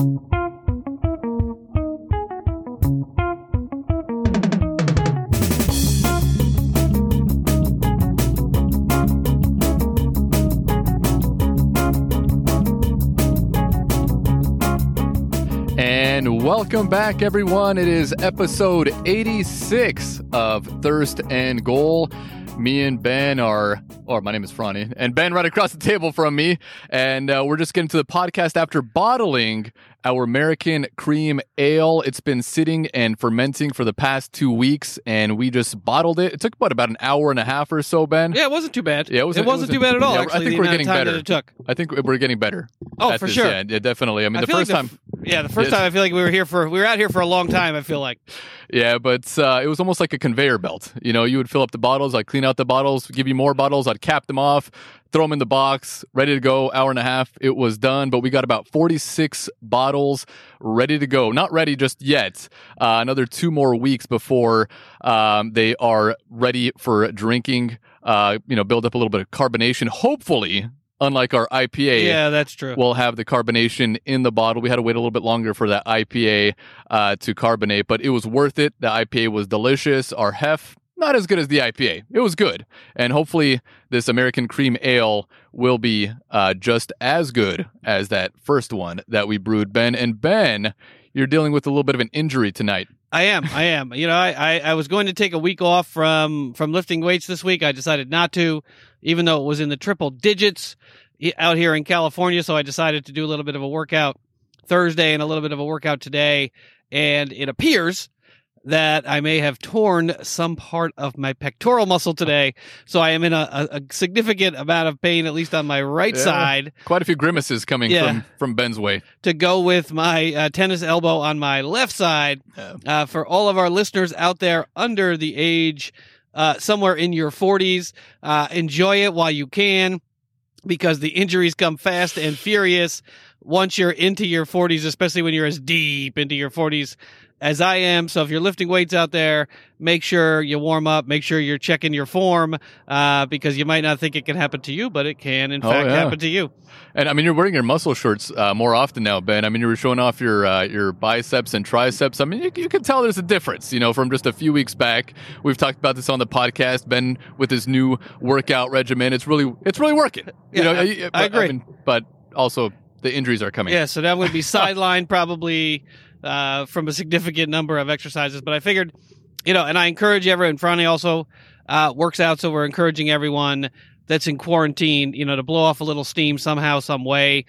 And welcome back, everyone. It is episode 86 of Thirst and Goal. Me and Ben are, or my name is Franny, and Ben right across the table from me. And we're just getting to the podcast after bottling our American Cream Ale. It's been sitting and fermenting for the past 2 weeks, and we just bottled it. It took about an hour and a half or so, Ben. Yeah, it wasn't too bad. Yeah, it wasn't too bad at all. Yeah, actually, I think we're getting better. I think we're getting better. Oh, for sure. Yeah, definitely. I mean, the first time I feel like we were out here for a long time, I feel like. Yeah, but it was almost like a conveyor belt. You know, you would fill up the bottles, I'd clean out the bottles, give you more bottles, I'd cap them off, throw them in the box, ready to go, hour and a half, it was done. But we got about 46 bottles ready to go. Not ready just yet. Another 2 more weeks before they are ready for drinking, build up a little bit of carbonation, hopefully. Unlike our IPA, yeah, that's true. We'll have the carbonation in the bottle. We had to wait a little bit longer for that IPA to carbonate, but it was worth it. The IPA was delicious. Our Hef, not as good as the IPA. It was good. And hopefully this American Cream Ale will be just as good as that first one that we brewed, Ben. And Ben, you're dealing with a little bit of an injury tonight. I am. You know, I was going to take a week off from lifting weights this week. I decided not to, even though it was in the triple digits out here in California. So I decided to do a little bit of a workout Thursday and a little bit of a workout today. And it appears that I may have torn some part of my pectoral muscle today. So I am in a significant amount of pain, at least on my right side. Quite a few grimaces coming from Ben's way. To go with my tennis elbow on my left side. Yeah. For all of our listeners out there under the age, somewhere in your 40s, enjoy it while you can, because the injuries come fast and furious once you're into your 40s, especially when you're as deep into your 40s as I am. So if you're lifting weights out there, make sure you warm up, make sure you're checking your form, because you might not think it can happen to you, but it can, in fact, happen to you. And I mean, you're wearing your muscle shirts more often now, Ben. I mean, you were showing off your biceps and triceps. I mean, you can tell there's a difference, you know, from just a few weeks back. We've talked about this on the podcast, Ben, with his new workout regimen. It's really working. I agree. I mean, but also the injuries are coming. Yeah, so that would be sidelined probably from a significant number of exercises. But I figured, you know, and I encourage everyone, Franny also works out, so we're encouraging everyone that's in quarantine, you know, to blow off a little steam somehow, some way.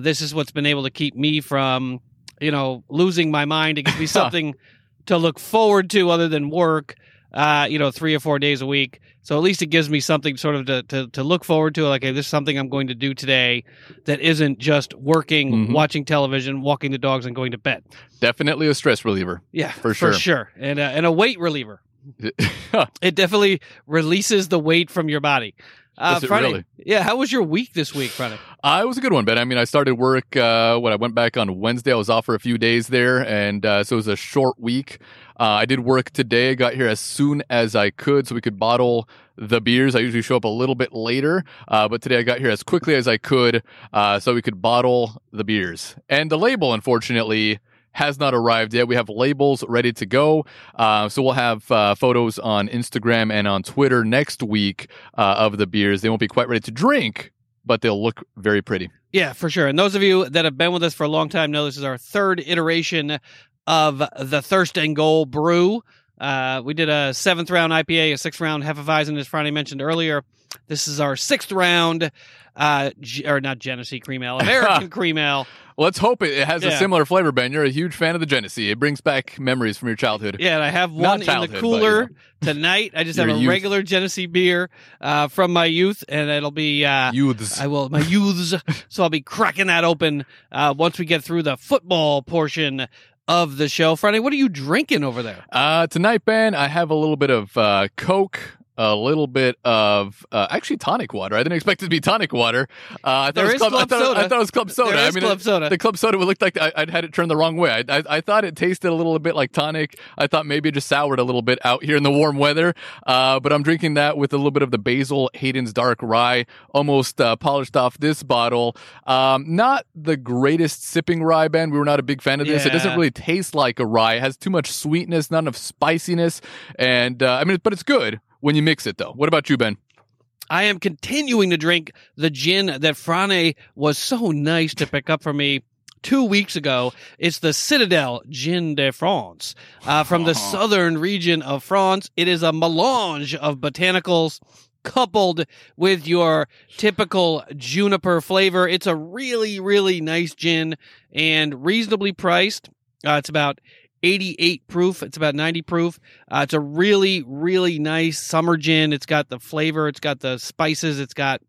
This is what's been able to keep me from, you know, losing my mind. It gives me something to look forward to other than work, 3 or 4 days a week. So at least it gives me something sort of to look forward to. Like, hey, this is something I'm going to do today that isn't just working, watching television, walking the dogs, and going to bed. Definitely a stress reliever. Yeah, for sure. And a weight reliever. It definitely releases the weight from your body. Friday, really? Yeah, how was your week this week, Friday? It was a good one, Ben. I mean, I started work when I went back on Wednesday. I was off for a few days there, and so it was a short week. I did work today. I got here as soon as I could so we could bottle the beers. I usually show up a little bit later, but today I got here as quickly as I could so we could bottle the beers. And the label, unfortunately, has not arrived yet. We have labels ready to go. So we'll have photos on Instagram and on Twitter next week of the beers. They won't be quite ready to drink, but they'll look very pretty. Yeah, for sure. And those of you that have been with us for a long time know this is our third iteration of the Thirst and Goal brew. We did a 7th round IPA, a 6th round Hefeweizen, as Franny mentioned earlier. This is our 6th round, not Genesee Cream Ale, American Cream Ale. Let's hope it has a similar flavor, Ben. You're a huge fan of the Genesee. It brings back memories from your childhood. Yeah, and I have one in the cooler tonight. I just have a regular Genesee beer from my youth, and it'll be... youths. My youths. So I'll be cracking that open once we get through the football portion of the show. Friday, what are you drinking over there? Tonight, Ben, I have a little bit of Coke. a little bit of actually tonic water. I didn't expect it to be tonic water. I thought it was club soda. Club soda. The club soda looked like I'd had it turned the wrong way. I thought it tasted a little bit like tonic. I thought maybe it just soured a little bit out here in the warm weather. But I'm drinking that with a little bit of the Basil Hayden's Dark Rye, almost polished off this bottle. Not the greatest sipping rye, Ben. We were not a big fan of this. Yeah. It doesn't really taste like a rye. It has too much sweetness, not enough spiciness. And but it's good when you mix it, though. What about you, Ben? I am continuing to drink the gin that Franny was so nice to pick up for me 2 weeks ago. It's the Citadel Gin de France from the southern region of France. It is a melange of botanicals coupled with your typical juniper flavor. It's a really, really nice gin and reasonably priced. It's about 88 proof. It's about 90 proof. It's a really, really nice summer gin. It's got the flavor. It's got the spices. It's got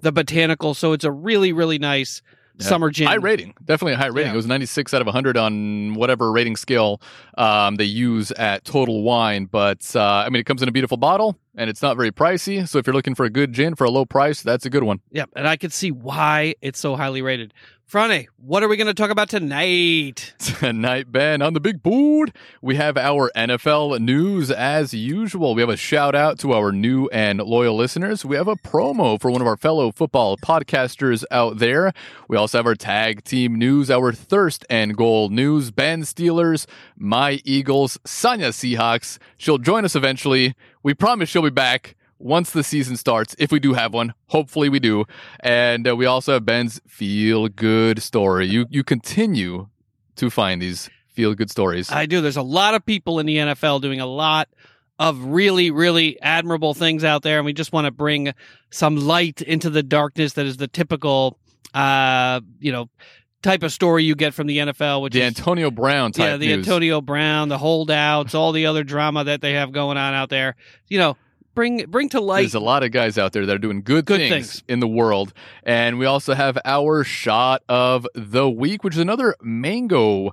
the botanical. So it's a really, really nice summer gin. High rating. Definitely a high rating. Yeah. It was 96 out of 100 on whatever rating scale they use at Total Wine. But, it comes in a beautiful bottle. And it's not very pricey, so if you're looking for a good gin for a low price, that's a good one. Yep, and I can see why it's so highly rated. Franny, what are we going to talk about tonight? Tonight, Ben, on the big board, we have our NFL news as usual. We have a shout-out to our new and loyal listeners. We have a promo for one of our fellow football podcasters out there. We also have our tag team news, our Thirst and Goal news, Ben Steelers, my Eagles, Sanya Seahawks. She'll join us eventually. We promise she'll be back once the season starts, if we do have one. Hopefully we do. And we also have Ben's feel-good story. You continue to find these feel-good stories. I do. There's a lot of people in the NFL doing a lot of really, really admirable things out there, and we just want to bring some light into the darkness that is the typical, type of story you get from the NFL, which is Antonio Brown type. Yeah, Antonio Brown, the holdouts, all the other drama that they have going on out there. Bring to light. There's a lot of guys out there that are doing good things in the world. And we also have our shot of the week, which is another mango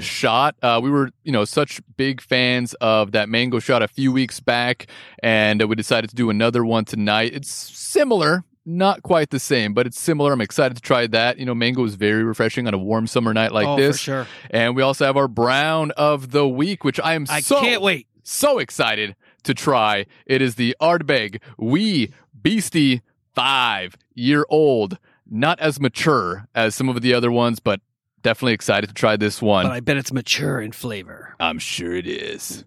shot. We were, such big fans of that mango shot a few weeks back, and we decided to do another one tonight. It's similar. Not quite the same, but it's similar. I'm excited to try that. Mango is very refreshing on a warm summer night like this. For sure. And we also have our brown of the week, which I can't wait. So excited to try. It is the Ardbeg Wee Beastie 5-year-old. Not as mature as some of the other ones, but definitely excited to try this one. But I bet it's mature in flavor. I'm sure it is.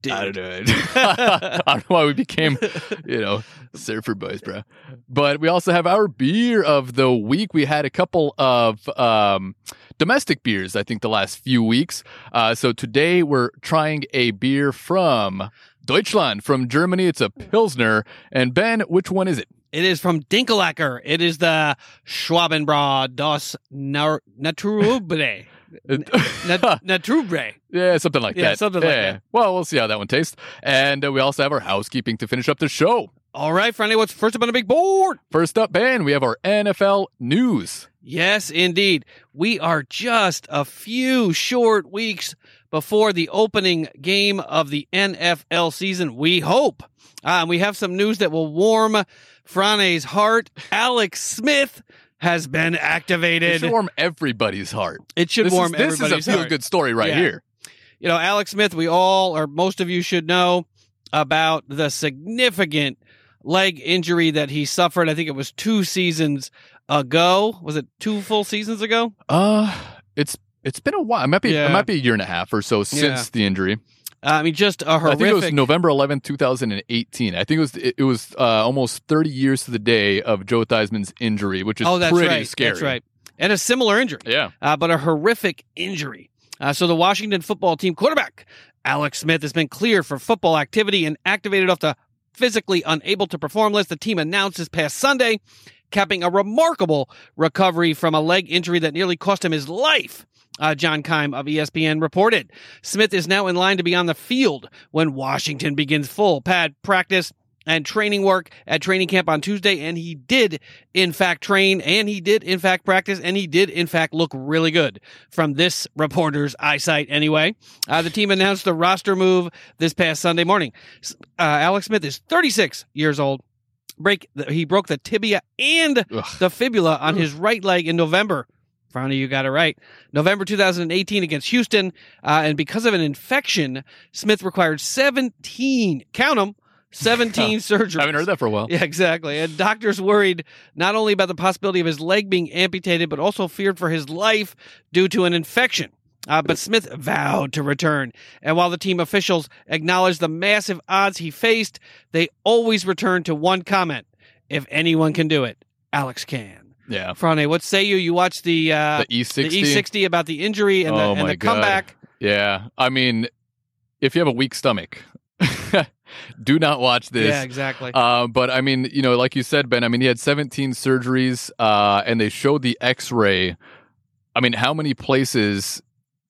Dude. I don't know. I don't know why we became, surfer boys, bro. But we also have our beer of the week. We had a couple of domestic beers, I think, the last few weeks. So today we're trying a beer from Deutschland, from Germany. It's a Pilsner. And Ben, which one is it? It is from Dinkelacker. It is the Schwabenbrau das Naturtrübe. Naturbre. Yeah, something like that. Yeah, something like that. Well, we'll see how that one tastes. And we also have our housekeeping to finish up the show. All right, Franny, what's first up on the big board? First up, Ben, we have our NFL news. Yes, indeed. We are just a few short weeks before the opening game of the NFL season, we hope. We have some news that will warm Franny's heart. Alex Smith has been activated. It should warm everybody's heart. This is a feel-good story here. Alex Smith, we all, or most of you should know about the significant leg injury that he suffered. I think it was 2 seasons ago. Was it 2 full seasons ago? It's been a while. It might be a year and a half or so since the injury. Just a horrific. I think it was November 11, 2018. I think it was almost 30 years to the day of Joe Theismann's injury, which is scary. That's right. And a similar injury. Yeah. But a horrific injury. So the Washington Football Team quarterback, Alex Smith, has been cleared for football activity and activated off the physically unable to perform list. The team announced this past Sunday, capping a remarkable recovery from a leg injury that nearly cost him his life. John Keim of ESPN reported. Smith is now in line to be on the field when Washington begins full pad practice and training work at training camp on Tuesday, and he did, in fact, train, and he did, in fact, practice, and he did, in fact, look really good from this reporter's eyesight anyway. The team announced the roster move this past Sunday morning. Alex Smith is 36 years old. He broke the tibia and the fibula on his right leg in November. Franny, you got it right. November 2018 against Houston, and because of an infection, Smith required 17, count them, 17 surgeries. I haven't heard that for a while. Yeah, exactly. And doctors worried not only about the possibility of his leg being amputated, but also feared for his life due to an infection. But Smith vowed to return. And while the team officials acknowledged the massive odds he faced, they always returned to one comment. If anyone can do it, Alex can. Yeah, Franny, what say you? You watched the E60 about the injury and the comeback. Yeah, I mean, if you have a weak stomach, do not watch this. Yeah, exactly. But I mean, you know, like you said, Ben, I mean, he had 17 surgeries, and they showed the X-ray. I mean, how many places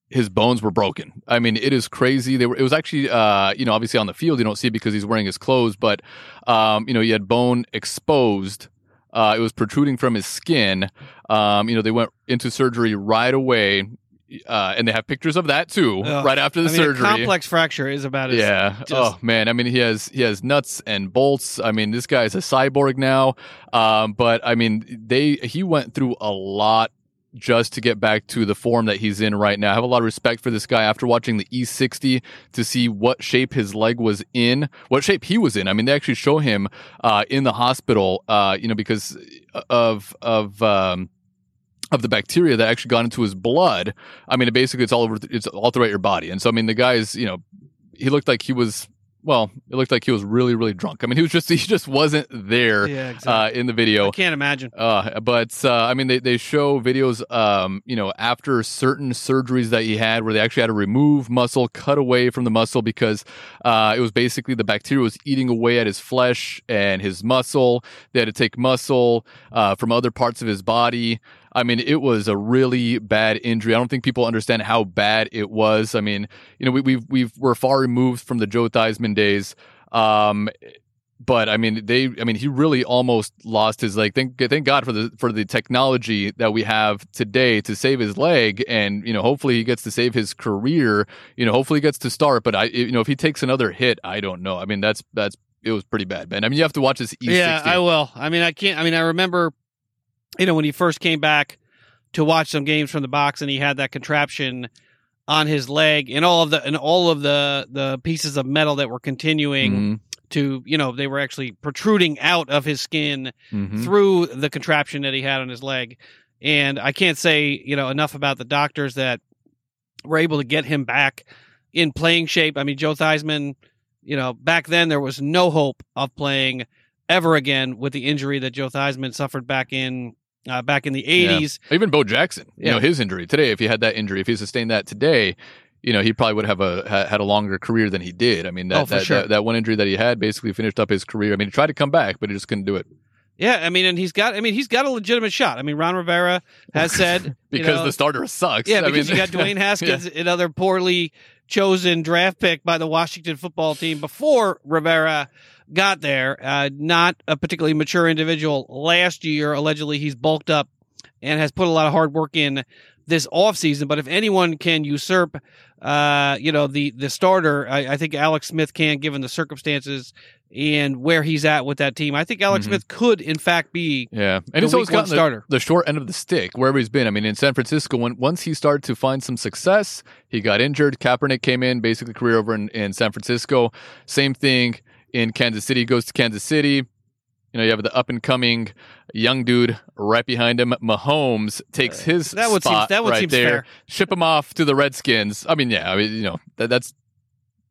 his bones were broken? I mean, it is crazy. It was actually, you know, obviously on the field you don't see it because he's wearing his clothes, but you know, he had bone exposed. It was protruding from his skin. You know, they went into surgery right away, and they have pictures of that too. Right after the surgery, a complex fracture is about it. Yeah. Oh man. I mean, he has nuts and bolts. I mean, this guy is a cyborg now. But I mean, he went through a lot just to get back to the form that he's in right now. I have a lot of respect for this guy after watching the E60 to see what shape his leg was in, what shape he was in. I mean, they actually show him in the hospital, you know, because of the bacteria that actually got into his blood. I mean, basically it's all throughout your body. And so, I mean, the guy's, you know, he looked like he was. Well, it looked like he was really, really drunk. I mean, he just wasn't there in the video. I can't imagine. But I mean, they show videos, you know, after certain surgeries that he had where they actually had to remove muscle, cut away from the muscle because it was basically the bacteria was eating away at his flesh and his muscle. They had to take muscle from other parts of his body. I mean, it was a really bad injury. I don't think people understand how bad it was. I mean, you know, we're far removed from the Joe Theismann days, but I mean, he really almost lost his leg. Thank God for the technology that we have today to save his leg, and you know, hopefully he gets to save his career. You know, hopefully he gets to start. But you know, if he takes another hit, I don't know. I mean, that's it was pretty bad, Ben. I mean, you have to watch this E60. Yeah, I will. I mean, I can't. I mean, I remember. You know, when he first came back to watch some games from the box, and he had that contraption on his leg, and all of the pieces of metal that were continuing to, you know, they were actually protruding out of his skin through the contraption that he had on his leg. And I can't say, you know, enough about the doctors that were able to get him back in playing shape. I mean, Joe Theismann, you know, back then there was no hope of playing ever again with the injury that Joe Theismann suffered back in the 80s. Yeah. Even Bo Jackson, you know, his injury today, if he had that injury, if he sustained that today, you know, he probably would have had a longer career than he did. I mean, that one injury that he had basically finished up his career. I mean, he tried to come back, but he just couldn't do it. Yeah, I mean, and he's got a legitimate shot. I mean, Ron Rivera has said because the starter sucks. Yeah, because you got Dwayne Haskins, another poorly chosen draft pick by the Washington Football Team before Rivera got there. Not a particularly mature individual last year. Allegedly, he's bulked up and has put a lot of hard work in this offseason. But if anyone can usurp, you know, the starter, I think Alex Smith can, given the circumstances and where he's at with that team. I think Alex Smith could, in fact, be and he's always gotten the short end of the stick wherever he's been. I mean, in San Francisco, once he started to find some success, he got injured. Kaepernick came in, basically career over in San Francisco. Same thing in Kansas City. He goes to Kansas City. You know, you have the up-and-coming young dude right behind him. Mahomes takes his spot right there. Fair. Ship him off to the Redskins. I mean, yeah, I mean, you know, that's...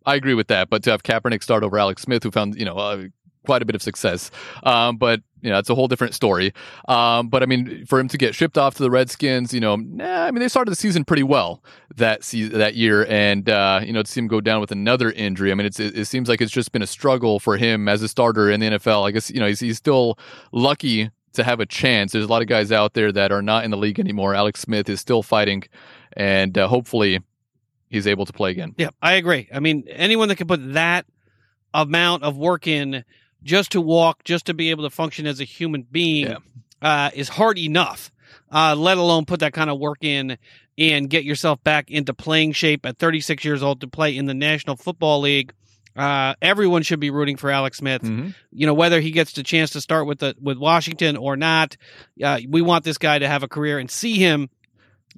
I agree with that, but to have Kaepernick start over Alex Smith, who found, you know, quite a bit of success, but you know, it's a whole different story. But I mean, for him to get shipped off to the Redskins, you know, I mean, they started the season pretty well that year, and you know, to see him go down with another injury, I mean, it seems like it's just been a struggle for him as a starter in the NFL. I guess, you know, he's still lucky to have a chance. There's a lot of guys out there that are not in the league anymore. Alex Smith is still fighting, and hopefully he's able to play again. Yeah, I agree. I mean, anyone that can put that amount of work in just to walk, just to be able to function as a human being, is hard enough, let alone put that kind of work in and get yourself back into playing shape at 36 years old to play in the National Football League. Everyone should be rooting for Alex Smith. Mm-hmm. You know, whether he gets the chance to start with Washington or not, we want this guy to have a career and see him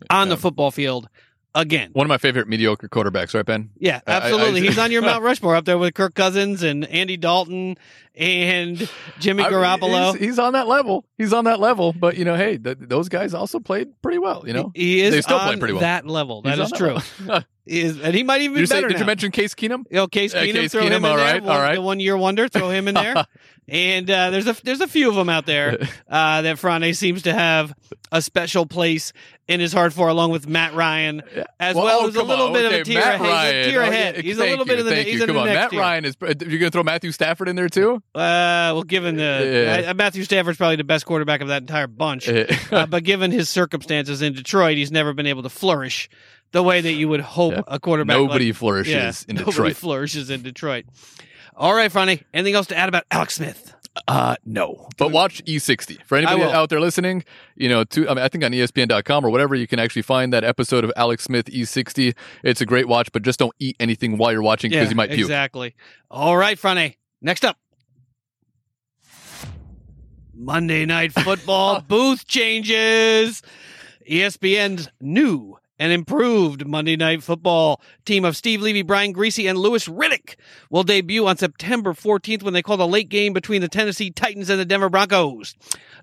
on the football field again. One of my favorite mediocre quarterbacks, right, Ben? Yeah, absolutely. He's on your Mount Rushmore up there with Kirk Cousins and Andy Dalton and Jimmy Garoppolo. He's on that level. He's on that level. But, you know, hey, those guys also played pretty well, you know? They still play pretty well. That level. That is true. And he might even be better. Did you mention Case Keenum? Oh, Case Keenum, throw him in there. All right. The one-year wonder, throw him in there. And there's a few of them out there that Franny seems to have a special place in his heart for, along with Matt Ryan, as well as a little bit of a tier ahead. He's a little bit of the next tier. Come on, Matt Ryan is. You're going to throw Matthew Stafford in there too? Well, given Matthew Stafford's probably the best quarterback of that entire bunch, but given his circumstances in Detroit, he's never been able to flourish the way that you would hope a quarterback. Nobody flourishes in Detroit. All right, Franny. Anything else to add about Alex Smith? No. But watch E60. For anybody out there listening, you know, I think on ESPN.com or whatever, you can actually find that episode of Alex Smith E60. It's a great watch, but just don't eat anything while you're watching because you might puke. Exactly. All right, Franny. Next up. Monday Night Football booth changes. ESPN's new and improved Monday Night Football team of Steve Levy, Brian Griese, and Louis Riddick will debut on September 14th when they call the late game between the Tennessee Titans and the Denver Broncos.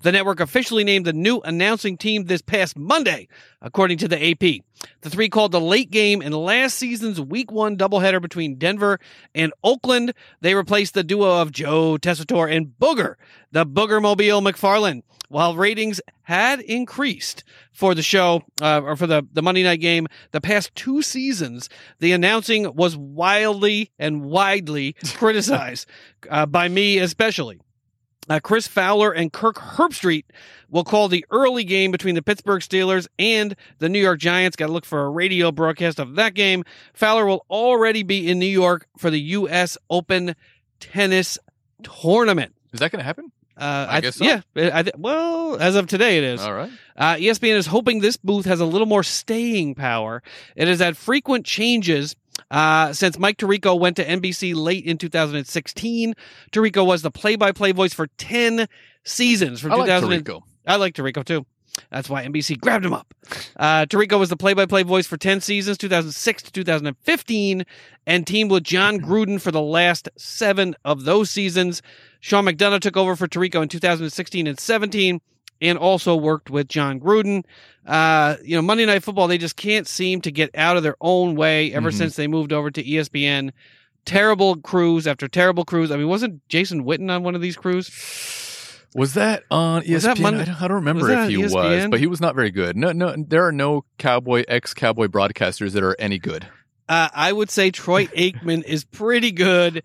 The network officially named the new announcing team this past Monday, according to the AP. The three called the late game in last season's Week 1 doubleheader between Denver and Oakland. They replaced the duo of Joe Tessitore and Booger, the Booger-mobile McFarland. While ratings had increased for the show, or for the Monday night game, the past two seasons, the announcing was wildly and widely criticized, by me especially. Chris Fowler and Kirk Herbstreit will call the early game between the Pittsburgh Steelers and the New York Giants. Got to look for a radio broadcast of that game. Fowler will already be in New York for the U.S. Open tennis tournament. Is that going to happen? I guess so. Yeah. Well, as of today, it is. All right. ESPN is hoping this booth has a little more staying power. It has had frequent changes since Mike Tirico went to NBC late in 2016. Tirico was the play-by-play voice for 10 seasons. I like Tirico, too. That's why NBC grabbed him up. Tirico was the play-by-play voice for 10 seasons, 2006 to 2015, and teamed with John Gruden for the last 7 of those seasons. Sean McDonough took over for Tirico in 2016 and 17, and also worked with John Gruden. Monday Night Football, they just can't seem to get out of their own way ever since they moved over to ESPN. Terrible crews after terrible crews. I mean, wasn't Jason Witten on one of these crews? Was that on ESPN? I don't remember if he was, but he was not very good. No, there are no ex-Cowboy broadcasters that are any good. I would say Troy Aikman is pretty good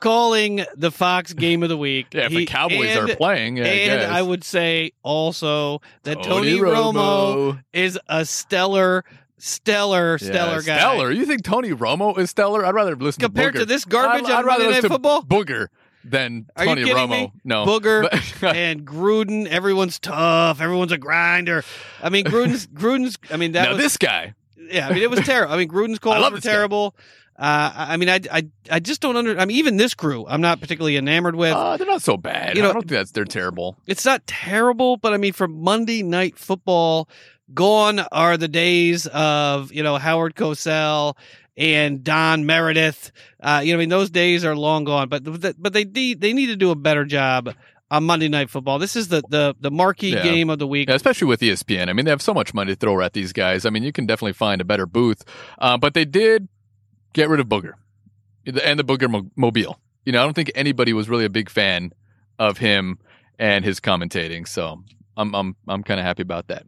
calling the Fox Game of the Week. Yeah, if the Cowboys are playing. I would say also that Tony Romo is a stellar guy. Stellar? You think Tony Romo is stellar? I'd rather listen compared to Booger. Compared to this garbage on Monday Night Football? Booger. Than Tony Romo. Me? No. Booger and Gruden, everyone's tough. Everyone's a grinder. I mean, Gruden's I mean, that now was, this guy. Yeah, I mean, it was terrible. I mean, Gruden's calls were terrible. I mean, I just don't even this crew, I'm not particularly enamored with. They're not so bad. You know, I don't think they're terrible. It's not terrible, but I mean, for Monday Night Football, gone are the days of, Howard Cosell and Don Meredith. Those days are long gone, but they need to do a better job on Monday Night Football. This is the marquee game of the week. Yeah, especially with ESPN. I mean, they have so much money to throw at these guys. I mean, you can definitely find a better booth, but they did get rid of Booger and the Booger Mobile. I don't think anybody was really a big fan of him and his commentating, so I'm kind of happy about that.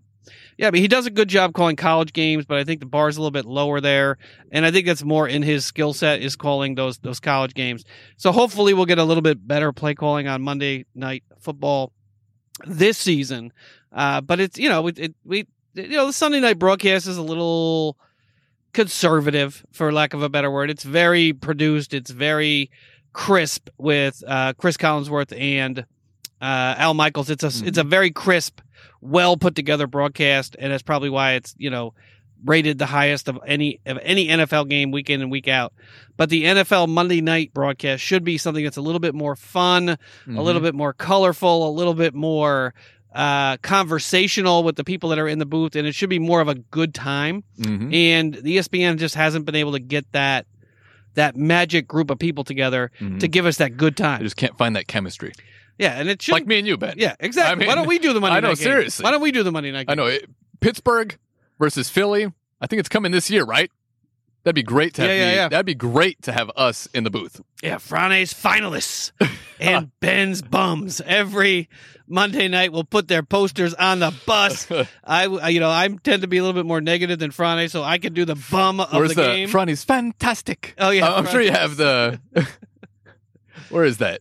Yeah, I mean, he does a good job calling college games, but I think the bar's a little bit lower there, and I think that's more in his skill set is calling those college games. So hopefully we'll get a little bit better play calling on Monday Night Football this season. But it's the Sunday night broadcast is a little conservative, for lack of a better word. It's very produced. It's very crisp with Chris Collinsworth and Al Michaels. It's a very crisp, well put together broadcast, and that's probably why it's, you know, rated the highest of any NFL game week in and week out. But the NFL Monday night broadcast should be something that's a little bit more fun, a little bit more colorful, a little bit more conversational with the people that are in the booth, and it should be more of a good time. And the ESPN just hasn't been able to get that magic group of people together to give us that good time. I just can't find that chemistry. Yeah, and it should. Like me and you, Ben. Yeah, exactly. I mean, why don't we do the Monday night game? Seriously. Why don't we do the Monday night game? I know. Pittsburgh versus Philly. I think it's coming this year, right? That'd be great to have That'd be great to have us in the booth. Yeah, Franny's finalists and Ben's bums. Every Monday night we'll put their posters on the bus. I tend to be a little bit more negative than Franny, so I could do the bum of the game. Franny's fantastic. Oh yeah. I'm sure you have the Where is that?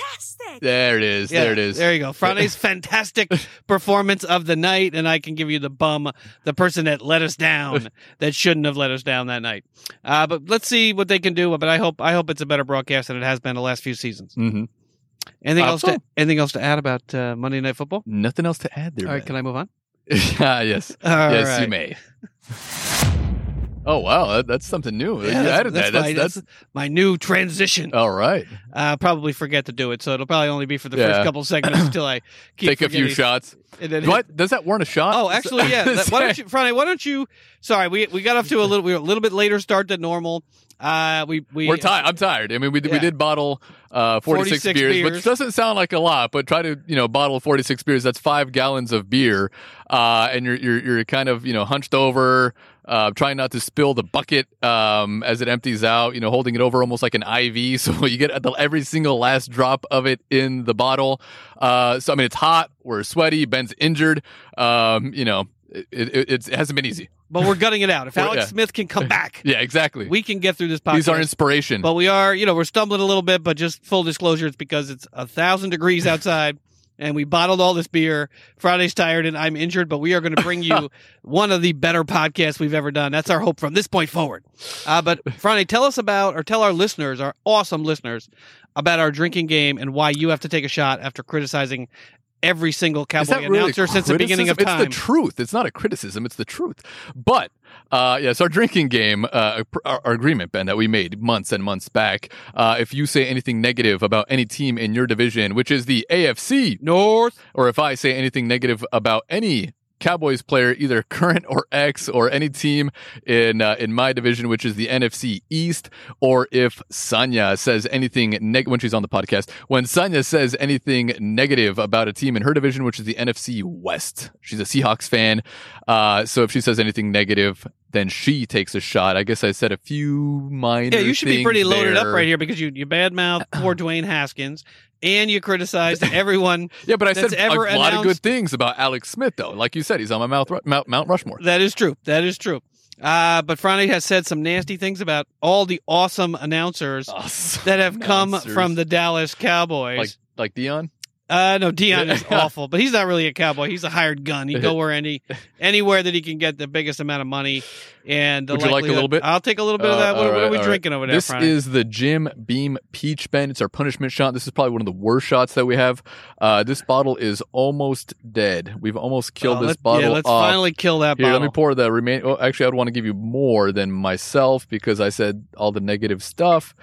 Fantastic. There it is. There you go. Franny's fantastic performance of the night, and I can give you the bum, the person that let us down, that shouldn't have let us down that night. But let's see what they can do. But I hope it's a better broadcast than it has been the last few seasons. Anything else to add about Monday Night Football? Nothing else to add there. All right, can I move on? Yes. Yes, you may. Oh, wow. That's something new. Yeah, you added that. That's my new transition. All right. Probably forget to do it, so it'll probably only be for the first couple segments until I keep Take forgetting. A few shots. Does that warrant a shot? Oh, actually, yeah. Why don't you... Sorry, we got off to a little bit later start than normal. We're tired. I'm tired. I mean, we did bottle 46 beers, which doesn't sound like a lot, but try to bottle 46 beers. That's 5 gallons of beer, and you're kind of hunched over, trying not to spill the bucket as it empties out. Holding it over almost like an IV, so you get every single last drop of it in the bottle. So I mean, it's hot. We're sweaty. Ben's injured. It hasn't been easy. But we're gutting it out. If Alex Smith can come back. Yeah, exactly. We can get through this podcast. He's our inspiration. But we are, we're stumbling a little bit, but just full disclosure, it's because it's 1,000 degrees outside, and we bottled all this beer. Friday's tired, and I'm injured, but we are going to bring you one of the better podcasts we've ever done. That's our hope from this point forward. But Friday, tell our listeners, our awesome listeners, about our drinking game and why you have to take a shot after criticizing every single Cowboy announcer since the beginning of time. It's the truth. It's not a criticism. It's the truth. But it's our drinking game, our agreement, Ben, that we made months and months back. If you say anything negative about any team in your division, which is the AFC North, or if I say anything negative about any Cowboys player, either current or ex, or any team in my division, which is the NFC East, or if Sanya says anything when she's on the podcast, when Sanya says anything negative about a team in her division, which is the NFC West, she's a Seahawks fan. So if she says anything negative, then she takes a shot. I guess I said a few minor things. Yeah, you should be pretty loaded up right here because you badmouthed poor Dwayne Haskins. And you criticized everyone. Yeah, but I said a lot of good things about Alex Smith, though. Like you said, he's on my Mount Rushmore. That is true. But Franny has said some nasty things about all the awesome announcers that have come from the Dallas Cowboys. Like Dion? No, Dion is awful, but he's not really a cowboy. He's a hired gun. He'd go where anywhere that he can get the biggest amount of money. And would you like a little bit? I'll take a little bit of that. What are we drinking over there? This is the Jim Beam Peach, Ben. It's our punishment shot. This is probably one of the worst shots that we have. This bottle is almost dead. We've almost killed this bottle. Yeah, let's finally kill that bottle. Let me pour the remaining. Oh, actually, I'd want to give you more than myself because I said all the negative stuff.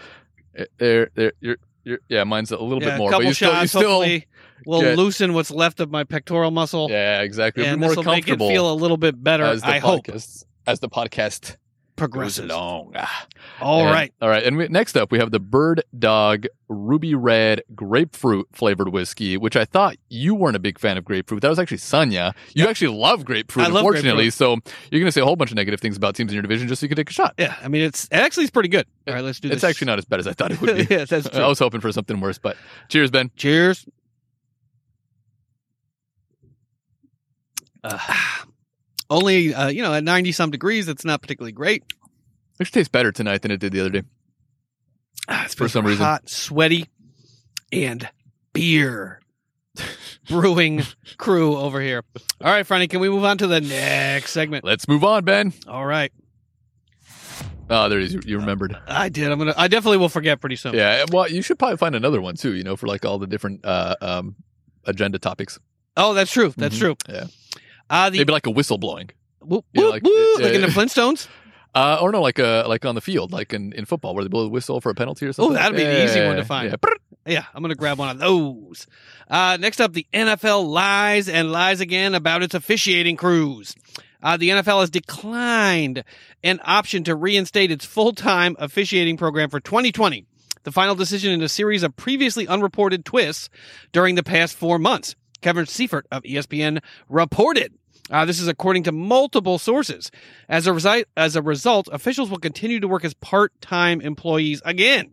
Mine's a little bit more. A couple shots, hopefully. We'll loosen what's left of my pectoral muscle. Yeah, exactly. It'll be more comfortable. Make it feel a little bit better, as the podcast progresses along. All right. And next up, we have the Bird Dog Ruby Red Grapefruit flavored whiskey, which I thought you weren't a big fan of grapefruit. That was actually Sanya. You actually love grapefruit, unfortunately. So you're going to say a whole bunch of negative things about teams in your division just so you can take a shot. Yeah, I mean, it's pretty good. All right, let's do this. It's actually not as bad as I thought it would be. Yeah, that's true. I was hoping for something worse, but cheers, Ben. Cheers. Only, at 90-some degrees, it's not particularly great. It actually tastes better tonight than it did the other day. It's for some reason. Hot, sweaty, and beer brewing crew over here. All right, Franny, can we move on to the next segment? Let's move on, Ben. All right. Oh, there it is. You remembered. I did. I definitely will forget pretty soon. Yeah. Well, you should probably find another one too. You know, for like all the different agenda topics. Oh, that's true. That's true. Yeah. Maybe like a whistle blowing. Whoop, whoop, whoop, like in the Flintstones. Or no, like on the field, like in football, where they blow the whistle for a penalty or something. Oh, that'd be the easy one to find. Yeah, I'm going to grab one of those. Next up, the NFL lies and lies again about its officiating crews. The NFL has declined an option to reinstate its full-time officiating program for 2020, the final decision in a series of previously unreported twists during the past 4 months. Kevin Seifert of ESPN reported. This is according to multiple sources. As a result, officials will continue to work as part-time employees again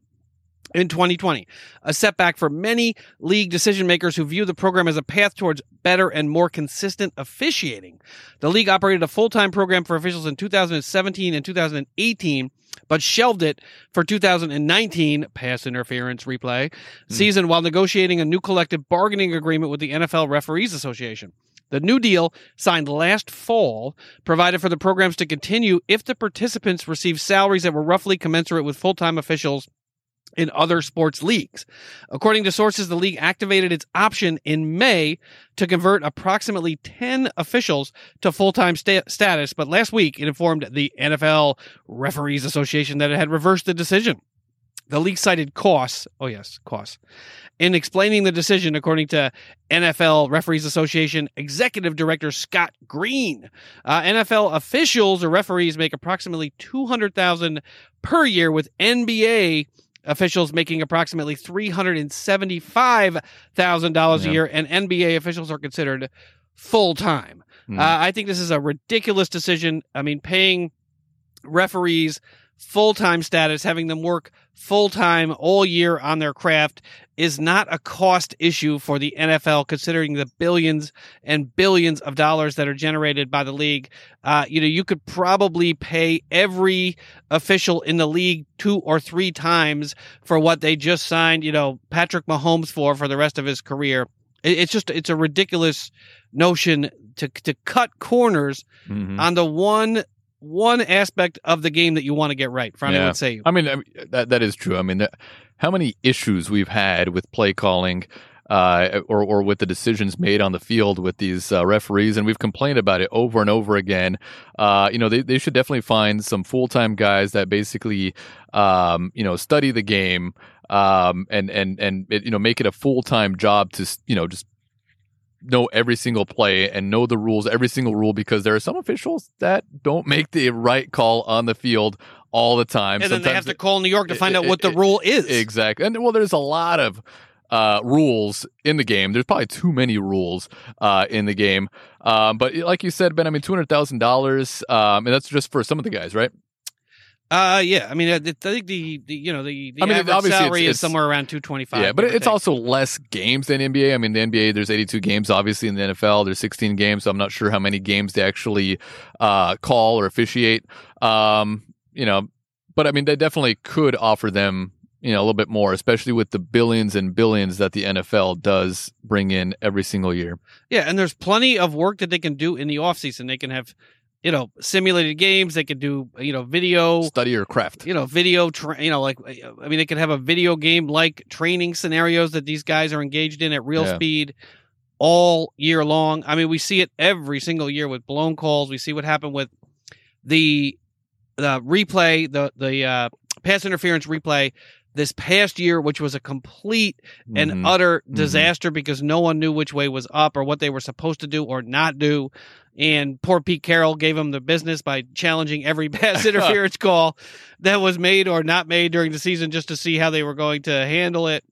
in 2020, a setback for many league decision-makers who view the program as a path towards better and more consistent officiating. The league operated a full-time program for officials in 2017 and 2018, but shelved it for 2019, pass interference replay, season while negotiating a new collective bargaining agreement with the NFL Referees Association. The new deal, signed last fall, provided for the programs to continue if the participants received salaries that were roughly commensurate with full-time officials in other sports leagues. According to sources, the league activated its option in May to convert approximately 10 officials to full-time status, but last week it informed the NFL Referees Association that it had reversed the decision. The league cited costs, in explaining the decision, according to NFL Referees Association Executive Director Scott Green. NFL officials or referees make approximately $200,000 per year, with NBA officials making approximately $375,000 a year, and NBA officials are considered full-time. I think this is a ridiculous decision. I mean, paying referees full-time status, having them work full-time all year on their craft, is not a cost issue for the NFL, considering the billions and billions of dollars that are generated by the league. You could probably pay every official in the league 2 or 3 times for what they just signed, Patrick Mahomes for the rest of his career. It's a ridiculous notion to cut corners on the one aspect of the game that you want to get right. Franny would say. I mean that is true. I mean, how many issues we've had with play calling or with the decisions made on the field with these referees, and we've complained about it over and over again. They should definitely find some full-time guys that basically, study the game and make it a full-time job to, just know every single play and know the rules, every single rule, because there are some officials that don't make the right call on the field all the time. And sometimes then they have to call New York to find out what the rule is. Exactly. And well, there's a lot of rules in the game. There's probably too many rules in the game. But like you said, Ben, I mean, $200,000, and that's just for some of the guys, right? Yeah. I mean, I think the average salary is somewhere around $225. Yeah, but it's also less games than NBA. I mean, the NBA, there's 82 games, obviously. In the NFL, there's 16 games. So I'm not sure how many games they actually call or officiate. But I mean, they definitely could offer them, a little bit more, especially with the billions and billions that the NFL does bring in every single year. Yeah, and there's plenty of work that they can do in the offseason. They can have simulated games. They could do, video study or craft, video, they could have a video game like training scenarios that these guys are engaged in at real speed all year long. I mean, we see it every single year with blown calls. We see what happened with the replay, the pass interference replay this past year, which was a complete and utter disaster because no one knew which way was up or what they were supposed to do or not do. And poor Pete Carroll gave him the business by challenging every pass interference call that was made or not made during the season just to see how they were going to handle it.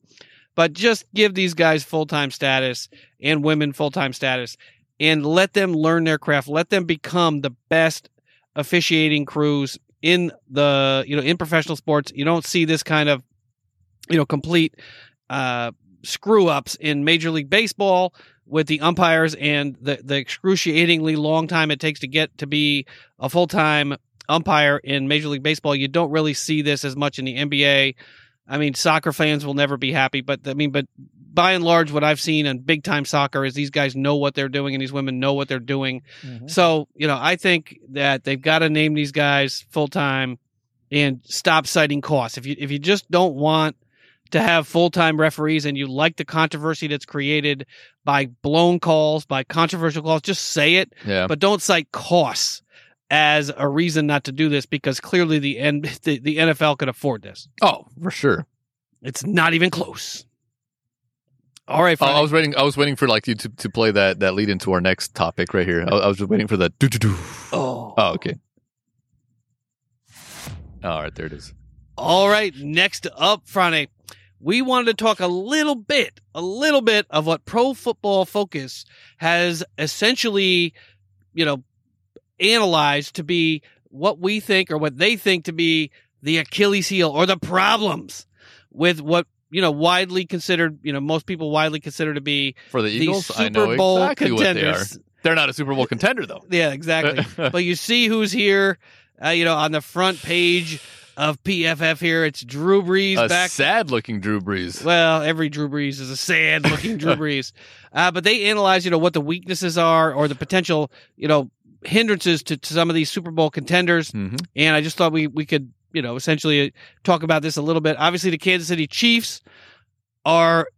But just give these guys full-time status and women full-time status and let them learn their craft. Let them become the best officiating crews in the, in professional sports. You don't see this kind of, complete screw-ups in Major League Baseball with the umpires and the excruciatingly long time it takes to get to be a full-time umpire in Major League Baseball. You don't really see this as much in the NBA. I mean, soccer fans will never be happy, but by and large, what I've seen in big-time soccer is these guys know what they're doing and these women know what they're doing. So, I think that they've got to name these guys full-time and stop citing costs. If you just don't want to have full-time referees and you like the controversy that's created by blown calls, by controversial calls, just say it, but don't cite costs as a reason not to do this, because clearly the NFL could afford this. Oh, for sure. It's not even close. All right, Franny. I was waiting for like you to play that lead into our next topic right here. I was just waiting for that. Oh, okay. All right, there it is. All right, next up, Franny, we wanted to talk a little bit of what Pro Football Focus has essentially, analyzed to be what we think or what they think to be the Achilles heel or the problems with what widely considered, most people widely consider to be for the Eagles. The Super I know Bowl exactly contenders. What they are. They're not a Super Bowl contender, though. Yeah, exactly. But you see who's here, on the front page of PFF here. It's Drew Brees. A sad-looking Drew Brees. Well, every Drew Brees is a sad-looking Drew Brees. But they analyze, what the weaknesses are or the potential, hindrances to some of these Super Bowl contenders. Mm-hmm. And I just thought we could, essentially talk about this a little bit. Obviously, the Kansas City Chiefs are,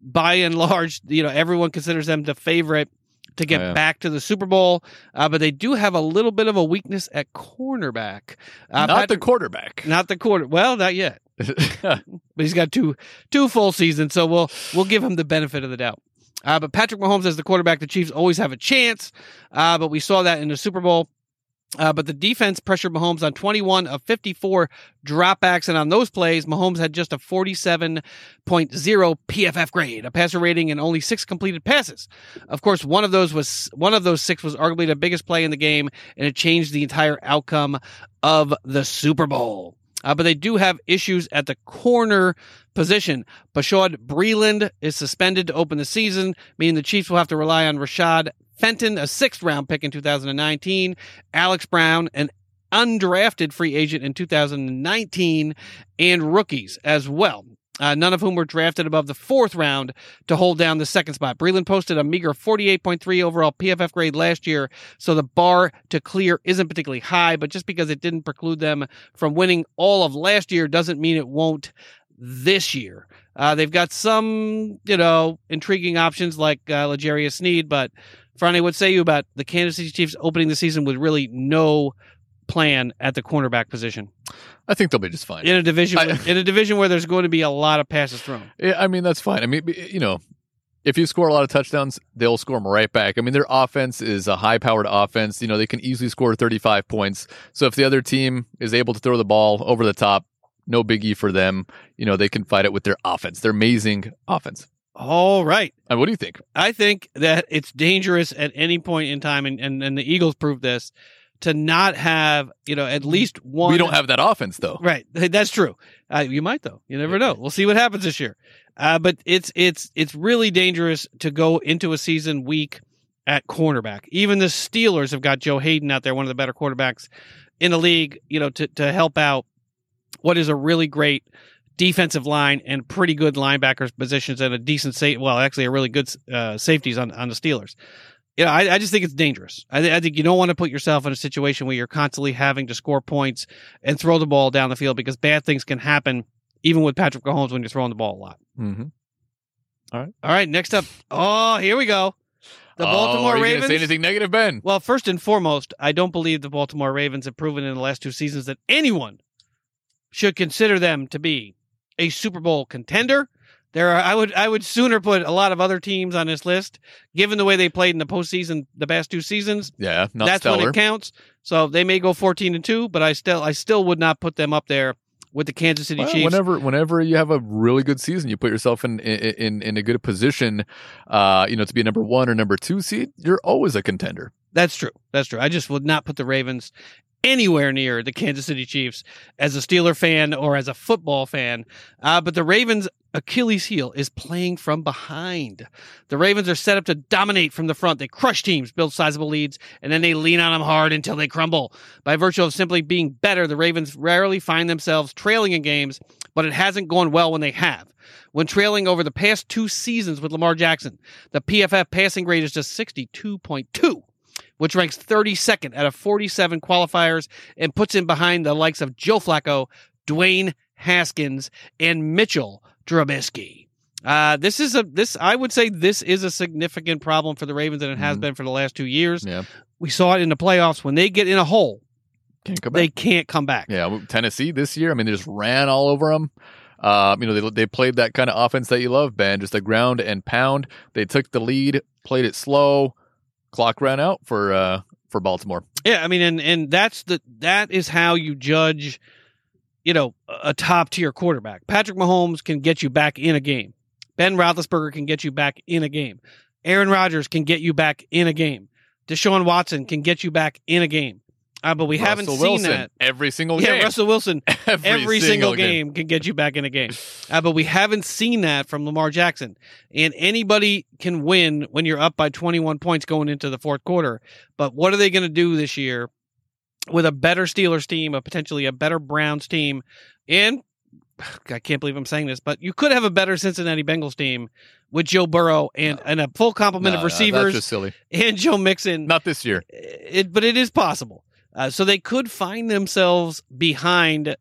by and large, everyone considers them the favorite to get back to the Super Bowl. But they do have a little bit of a weakness at cornerback. Not the quarterback. Well, not yet. But he's got two full seasons, so we'll give him the benefit of the doubt. But Patrick Mahomes as the quarterback, the Chiefs always have a chance. But we saw that in the Super Bowl. But the defense pressured Mahomes on 21 of 54 dropbacks. And on those plays, Mahomes had just a 47.0 PFF grade, a passer rating, and only 6 completed passes. Of course, one of those six was arguably the biggest play in the game, and it changed the entire outcome of the Super Bowl. But they do have issues at the corner position. Bashaud Breeland is suspended to open the season, meaning the Chiefs will have to rely on Rashad Fenton, a 6th-round pick in 2019, Alex Brown, an undrafted free agent in 2019, and rookies as well, none of whom were drafted above the 4th round to hold down the 2nd spot. Breeland posted a meager 48.3 overall PFF grade last year, so the bar to clear isn't particularly high, but just because it didn't preclude them from winning all of last year doesn't mean it won't this year. They've got some, intriguing options like L'Jarius Sneed, but Franny, what say you about the Kansas City Chiefs opening the season with really no plan at the cornerback position? I think they'll be just fine. In a division where there's going to be a lot of passes thrown. Yeah, I mean, that's fine. I mean, if you score a lot of touchdowns, they'll score them right back. I mean, their offense is a high-powered offense. They can easily score 35 points. So if the other team is able to throw the ball over the top, no biggie for them. They can fight it with their offense. Their amazing offense. All right. And what do you think? I think that it's dangerous at any point in time, and the Eagles proved this, to not have, at least one. We don't have that offense, though. Right. That's true. You might, though. You never know. We'll see what happens this year. But it's really dangerous to go into a season weak at cornerback. Even the Steelers have got Joe Hayden out there, one of the better quarterbacks in the league, to help out what is a really great defensive line and pretty good linebackers positions and a decent a really good safeties on the Steelers. I just think it's dangerous. I think you don't want to put yourself in a situation where you're constantly having to score points and throw the ball down the field, because bad things can happen even with Patrick Mahomes when you're throwing the ball a lot. Mm-hmm. All right. Next up. Oh, here we go. The Baltimore Ravens. Are you going to say anything negative, Ben? Well, first and foremost, I don't believe the Baltimore Ravens have proven in the last 2 seasons that anyone should consider them to be a Super Bowl contender. I would sooner put a lot of other teams on this list, given the way they played in the postseason the past 2 seasons. Yeah, that's stellar. When it counts. So they may go 14-2, but I still would not put them up there with the Kansas City Chiefs. Whenever you have a really good season, you put yourself in a good position, to be a number 1 or number 2 seed. You're always a contender. That's true. I just would not put the Ravens anywhere near the Kansas City Chiefs as a Steeler fan or as a football fan. But the Ravens' Achilles heel is playing from behind. The Ravens are set up to dominate from the front. They crush teams, build sizable leads, and then they lean on them hard until they crumble. By virtue of simply being better, the Ravens rarely find themselves trailing in games, but it hasn't gone well when they have. When trailing over the past 2 seasons with Lamar Jackson, the PFF passing grade is just 62.2. which ranks 32nd out of 47 qualifiers and puts him behind the likes of Joe Flacco, Dwayne Haskins, and Mitchell Trubisky. I would say this is a significant problem for the Ravens, and it has been for the last 2 years. Yeah. We saw it in the playoffs. When they get in a hole, they can't come back. Yeah, Tennessee this year, I mean, they just ran all over them. They played that kind of offense that you love, Ben, just a ground and pound. They took the lead, played it slow, clock ran out for Baltimore. Yeah, I mean, and that is how you judge, a top-tier quarterback. Patrick Mahomes can get you back in a game. Ben Roethlisberger can get you back in a game. Aaron Rodgers can get you back in a game. Deshaun Watson can get you back in a game. Russell Wilson, every single game can get you back in a game. But we haven't seen that from Lamar Jackson. And anybody can win when you're up by 21 points going into the fourth quarter. But what are they going to do this year with a better Steelers team, potentially a better Browns team, and I can't believe I'm saying this, but you could have a better Cincinnati Bengals team with Joe Burrow and a full complement of receivers. That's just silly. And Joe Mixon. Not this year. But it is possible. So they could find themselves behind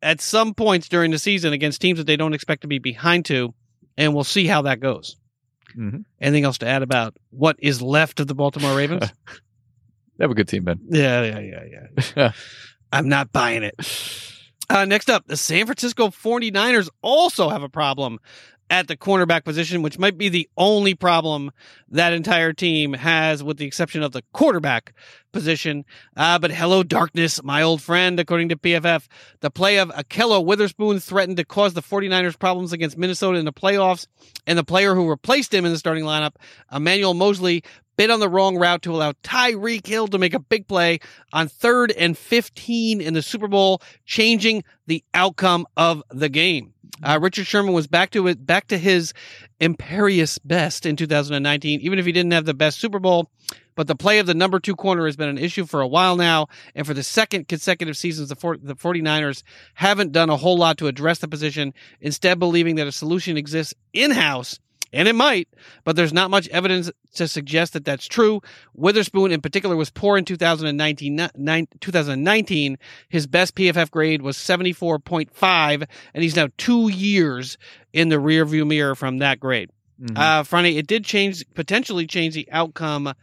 at some points during the season against teams that they don't expect to be behind to, and we'll see how that goes. Mm-hmm. Anything else to add about what is left of the Baltimore Ravens? They have a good team, Ben. Yeah. I'm not buying it. Next up, the San Francisco 49ers also have a problem at the cornerback position, which might be the only problem that entire team has with the exception of the quarterback position. But hello, darkness, my old friend, according to PFF. The play of Ahkello Witherspoon threatened to cause the 49ers problems against Minnesota in the playoffs, and the player who replaced him in the starting lineup, Emmanuel Mosley, bit on the wrong route to allow Tyreek Hill to make a big play on 3rd and 15 in the Super Bowl, changing the outcome of the game. Richard Sherman was back to his imperious best in 2019, even if he didn't have the best Super Bowl. But the play of the number 2 corner has been an issue for a while now, and for the second consecutive seasons, the 49ers haven't done a whole lot to address the position, instead believing that a solution exists in-house. And it might, but there's not much evidence to suggest that that's true. Witherspoon, in particular, was poor in 2019. His best PFF grade was 74.5, and he's now 2 years in the rearview mirror from that grade. Mm-hmm. Franny, it did potentially change the outcome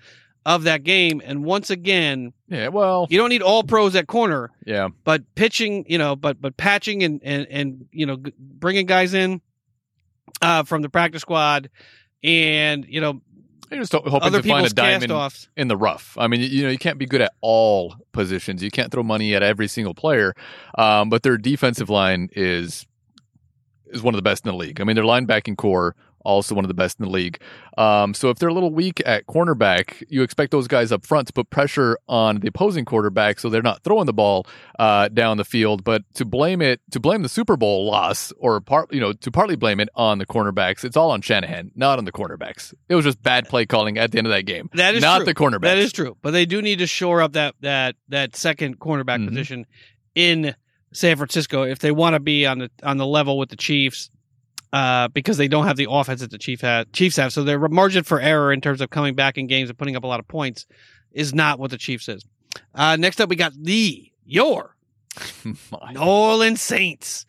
of that game, and once again, you don't need all pros at corner. Yeah, but pitching, but patching and bringing guys in. From the practice squad, and you're just hoping to find a diamond in the rough. I mean, you can't be good at all positions. You can't throw money at every single player. But their defensive line is one of the best in the league. I mean, their linebacking core also one of the best in the league. So if they're a little weak at cornerback, you expect those guys up front to put pressure on the opposing quarterback so they're not throwing the ball down the field. But to blame the Super Bowl loss, or partly blame it on the cornerbacks, it's all on Shanahan, not on the cornerbacks. It was just bad play calling at the end of that game. That is not true. The cornerbacks. That is true. But they do need to shore up that second cornerback position in San Francisco if they want to be on the level with the Chiefs. Because they don't have the offense that the Chiefs have. So their margin for error in terms of coming back in games and putting up a lot of points is not what the Chiefs is. Next up, we got New Orleans Saints.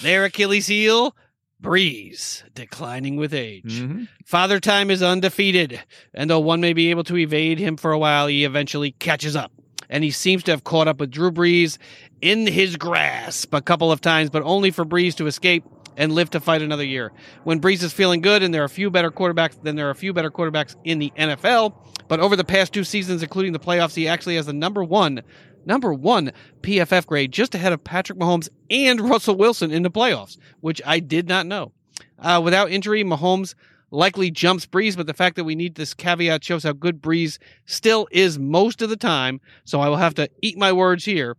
Their Achilles heel, Brees, declining with age. Mm-hmm. Father Time is undefeated, and though one may be able to evade him for a while, he eventually catches up. And he seems to have caught up with Drew Brees in his grasp a couple of times, but only for Brees to escape and live to fight another year. When Brees is feeling good, and there are a few better quarterbacks in the NFL. But over the past 2 seasons, including the playoffs, he actually has the number one PFF grade, just ahead of Patrick Mahomes and Russell Wilson in the playoffs, which I did not know. Without injury, Mahomes likely jumps Brees, but the fact that we need this caveat shows how good Brees still is most of the time. So I will have to eat my words here.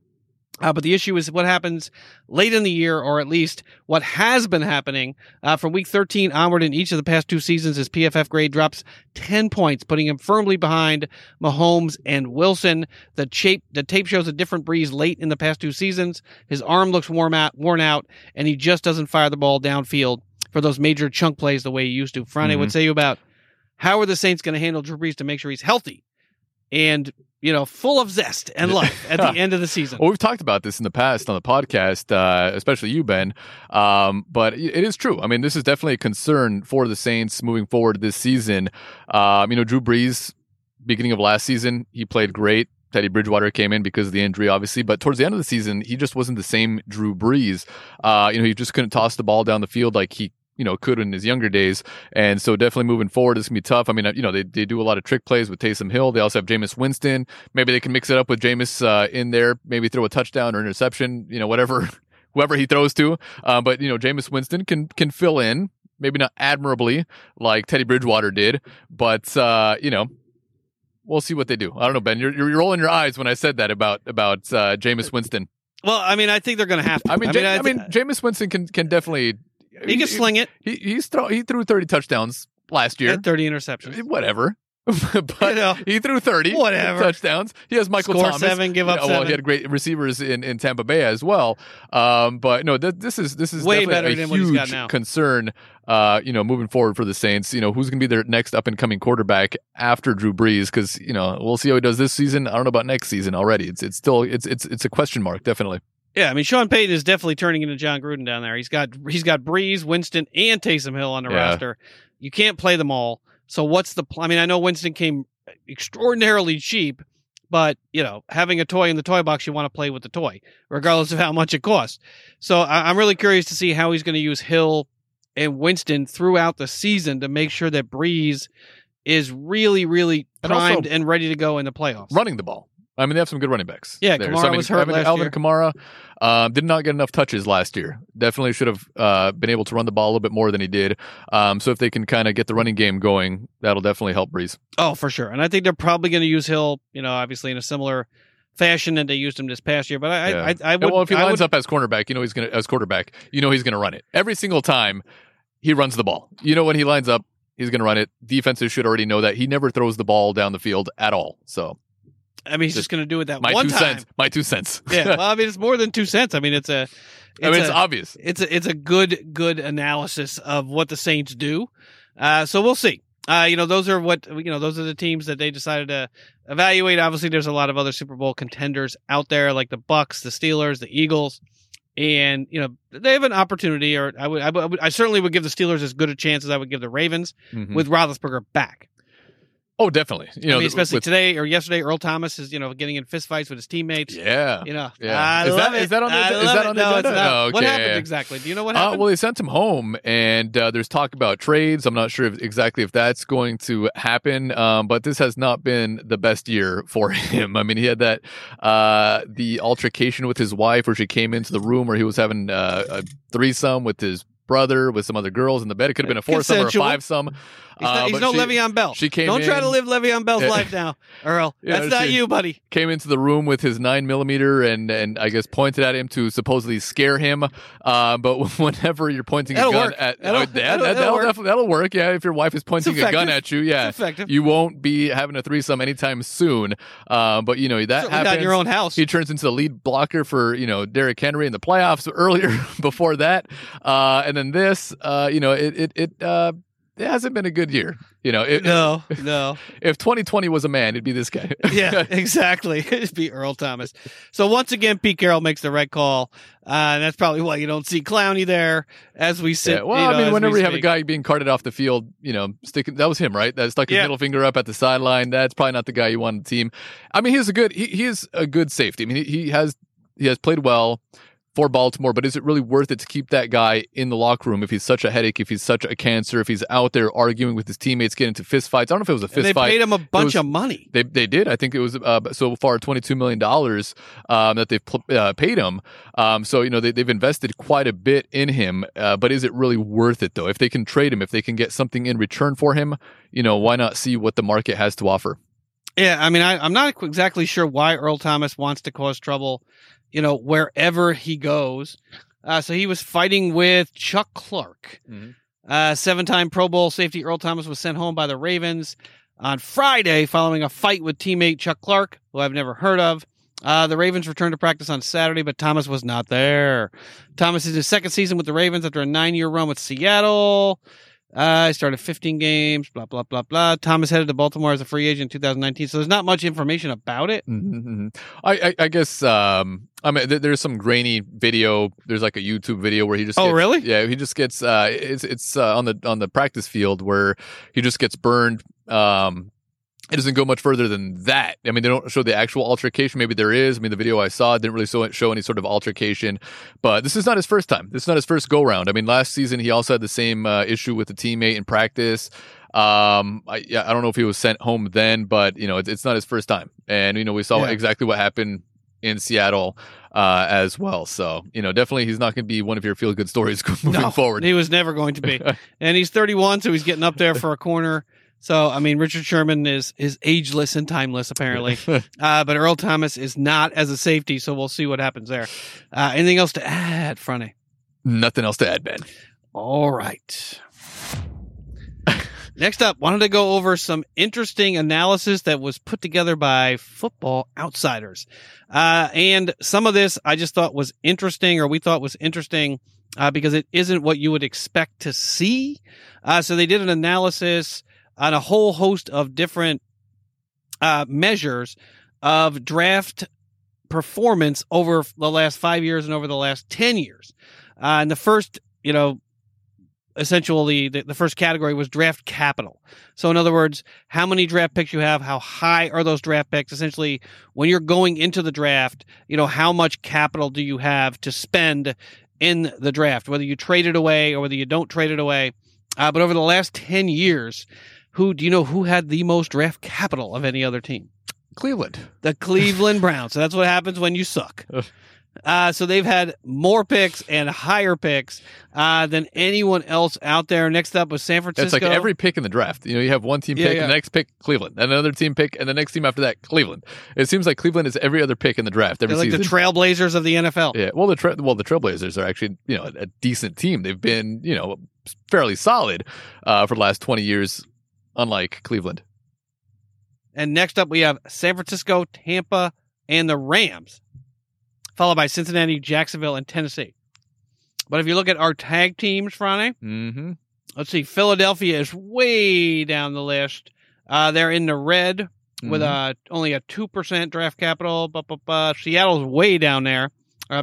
But the issue is what happens late in the year, or at least what has been happening from week 13 onward in each of the past 2 seasons. His PFF grade drops 10 points, putting him firmly behind Mahomes and Wilson. The tape shows a different Brees late in the past 2 seasons. His arm looks worn out, and he just doesn't fire the ball downfield for those major chunk plays the way he used to. Friday, what say you about how are the Saints going to handle Drew Brees to make sure he's healthy and, you know, full of zest and love at the end of the season. Well, we've talked about this in the past on the podcast, especially you, Ben, but it is true. I mean, this is definitely a concern for the Saints moving forward this season. You know, Drew Brees, beginning of last season, he played great. Teddy Bridgewater came in because of the injury, obviously, but towards the end of the season, he just wasn't the same Drew Brees. You know, he just couldn't toss the ball down the field like he, you know, could in his younger days. And so definitely moving forward, it's going to be tough. I mean, you know, they do a lot of trick plays with Taysom Hill. They also have Jameis Winston. Maybe they can mix it up with Jameis in there, maybe throw a touchdown or interception, you know, whatever, whoever he throws to. But, you know, Jameis Winston can fill in, maybe not admirably like Teddy Bridgewater did, but, you know, we'll see what they do. I don't know, Ben, you're rolling your eyes when I said that about Jameis Winston. Well, I mean, I think they're going to have to. I mean, Jameis Winston can definitely... He can sling it. He threw 30 touchdowns last year. And 30 interceptions. Whatever. But you know, he threw 30 whatever. Touchdowns. He has Michael Score Thomas. 7, give up 7. Well, he had great receivers in Tampa Bay as well. But no, this is way definitely better a than huge what he's got now. Concern. You know, moving forward for the Saints, you know, who's going to be their next up and coming quarterback after Drew Brees? Because you know, we'll see how he does this season. I don't know about next season already. It's still a question mark, definitely. Yeah, I mean, Sean Payton is definitely turning into John Gruden down there. He's got Brees, Winston, and Taysom Hill on the roster. You can't play them all. So what's the plan? I mean, I know Winston came extraordinarily cheap, but, you know, having a toy in the toy box, you want to play with the toy, regardless of how much it costs. So I'm really curious to see how he's going to use Hill and Winston throughout the season to make sure that Brees is really, really primed and ready to go in the playoffs. Running the ball. I mean, they have some good running backs. Yeah, there. Kamara was hurt last year. Alvin Kamara did not get enough touches last year. Definitely should have been able to run the ball a little bit more than he did. So if they can kind of get the running game going, that'll definitely help Brees. Oh, for sure. And I think they're probably going to use Hill, you know, obviously in a similar fashion that they used him this past year. But I would. Well, if he lines up as cornerback, you know he's going to run it every single time. He runs the ball. You know when he lines up, he's going to run it. Defenses should already know that he never throws the ball down the field at all. So. I mean, he's just going to do it that one time. My two cents. Yeah, well, I mean, it's more than 2 cents. I mean, it's obvious. It's a good analysis of what the Saints do. So we'll see. You know, those are the teams that they decided to evaluate. Obviously, there's a lot of other Super Bowl contenders out there, like the Bucs, the Steelers, the Eagles, and you know they have an opportunity. Or I certainly would give the Steelers as good a chance as I would give the Ravens with Roethlisberger back. Oh, definitely. You know, especially today or yesterday, Earl Thomas is, you know, getting in fistfights with his teammates. Yeah. You know, I love it. Is that on the agenda? No, okay. What happened exactly? Do you know what happened? Well, they sent him home, and there's talk about trades. I'm not sure if that's going to happen, but this has not been the best year for him. I mean, he had that the altercation with his wife where she came into the room where he was having a threesome with his brother with some other girls in the bed. It could have been a foursome or a fivesome. He's no Le'Veon Bell. Don't try to live Le'Veon Bell's life now, Earl. That's not you, buddy. Came into the room with his 9mm and I guess pointed at him to supposedly scare him. But whenever you're pointing a gun at that'll work. Yeah, if your wife is pointing a gun at you, yeah, you won't be having a threesome anytime soon. But you know that certainly happens. Not in your own house. He turns into the lead blocker for you know Derrick Henry in the playoffs earlier before that, and then this, you know, it hasn't been a good year. You know, no. If 2020 was a man, it'd be this guy. Yeah, exactly. It'd be Earl Thomas. So once again, Pete Carroll makes the right call. And that's probably why you don't see Clowney there as we sit. Yeah, well, you know, I mean, whenever you have a guy being carted off the field, you know, that was him, right? That stuck his middle finger up at the sideline. That's probably not the guy you want on the team. I mean, he is a good safety. I mean, he has played well for Baltimore, but is it really worth it to keep that guy in the locker room if he's such a headache, if he's such a cancer, if he's out there arguing with his teammates, getting into fist fights? I don't know if it was a fist fight. They paid him a bunch of money. They did. I think it was so far $22 million that they've paid him. So, you know, they've invested quite a bit in him, but is it really worth it, though? If they can trade him, if they can get something in return for him, you know, why not see what the market has to offer? Yeah, I mean, I'm not exactly sure why Earl Thomas wants to cause trouble, you know, wherever he goes. So he was fighting with Chuck Clark. Seven-time Pro Bowl safety Earl Thomas was sent home by the Ravens on Friday following a fight with teammate Chuck Clark, who I've never heard of. The Ravens returned to practice on Saturday, but Thomas was not there. Thomas is his second season with the Ravens after a 9-year run with Seattle. I started 15 games, blah, blah, blah, blah. Thomas headed to Baltimore as a free agent in 2019. So there's not much information about it. Mm-hmm. I guess, I mean, there's some grainy video. There's like a YouTube video where he just gets, really? Yeah, he just gets, it's on the practice field where he just gets burned. It doesn't go much further than that. I mean, they don't show the actual altercation. Maybe there is. I mean, the video I saw didn't really show any sort of altercation. But this is not his first time. This is not his first go-round. I mean, last season, he also had the same issue with a teammate in practice. I don't know if he was sent home then, but, you know, it's not his first time. And, you know, we saw exactly what happened in Seattle as well. So, you know, definitely he's not going to be one of your feel-good stories moving forward. He was never going to be. And he's 31, so he's getting up there for a corner. So, I mean, Richard Sherman is ageless and timeless, apparently. But Earl Thomas is not as a safety, so we'll see what happens there. Anything else to add, Franny? Nothing else to add, Ben. All right. Next up, wanted to go over some interesting analysis that was put together by Football Outsiders. And some of this I just thought was interesting, or we thought was interesting, because it isn't what you would expect to see. So they did an analysis on a whole host of different measures of draft performance over the last 5 years and over the last 10 years. And the first, you know, essentially the first category was draft capital. So in other words, how many draft picks you have, how high are those draft picks? Essentially, when you're going into the draft, you know, how much capital do you have to spend in the draft, whether you trade it away or whether you don't trade it away. But over the last 10 years, who had the most draft capital of any other team? Cleveland. The Cleveland Browns. So that's what happens when you suck. So they've had more picks and higher picks than anyone else out there. Next up was San Francisco. It's like every pick in the draft. You know, you have one team pick, and the next pick, Cleveland. And another team pick, and the next team after that, Cleveland. It seems like Cleveland is every other pick in the draft every season. They're like the Trailblazers of the NFL. Yeah, well, the Trailblazers are actually, you know, a decent team. They've been, you know, fairly solid for the last 20 years, unlike Cleveland. And next up, we have San Francisco, Tampa, and the Rams, followed by Cincinnati, Jacksonville, and Tennessee. But if you look at our tag teams, Franny, let's see, Philadelphia is way down the list. They're in the red with only a 2% draft capital. Seattle's way down there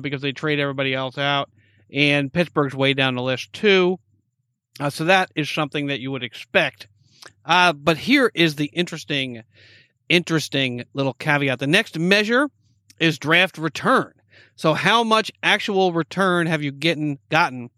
because they trade everybody else out. And Pittsburgh's way down the list, too. So that is something that you would expect. But here is the interesting little caveat. The next measure is draft return. So how much actual return have you gotten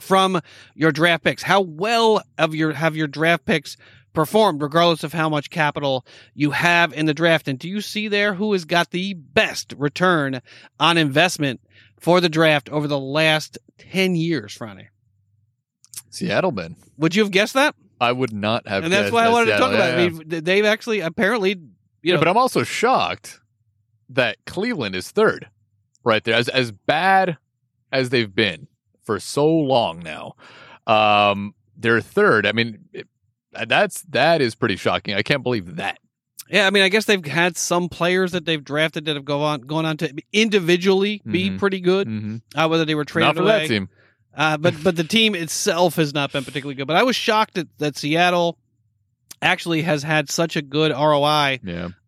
from your draft picks? How well have your draft picks performed, regardless of how much capital you have in the draft? And do you see there who has got the best return on investment for the draft over the last 10 years, Franny? Seattle, Ben. Would you have guessed that? I would not have guessed that. And that's why I wanted to talk about it. I mean, they've actually apparently, you know. But I'm also shocked that Cleveland is third right there. As bad as they've been for so long now, they're third. I mean, that is pretty shocking. I can't believe that. Yeah, I mean, I guess they've had some players that they've drafted that have gone on to individually be pretty good, whether they were traded away. Not for that team. But the team itself has not been particularly good. But I was shocked that Seattle actually has had such a good ROI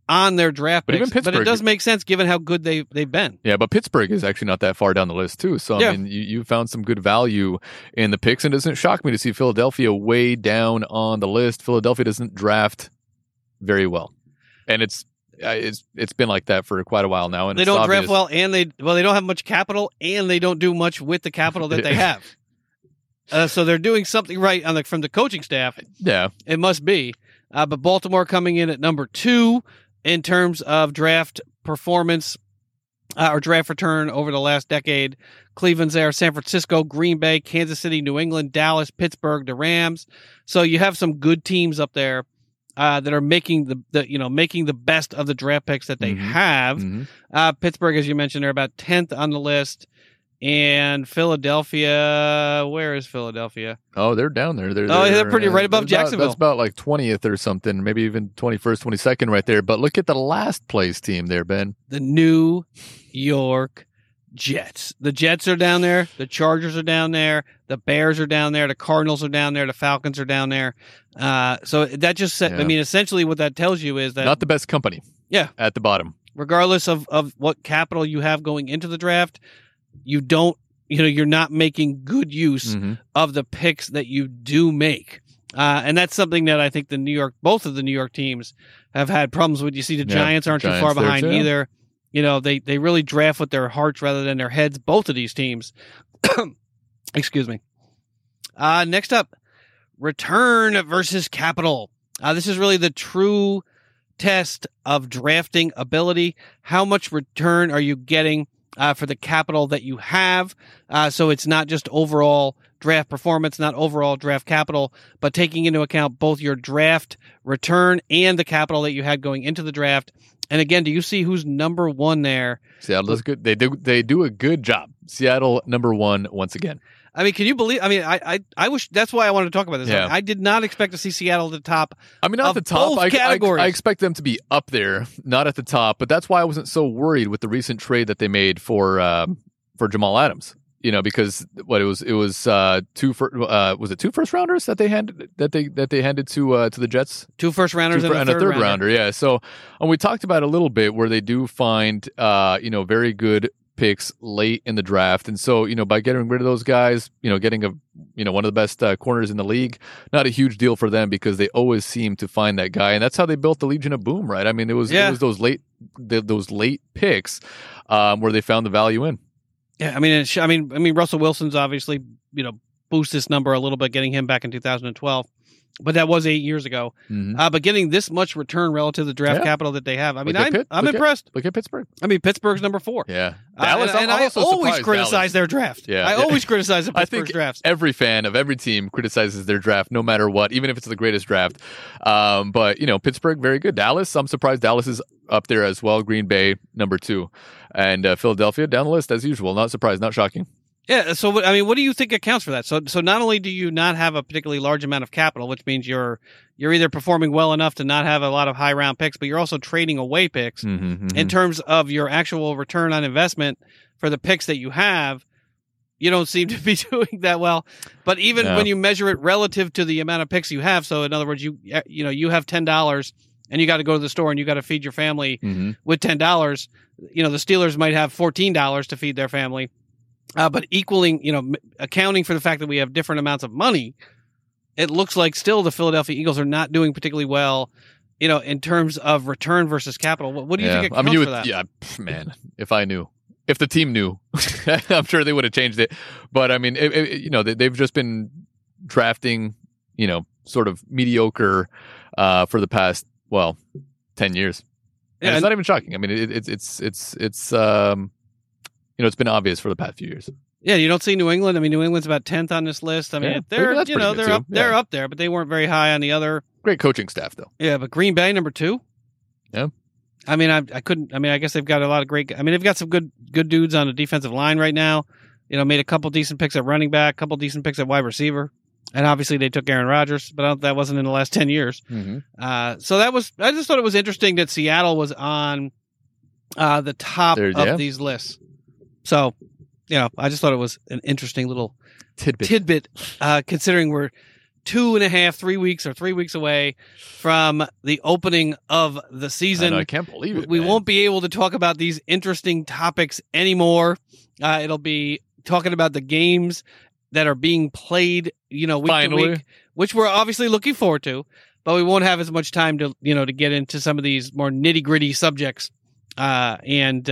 on their draft picks. But it does make sense given how good they've been. Yeah, but Pittsburgh is actually not that far down the list, too. So, I mean, you found some good value in the picks. And it doesn't shock me to see Philadelphia way down on the list. Philadelphia doesn't draft very well. And it's been like that for quite a while now, and they don't draft well, and they don't have much capital, and they don't do much with the capital that they have. So they're doing something right from the coaching staff. Yeah, it must be. But Baltimore coming in at number 2 in terms of draft performance or draft return over the last decade. Cleveland's there, San Francisco, Green Bay, Kansas City, New England, Dallas, Pittsburgh, the Rams. So you have some good teams up there that are making the best of the draft picks that they have. Pittsburgh, as you mentioned, are about 10th on the list, and Philadelphia. Where is Philadelphia? Oh, they're down there. They're pretty right above Jacksonville. That's about like 20th or something, maybe even 21st, 22nd, right there. But look at the last place team there, Ben. The New York Jets. The Jets are down there. The Chargers are down there. The Bears are down there. The Cardinals are down there. The Falcons are down there. So that just said, I mean, essentially what that tells you is that not the best company. Yeah. At the bottom. Regardless of what capital you have going into the draft, you're not making good use of the picks that you do make. And that's something that I think both of the New York teams have had problems with. You see, the Giants aren't too far behind either. You know, they really draft with their hearts rather than their heads, both of these teams. Excuse me. Next up, return versus capital. This is really the true test of drafting ability. How much return are you getting for the capital that you have? So it's not just overall draft performance, not overall draft capital, but taking into account both your draft return and the capital that you had going into the draft. And again, do you see who's number one there? Seattle does good. They do a good job. Seattle number one once again. I mean, can you believe? I mean, I wish that's why I wanted to talk about this. Yeah. I did not expect to see Seattle at the top. I mean, not at the top. I expect them to be up there, not at the top. But that's why I wasn't so worried with the recent trade that they made for Jamal Adams. You know, because it was two first rounders that they handed to the Jets. Two first rounders and a third rounder. Yeah. So, and we talked about it a little bit where they do find very good picks late in the draft, and so by getting rid of those guys, getting one of the best corners in the league, not a huge deal for them because they always seem to find that guy, and that's how they built the Legion of Boom, right? I mean, it was those late picks where they found the value in. Yeah, I mean, Russell Wilson's obviously, boost this number a little bit, getting him back in 2012, but that was 8 years ago. Mm-hmm. But getting this much return relative to the draft capital that they have, I mean, I'm impressed. Look at Pittsburgh. I mean, Pittsburgh's number four. Yeah, Dallas, I always criticize their draft. Yeah, I always criticize the Pittsburgh drafts. Every fan of every team criticizes their draft, no matter what, even if it's the greatest draft. But Pittsburgh, very good. Dallas, I'm surprised Dallas is up there as well. Green Bay, number two. And Philadelphia down the list as usual. Not surprised, not shocking. Yeah. So, I mean, what do you think accounts for that? So not only do you not have a particularly large amount of capital, which means you're either performing well enough to not have a lot of high round picks, but you're also trading away picks in terms of your actual return on investment for the picks that you have. You don't seem to be doing that well, but even when you measure it relative to the amount of picks you have. So, in other words, you have $10. And you got to go to the store and you got to feed your family with $10. The Steelers might have $14 to feed their family, but equaling, accounting for the fact that we have different amounts of money, it looks like still the Philadelphia Eagles are not doing particularly well, in terms of return versus capital. What do you think? For that? Yeah, man, if I knew. If the team knew, I'm sure they would have changed it. But I mean, they've just been drafting, sort of mediocre for the past. Well, 10 years. And it's not even shocking. I mean, it's been obvious for the past few years. Yeah, you don't see New England. I mean, New England's about 10th on this list. I mean, they're up there, but they weren't very high on the other. Great coaching staff, though. Yeah, but Green Bay, number two. Yeah. I mean, I guess they've got a lot of great. I mean, they've got some good dudes on the defensive line right now. Made a couple decent picks at running back, couple decent picks at wide receiver. And obviously they took Aaron Rodgers, but that wasn't in the last 10 years. Mm-hmm. I just thought it was interesting that Seattle was on the top of these lists. So, I just thought it was an interesting little tidbit considering we're 3 weeks away from the opening of the season. I can't believe it. We won't be able to talk about these interesting topics anymore. It'll be talking about the games that are being played, week to week, which we're obviously looking forward to, but we won't have as much time to, to get into some of these more nitty gritty subjects, and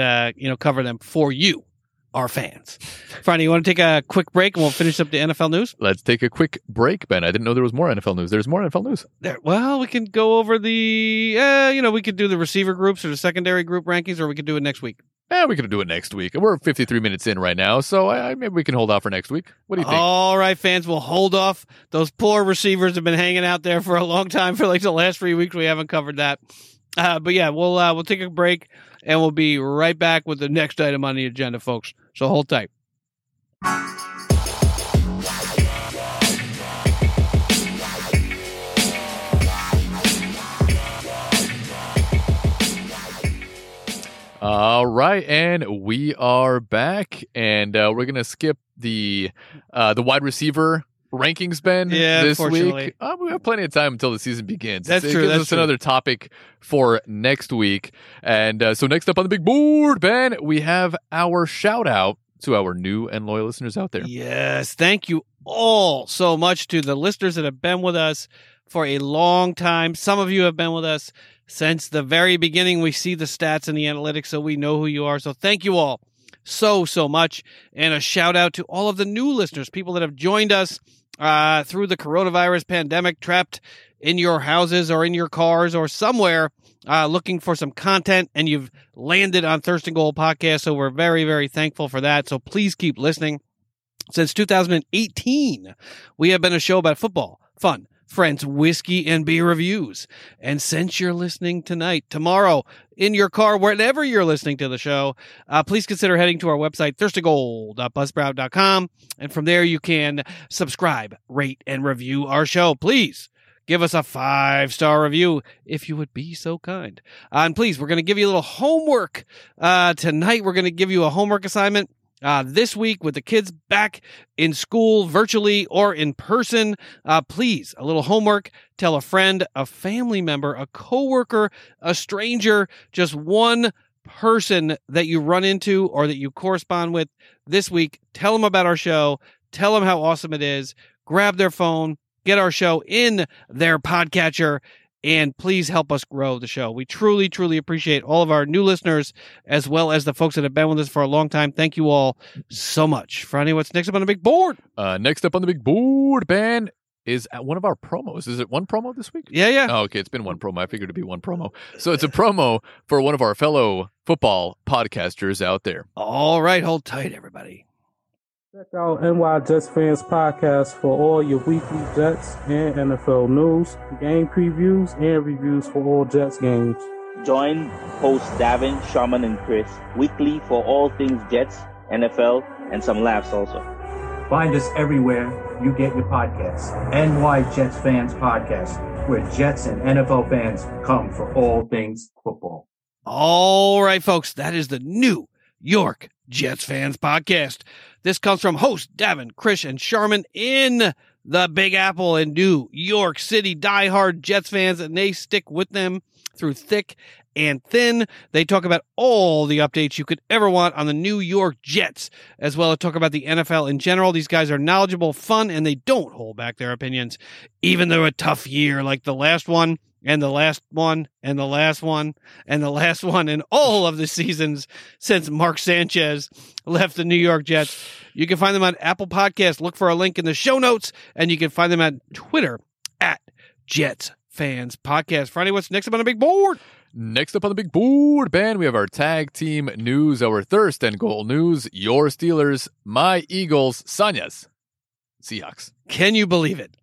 cover them for you, our fans. Franny, you want to take a quick break and we'll finish up the NFL news? Let's take a quick break, Ben. I didn't know there was more NFL news. There's more NFL news. Well, we can go over we could do the receiver groups or the secondary group rankings, or we could do it next week. We could do it next week. We're 53 minutes in right now, so maybe we can hold off for next week. What do you think? All right, fans, we'll hold off. Those poor receivers have been hanging out there for a long time. For like the last 3 weeks, we haven't covered that. But yeah, we'll take a break, and we'll be right back with the next item on the agenda, folks. So hold tight. All right, and we are back, and we're gonna skip the wide receiver rankings, Ben. Yeah, this week we have plenty of time until the season begins. That's true. That's another topic for next week. And so next up on the big board, Ben, we have our shout out to our new and loyal listeners out there. Yes, thank you all so much to the listeners that have been with us for a long time. Some of you have been with us since the very beginning. We see the stats and the analytics, so we know who you are. So thank you all so much. And a shout out to all of the new listeners, people that have joined us through the coronavirus pandemic, trapped in your houses or in your cars or somewhere looking for some content, and you've landed on Thirst and Goal podcast. So we're very, very thankful for that. So please keep listening. Since 2018, we have been a show about football, fun, friends, whiskey, and beer reviews. And since you're listening tonight, tomorrow, in your car, wherever you're listening to the show, please consider heading to our website, thirstygold.buzzsprout.com. And from there, you can subscribe, rate, and review our show. Please give us a 5-star review if you would be so kind. And please, we're going to give you a little homework tonight. We're going to give you a homework assignment. This week, with the kids back in school, virtually or in person, please, a little homework. Tell a friend, a family member, a coworker, a stranger, just one person that you run into or that you correspond with this week. Tell them about our show. Tell them how awesome it is. Grab their phone. Get our show in their podcatcher. And please help us grow the show. We truly, truly appreciate all of our new listeners, as well as the folks that have been with us for a long time. Thank you all so much. Franny, what's next up on the big board? Next up on the big board, Ben, is one of our promos. Is it one promo this week? Yeah. Oh, okay, it's been one promo. I figured it'd be one promo. So it's a promo for one of our fellow football podcasters out there. All right, hold tight, everybody. Check out NY Jets Fans Podcast for all your weekly Jets and NFL news, game previews, and reviews for all Jets games. Join hosts Davin, Shaman, and Chris weekly for all things Jets, NFL, and some laughs also. Find us everywhere you get your podcasts. NY Jets Fans Podcast, where Jets and NFL fans come for all things football. All right, folks, that is the New York Jets Fans Podcast. This comes from host Davin, Krish, and Sharman in the Big Apple in New York City. Diehard Jets fans, and they stick with them through thick and thin. They talk about all the updates you could ever want on the New York Jets, as well as talk about the NFL in general. These guys are knowledgeable, fun, and they don't hold back their opinions, even though a tough year like the last one. And the last one, and the last one, and the last one, and all of the seasons since Mark Sanchez left the New York Jets. You can find them on Apple Podcasts. Look for a link in the show notes, and you can find them on Twitter at Jets Fans Podcast. Friday, what's next up on the big board? Next up on the big board, Ben, we have our tag team news, our Thirst and Goal news, your Steelers, my Eagles, Sanya's Seahawks. Can you believe it?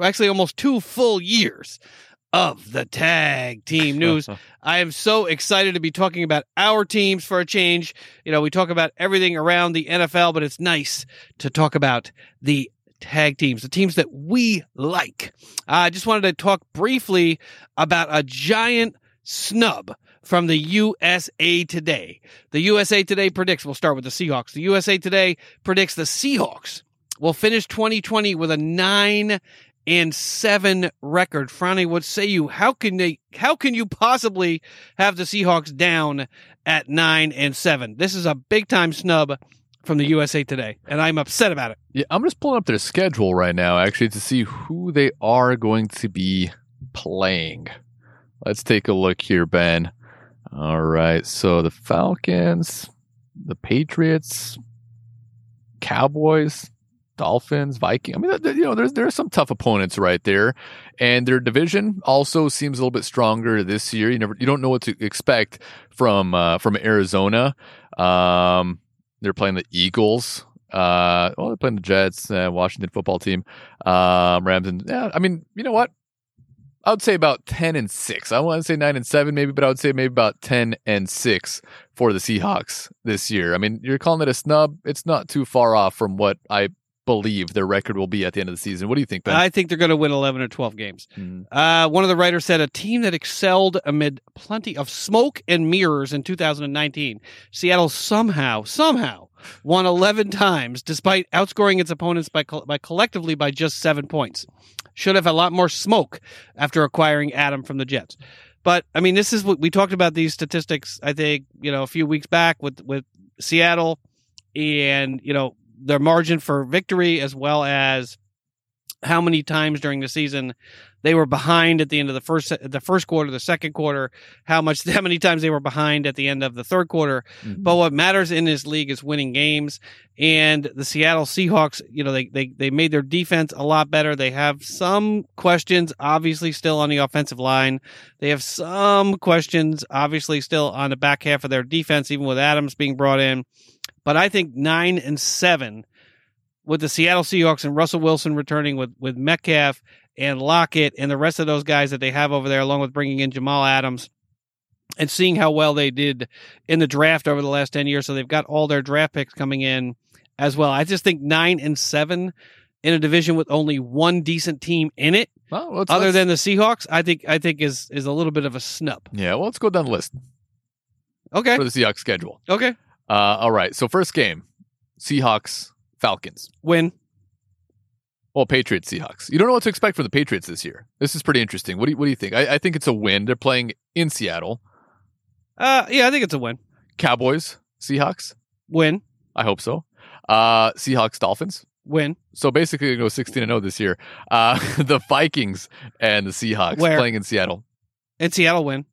Actually almost 2 full years of the tag team news. I am so excited to be talking about our teams for a change. You know, we talk about everything around the NFL, but it's nice to talk about the tag teams, the teams that we like. I just wanted to talk briefly about a giant snub from the USA Today. The USA Today predicts, we'll start with the Seahawks. The USA Today predicts the Seahawks will finish 2020 with a 9-7 record. Franny, what say you? How can you possibly have the Seahawks down at 9-7? This is a big time snub from the USA Today, and I'm upset about it. Yeah, I'm just pulling up their schedule right now, actually, to see who they are going to be playing. Let's take a look here, Ben. All right, so the Falcons, the Patriots, Cowboys, Dolphins, Vikings. I mean, you know, there's some tough opponents right there, and their division also seems a little bit stronger this year. You don't know what to expect from Arizona. They're playing the Eagles. They're playing the Jets, Washington Football Team, Rams, and I mean, you know what? I would say about 10-6. I want to say 9-7 maybe, but I would say maybe about 10-6 for the Seahawks this year. I mean, you're calling it a snub. It's not too far off from what I believe their record will be at the end of the season. What do you think, Ben? I think they're going to win 11 or 12 games. One of the writers said a team that excelled amid plenty of smoke and mirrors in 2019. Seattle somehow won 11 times despite outscoring its opponents by just 7 points. Should have a lot more smoke after acquiring Adam from the Jets. But I mean, this is what we talked about, these statistics, I think, a few weeks back with Seattle and, their margin for victory, as well as how many times during the season they were behind at the end of the first quarter, the second quarter, how many times they were behind at the end of the third quarter. Mm-hmm. But what matters in this league is winning games. And the Seattle Seahawks, they made their defense a lot better. They have some questions, obviously, still on the offensive line. They have some questions, obviously, still on the back half of their defense, even with Adams being brought in. But I think 9-7 with the Seattle Seahawks and Russell Wilson returning with Metcalf and Lockett and the rest of those guys that they have over there, along with bringing in Jamal Adams and seeing how well they did in the draft over the last 10 years. So they've got all their draft picks coming in as well. I just think 9-7 in a division with only one decent team in it, other than the Seahawks, I think is a little bit of a snub. Yeah, well, let's go down the list. Okay. For the Seahawks schedule. Okay. All right. So first game, Seahawks, Falcons. Win. Well, Patriots, Seahawks. You don't know what to expect from the Patriots this year. This is pretty interesting. What do you think? I think it's a win. They're playing in Seattle. Yeah, I think it's a win. Cowboys, Seahawks. Win. I hope so. Seahawks, Dolphins. Win. So basically, you go 16-0 this year. The Vikings and the Seahawks playing in Seattle. In Seattle, win.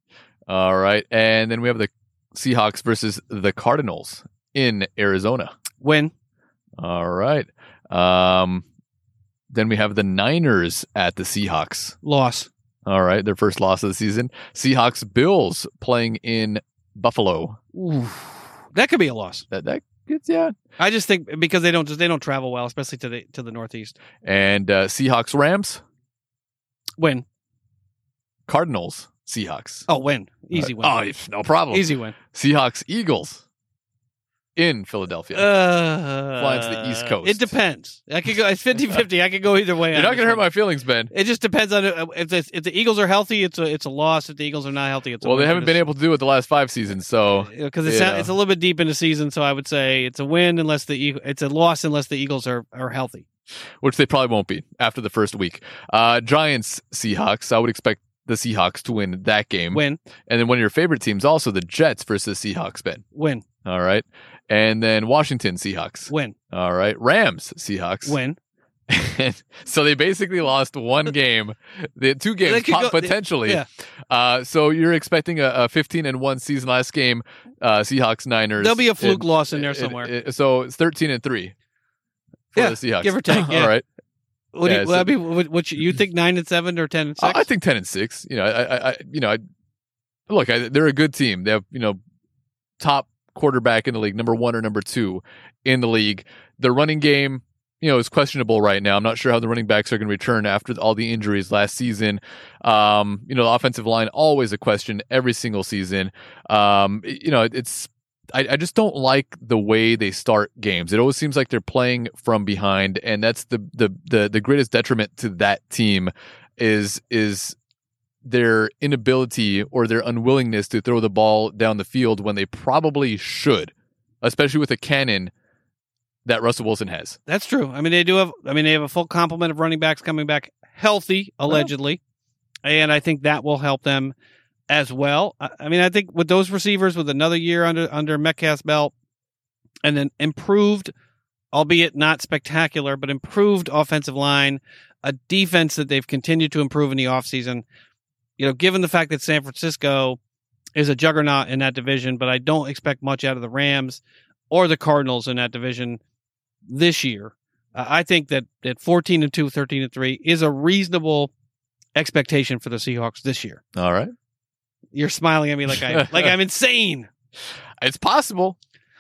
All right. And then we have the Seahawks versus the Cardinals in Arizona. Win. All right. Then we have the Niners at the Seahawks. Loss. All right. Their first loss of the season. Seahawks Bills playing in Buffalo. Ooh, that could be a loss. Yeah. I just think because they don't travel well, especially to the Northeast. And Seahawks Rams. Win. Cardinals. Seahawks. Oh, win. Easy win. Oh, no problem. Easy win. Seahawks, Eagles in Philadelphia. Flying to the East Coast. It depends. I could go 50-50. I could go either way. You're not going to hurt my feelings, Ben. It just depends on if the Eagles are healthy, it's a loss. If the Eagles are not healthy, it's a win. Well, they haven't been able to do it the last 5 seasons, so because it's a little bit deep in the season, so I would say it's a win it's a loss unless the Eagles are healthy. Which they probably won't be after the first week. Giants, Seahawks. I would expect the Seahawks to win that game. Win. And then one of your favorite teams also, the Jets versus Seahawks, Ben. Win. All right. And then Washington, Seahawks. Win. All right. Rams, Seahawks. Win. So they basically lost one game. They had 2 games potentially. Yeah. So you're expecting a 15-1 season last game, Seahawks, Niners. There'll be a fluke loss in there somewhere. So it's 13-3 for the Seahawks. Give or take. Yeah. All right. What you think? 9-7 or 10-6? I think 10-6. They're a good team. They have top quarterback in the league, number 1 or number 2 in the league. Their running game, is questionable right now. I'm not sure how the running backs are going to return after all the injuries last season. The offensive line always a question every single season. I just don't like the way they start games. It always seems like they're playing from behind, and that's the greatest detriment to that team is their inability or their unwillingness to throw the ball down the field when they probably should, especially with a cannon that Russell Wilson has. That's true. I mean, they have a full complement of running backs coming back healthy, allegedly, and I think that will help them as well. I mean, I think with those receivers, with another year under Metcalf's belt and an improved, albeit not spectacular, but improved offensive line, a defense that they've continued to improve in the offseason, given the fact that San Francisco is a juggernaut in that division, but I don't expect much out of the Rams or the Cardinals in that division this year. I think that 14-2, 13-3 is a reasonable expectation for the Seahawks this year. All right. You're smiling at me like I'm insane. It's possible.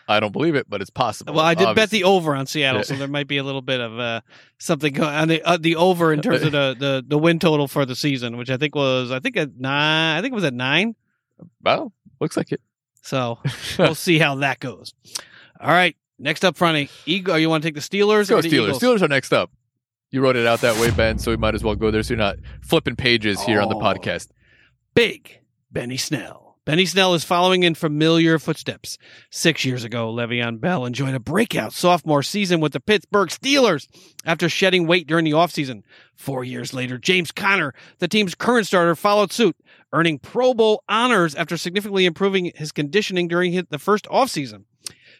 I don't believe it, but it's possible. Well, I did bet the over on Seattle, so there might be a little bit of something going on the over in terms of the win total for the season, which I think it was at 9. Well, looks like it. So we'll see how that goes. All right, Next up, Franny. You want to take the Steelers? Go or the Steelers. Eagles? Steelers are next up. You wrote it out that way, Ben, so we might as well go there so you're not flipping pages here on the podcast. Big Benny Snell. Benny Snell is following in familiar footsteps. 6 years ago, Le'Veon Bell enjoyed a breakout sophomore season with the Pittsburgh Steelers after shedding weight during the offseason. 4 years later, James Conner, the team's current starter, followed suit, earning Pro Bowl honors after significantly improving his conditioning during the first offseason.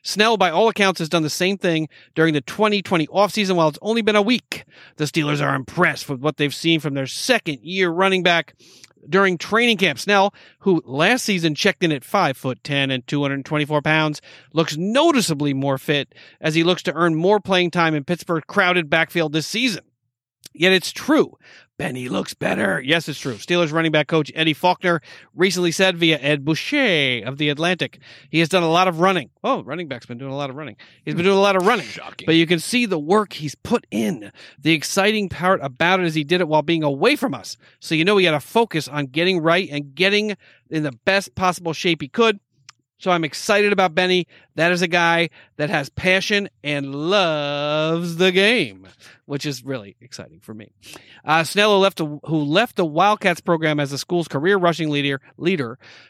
Snell, by all accounts, has done the same thing during the 2020 offseason while it's only been a week. The Steelers are impressed with what they've seen from their second-year running back during training camp. Snell, who last season checked in at 5'10" and 224 pounds, looks noticeably more fit as he looks to earn more playing time in Pittsburgh's crowded backfield this season. Yet it's true. Benny looks better. Yes, it's true. Steelers running back coach Eddie Faulkner recently said via Ed Boucher of The Atlantic, he has done a lot of running. Oh, running back's been doing a lot of running. He's been doing a lot of running. Shocking. But you can see the work he's put in. The exciting part about it is he did it while being away from us. So you know he had a focus on getting right and getting in the best possible shape he could. So I'm excited about Benny. That is a guy that has passion and loves the game, which is really exciting for me. Snell, who left the Wildcats program as the school's career rushing leader,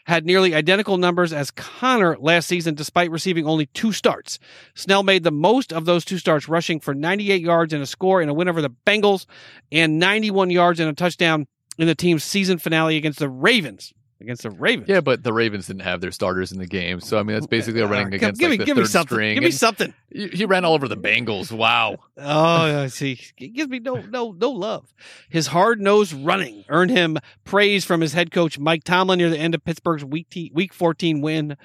had nearly identical numbers as Connor last season, despite receiving only 2 starts. Snell made the most of those 2 starts, rushing for 98 yards and a score in a win over the Bengals and 91 yards and a touchdown in the team's season finale against the Ravens. Yeah, but the Ravens didn't have their starters in the game. So, I mean, that's basically a running against the third string. Give me something. He ran all over the Bengals. Wow. Oh, see, he gives me no love. His hard-nosed running earned him praise from his head coach, Mike Tomlin, near the end of Pittsburgh's Week 14 win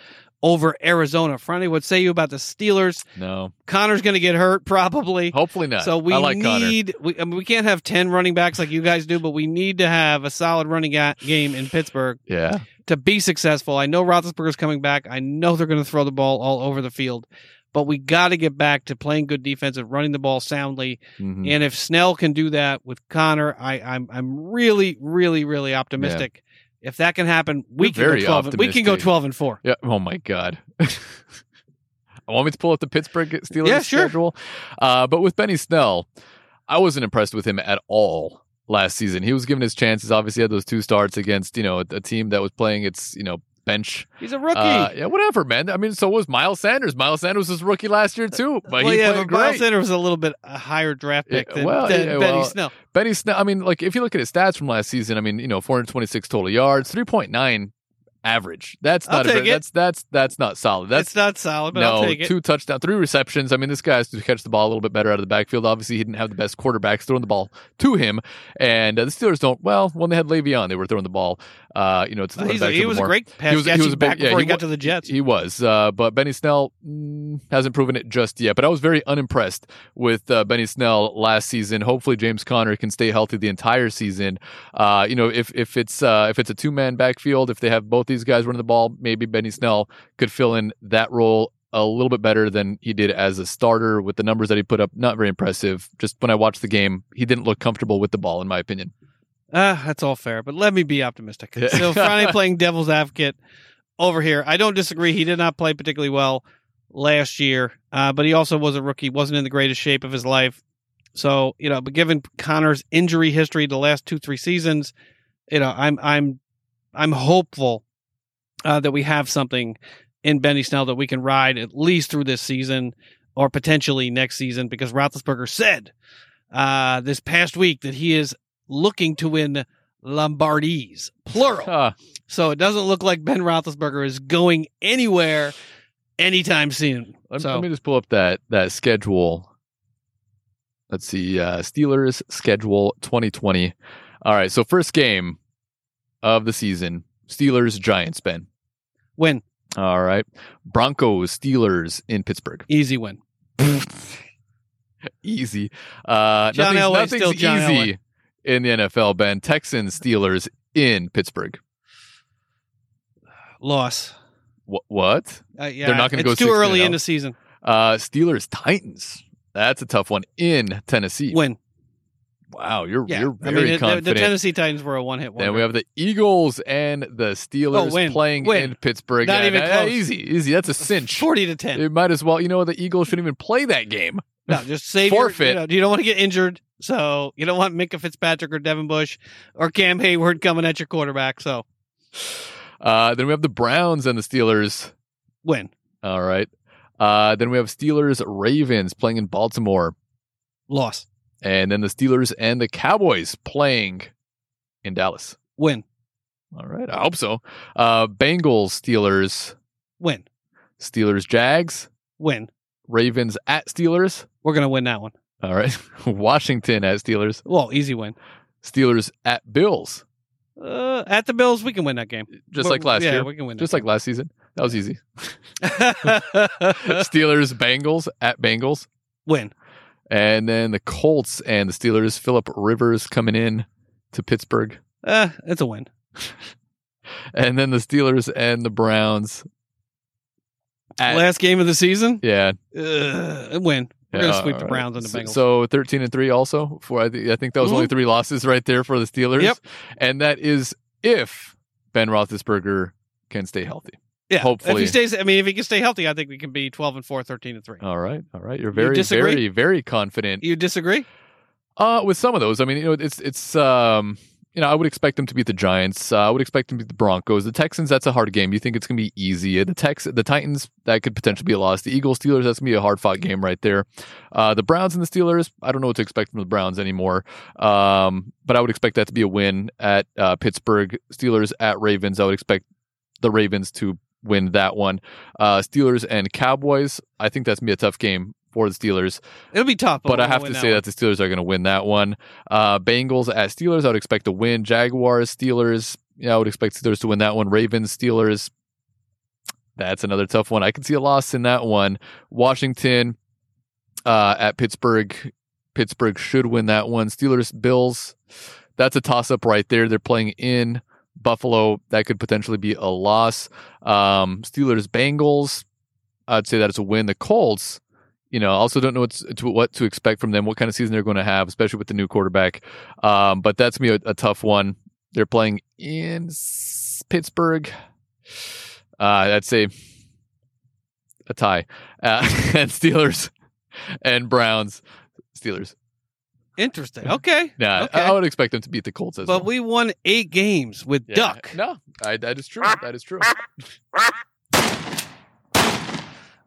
over Arizona. Franny, what say you about the Steelers? No. Connor's going to get hurt, probably. Hopefully not. So we need Connor. We can't have 10 running backs like you guys do, but we need to have a solid running game in Pittsburgh to be successful. I know Roethlisberger's coming back. I know they're going to throw the ball all over the field, but we got to get back to playing good defense and running the ball soundly. Mm-hmm. And if Snell can do that with Connor, I'm really, really, really optimistic. Yeah. If that can happen, we can go 12-4. Yeah. Oh my God. I want me to pull up the Pittsburgh Steelers schedule. But with Benny Snell, I wasn't impressed with him at all last season. He was given his chances. Obviously, had those 2 starts against a team that was playing its bench. He's a rookie. Yeah, whatever, man. I mean, so was Miles Sanders. Miles Sanders was rookie last year too, but he played great. Miles Sanders was a little bit higher draft pick than Benny Snell. Benny Snell. I mean, if you look at his stats from last season, 426 total yards, 3.9 average. That's not solid. That's not solid. But no, I'll take it. 2 touchdowns, 3 receptions. I mean, this guy has to catch the ball a little bit better out of the backfield. Obviously, he didn't have the best quarterbacks throwing the ball to him, and the Steelers don't. Well, when they had Le'Veon, they were throwing the ball. He was a great pass catcher before he got to the Jets. He was, but Benny Snell hasn't proven it just yet. But I was very unimpressed with Benny Snell last season. Hopefully, James Conner can stay healthy the entire season. If it's a 2-man backfield, if they have both these guys running the ball, maybe Benny Snell could fill in that role a little bit better than he did as a starter with the numbers that he put up. Not very impressive. Just when I watched the game, he didn't look comfortable with the ball, in my opinion. That's all fair, but let me be optimistic. So Friday playing devil's advocate over here. I don't disagree. He did not play particularly well last year, but he also was a rookie, wasn't in the greatest shape of his life. So, but given Connor's injury history the last 2-3 seasons, I'm hopeful that we have something in Benny Snell that we can ride at least through this season or potentially next season, because Roethlisberger said this past week that he is looking to win Lombardies, plural. Huh. So it doesn't look like Ben Roethlisberger is going anywhere anytime soon. Let me just pull up that schedule. Let's see. Steelers schedule 2020. All right. So first game of the season, Steelers, Giants, Ben. Win. All right. Broncos, Steelers in Pittsburgh. Easy win. Easy. John Elway, nothing's still John easy. Elway. In the NFL, Ben. Texans, Steelers in Pittsburgh. Loss. What? Yeah, they're not going to go 6-0. It's too early in the season. Steelers, Titans. That's a tough one in Tennessee. Win. Wow, you're very confident. The Tennessee Titans were a one-hit wonder. Then we have the Eagles and the Steelers playing in Pittsburgh. Not even close. Easy. That's a cinch. 40-10. It might as well. You know, the Eagles shouldn't even play that game. No, just save forfeit. You don't want to get injured, so you don't want Minkah Fitzpatrick or Devin Bush or Cam Hayward coming at your quarterback. So, then we have the Browns and the Steelers win. All right. Then we have Steelers Ravens playing in Baltimore. Loss. And then the Steelers and the Cowboys playing in Dallas. Win. All right. I hope so. Bengals, Steelers. Win. Steelers, Jags. Win. Ravens at Steelers. We're going to win that one. All right. Washington at Steelers. Well, easy win. Steelers at Bills. At the Bills, we can win that game. Just like last year. Yeah, we can win that game. Like last season. That was easy. Steelers, Bengals at Bengals. Win. And then the Colts and the Steelers, Phillip Rivers coming in to Pittsburgh. It's a win. And then the Steelers and the Browns. Last game of the season? Yeah. Win. We're going to sweep the Browns and the Bengals. So 13-3 also. I think that was only three losses right there for the Steelers. Yep. And that is if Ben Roethlisberger can stay healthy. Yeah, hopefully. If he can stay healthy, I think we can be 12-4, 13-3. All right. You're very, very, very confident. You disagree? With some of those. I mean, I would expect them to beat the Giants. I would expect them to beat the Broncos. The Texans, that's a hard game. You think it's going to be easy. The Titans, that could potentially be a loss. The Eagles, Steelers, that's going to be a hard-fought game right there. The Browns and the Steelers, I don't know what to expect from the Browns anymore. But I would expect that to be a win at Pittsburgh. Steelers at Ravens, I would expect the Ravens to win that one. Steelers and Cowboys, I think that's going to be a tough game for the Steelers. It'll be tough, but I have to say that the Steelers are going to win that one. Bengals at Steelers, I would expect to win. Jaguars, Steelers, I would expect Steelers to win that one. Ravens, Steelers, that's another tough one. I can see a loss in that one. Washington at Pittsburgh should win that one. Steelers, Bills, that's a toss-up right there. They're playing in Buffalo, that could potentially be a loss. Steelers, Bengals, I'd say that it's a win. The Colts, also don't know what to expect from them, what kind of season they're going to have, especially with the new quarterback. But that's going to be a tough one. They're playing in Pittsburgh. I'd say a tie. And Steelers and Browns. Steelers. Interesting. Okay. Yeah, okay. I would expect them to beat the Colts as well. But we won 8 games with Duck. No, that is true. That is true.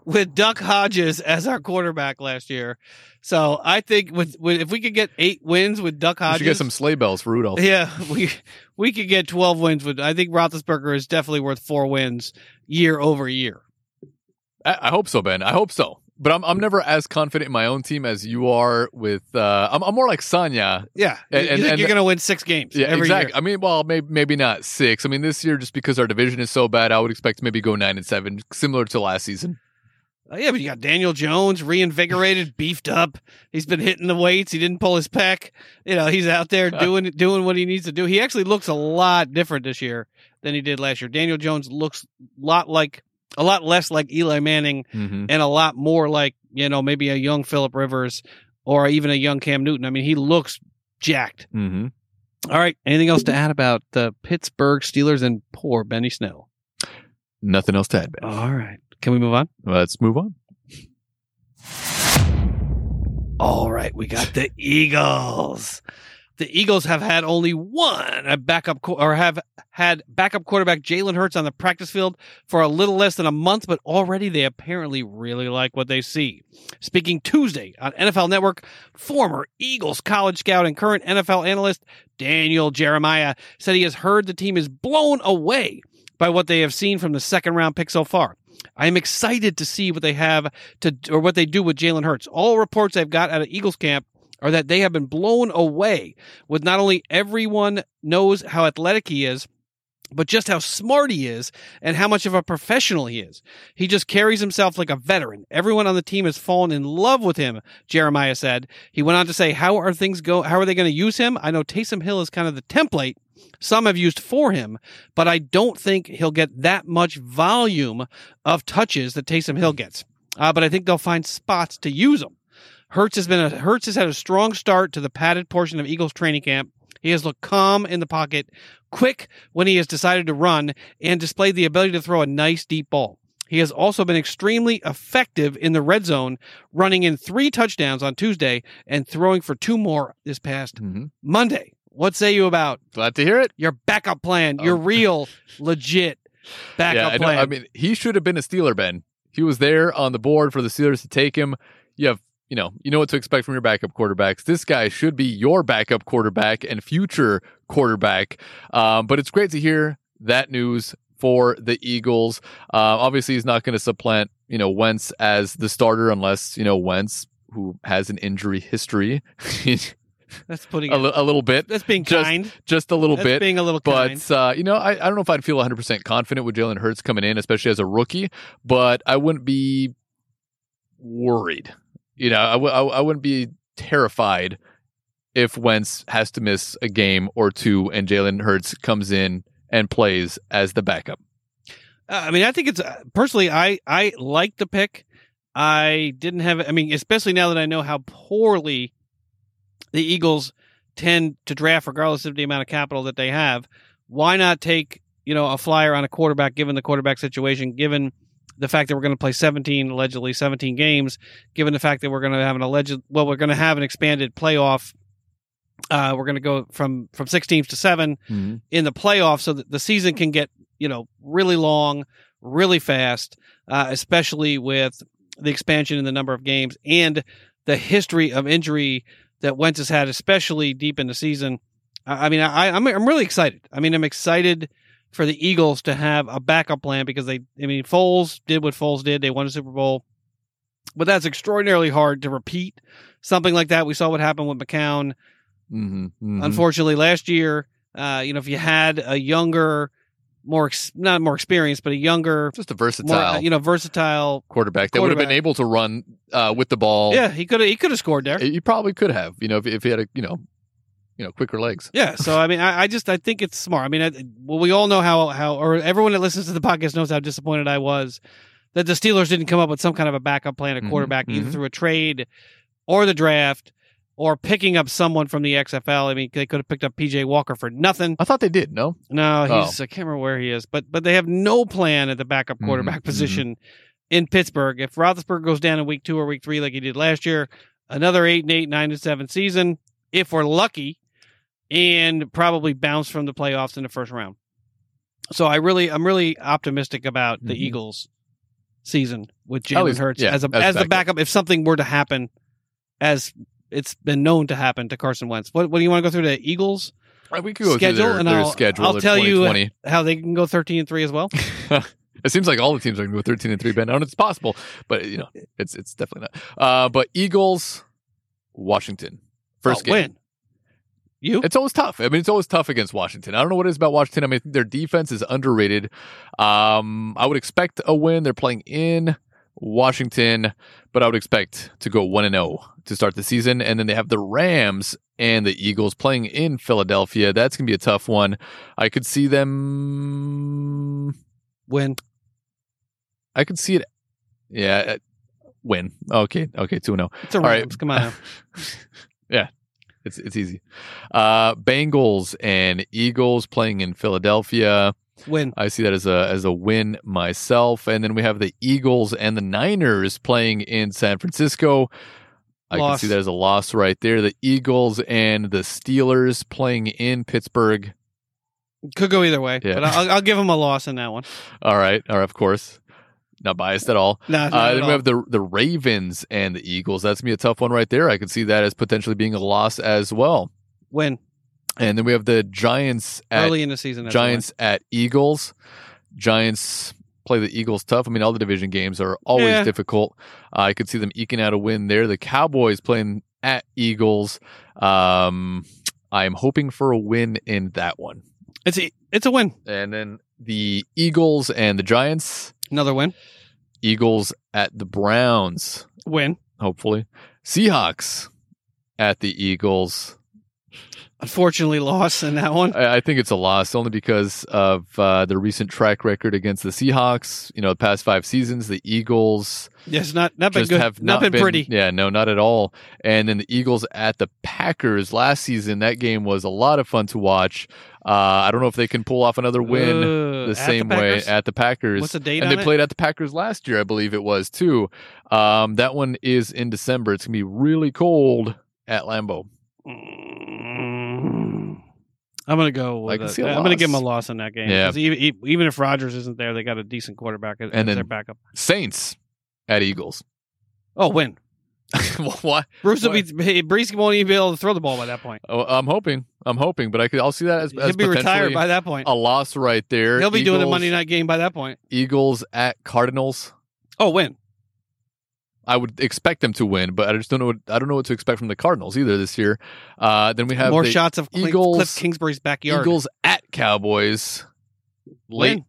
With Duck Hodges as our quarterback last year. So I think if we could get 8 wins with Duck Hodges. We should get some sleigh bells for Rudolph. Yeah, we could get 12 wins. I think Roethlisberger is definitely worth 4 wins year over year. I hope so, Ben. I hope so. But I'm never as confident in my own team as you are with I'm more like Sanya. Yeah. And you're going to win 6 games every year. I mean, well, maybe not 6. I mean, this year, just because our division is so bad, I would expect to maybe go 9-7, similar to last season. Yeah, but you got Daniel Jones, reinvigorated, beefed up. He's been hitting the weights. He didn't pull his pec. He's out there doing what he needs to do. He actually looks a lot different this year than he did last year. Daniel Jones looks a lot less like Eli Manning and a lot more like, maybe a young Phillip Rivers or even a young Cam Newton. I mean, he looks jacked. Mm-hmm. All right. Anything else to add about the Pittsburgh Steelers and poor Benny Snow? Nothing else to add, Ben. All right. Can we move on? Let's move on. All right. We got the Eagles. The Eagles have had only backup quarterback Jalen Hurts on the practice field for a little less than a month, but already they apparently really like what they see. Speaking Tuesday on NFL Network, former Eagles college scout and current NFL analyst Daniel Jeremiah said he has heard the team is blown away by what they have seen from the second round pick so far. I am excited to see what they what they do with Jalen Hurts. All reports I've got out of Eagles camp are that they have been blown away with not only everyone knows how athletic he is, but just how smart he is and how much of a professional he is. He just carries himself like a veteran. Everyone on the team has fallen in love with him, Jeremiah said. He went on to say, how are they going to use him? I know Taysom Hill is kind of the template some have used for him, but I don't think he'll get that much volume of touches that Taysom Hill gets. But I think they'll find spots to use him. Hurts has had a strong start to the padded portion of Eagles training camp. He has looked calm in the pocket, quick when he has decided to run, and displayed the ability to throw a nice deep ball. He has also been extremely effective in the red zone, running in 3 touchdowns on Tuesday and throwing for 2 more this past Monday. What say you about? Glad to hear it. Your backup plan, your real, legit backup plan. I mean, he should have been a Steeler, Ben. He was there on the board for the Steelers to take him. You have, you know what to expect from your backup quarterbacks. This guy should be your backup quarterback and future quarterback. But it's great to hear that news for the Eagles. Obviously, he's not going to supplant, Wentz as the starter unless, Wentz, who has an injury history. That's putting a little bit. That's being kind. Just a little bit. Being a little kind. But, I don't know if I'd feel 100% confident with Jalen Hurts coming in, especially as a rookie, but I wouldn't be worried. I wouldn't be terrified if Wentz has to miss a game or 2 and Jalen Hurts comes in and plays as the backup. I think it's personally, I like the pick. I didn't have, especially now that I know how poorly the Eagles tend to draft, regardless of the amount of capital that they have. Why not take, a flyer on a quarterback, given the quarterback situation, given the fact that we're going to play 17 games, given the fact that we're going to have we're going to have an expanded playoff. We're going to go from 6 teams to 7 in the playoffs, so that the season can get, really long, really fast, especially with the expansion in the number of games and the history of injury that Wentz has had, especially deep in the season. I'm really excited. I'm excited for the Eagles to have a backup plan because Foles did what Foles did. They won a Super Bowl. But that's extraordinarily hard to repeat. Something like that. We saw what happened with McCown. Unfortunately, last year, if you had a younger, not more experienced, but a younger, just a versatile, versatile quarterback that would have been able to run with the ball. Yeah, he could have scored there. He probably could have, if he had a, quicker legs. Yeah. So I think it's smart. We all know how, or everyone that listens to the podcast knows how disappointed I was that the Steelers didn't come up with some kind of a backup plan at quarterback, either through a trade or the draft, or picking up someone from the XFL. They could have picked up PJ Walker for nothing. I thought they did, no? No, I can't remember where he is. But they have no plan at the backup quarterback position in Pittsburgh. If Roethlisberger goes down in week 2 or week 3 like he did last year, another 8-8, 9-7 season, if we're lucky, and probably bounce from the playoffs in the first round. So I'm really optimistic about the Eagles season with Jalen Hurts as the backup if something were to happen, as it's been known to happen to Carson Wentz. What do you want to go through the Eagles? We could go schedule, through their schedule. I'll tell you how they can go 13-3 as well. It seems like all the teams are going to go 13-3, Ben. I don't know if it's possible, but it's definitely not. But Eagles, Washington, first game. Win. It's always tough. It's always tough against Washington. I don't know what it is about Washington. Their defense is underrated. I would expect a win. They're playing in Washington, but I would expect to go 1-0 to start the season, and then they have the Rams and the Eagles playing in Philadelphia. That's going to be a tough one. I could see them win. I could see it. Yeah, win. Okay, 2-0. It's a Rams. Right. Come on now. Yeah, it's easy. Bengals and Eagles playing in Philadelphia. Win. I see that as a win myself. And then we have the Eagles and the Niners playing in San Francisco. I can see that as a loss right there. The Eagles and the Steelers playing in Pittsburgh. Could go either way, but I'll give them a loss in that one. All right, of course. Not biased at all. Then we have the Ravens and the Eagles. That's going to be a tough one right there. I could see that as potentially being a loss as well. Win. And then we have the Giants early in the season. Giants at Eagles. Giants play the Eagles tough. All the division games are always difficult. I could see them eking out a win there. The Cowboys playing at Eagles. I'm hoping for a win in that one. It's a win. And then the Eagles and the Giants. Another win. Eagles at the Browns. Win. Hopefully. Seahawks at the Eagles. unfortunately loss in that one. I think it's a loss only because of their recent track record against the Seahawks. You know, the past 5 seasons, the Eagles. Yes, not been good. Have not been pretty. Yeah, no, not at all. And then the Eagles at the Packers last season. That game was a lot of fun to watch. I don't know if they can pull off another win the same way at the Packers. What's the date? And they played at the Packers last year, I believe it was too. That one is in December. It's gonna be really cold at Lambeau. I'm gonna go with I'm gonna give him a loss in that game. Yeah. Even if Rodgers isn't there, they got a decent quarterback as their backup. Saints at Eagles. Oh, win. What? Brees won't even be able to throw the ball by that point. Oh, I'm hoping, but I'll see that as he'll be retired by that point. A loss right there. He'll be doing the Monday night game by that point. Eagles at Cardinals. Oh, win. I would expect them to win, but I just don't know. I don't know what to expect from the Cardinals either this year. Then we have more shots of Eagles, Cliff Kingsbury's backyard. Eagles at Cowboys. Late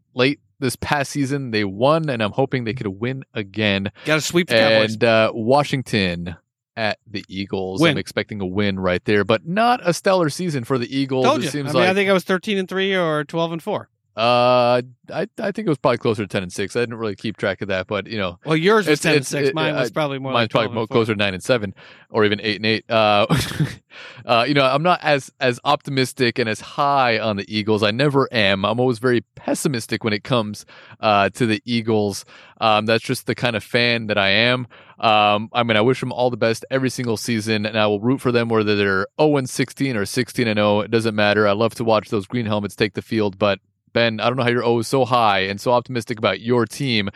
this past season they won, and I'm hoping they could win again. Got to sweep the Cowboys. And Washington at the Eagles. Win. I'm expecting a win right there, but not a stellar season for the Eagles. Told you. It seems I think I was 13-3 or 12-4. I think it was probably closer to 10-6. I didn't really keep track of that, but you know, well, yours was 10-6. Mine was probably more. Mine's probably more closer to 9-7, or even 8-8. You know, I'm not as optimistic and as high on the Eagles. I never am. I'm always very pessimistic when it comes to the Eagles. That's just the kind of fan that I am. I mean, I wish them all the best every single season, and I will root for them whether they're 0-16 or 16-0. It doesn't matter. I love to watch those green helmets take the field, but. Ben, I don't know how you're always so high and so optimistic about your team,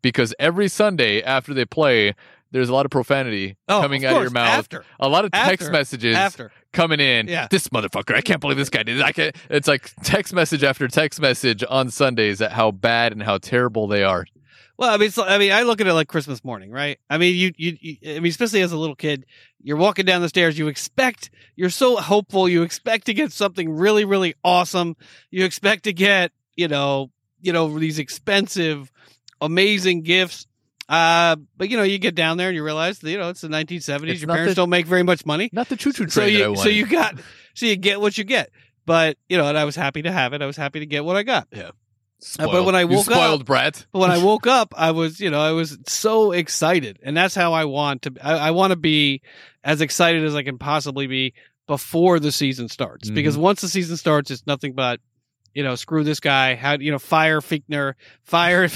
because every Sunday after they play, there's a lot of profanity coming out of your mouth. A lot of text messages coming in. Yeah. This motherfucker, I can't believe this guy did it. It's like text message after text message on Sundays at how bad and how terrible they are. Well, I mean, I look at it like Christmas morning, right? I mean, you, especially as a little kid, you're walking down the stairs. You're so hopeful. You expect to get something really, really awesome. You expect to get, you know, these expensive, amazing gifts. But you know, you get down there and you realize, you know, it's the 1970s. Your parents don't make very much money. Not the choo-choo train. So you get what you get. But you know, and I was happy to have it. I was happy to get what I got. Yeah. But when I woke up, Brett. I was, you know, I was so excited, and that's how I want to. I want to be as excited as I can possibly be before the season starts, because once the season starts, it's nothing but, you know, screw this guy. How, you know, fire Fichtner, fire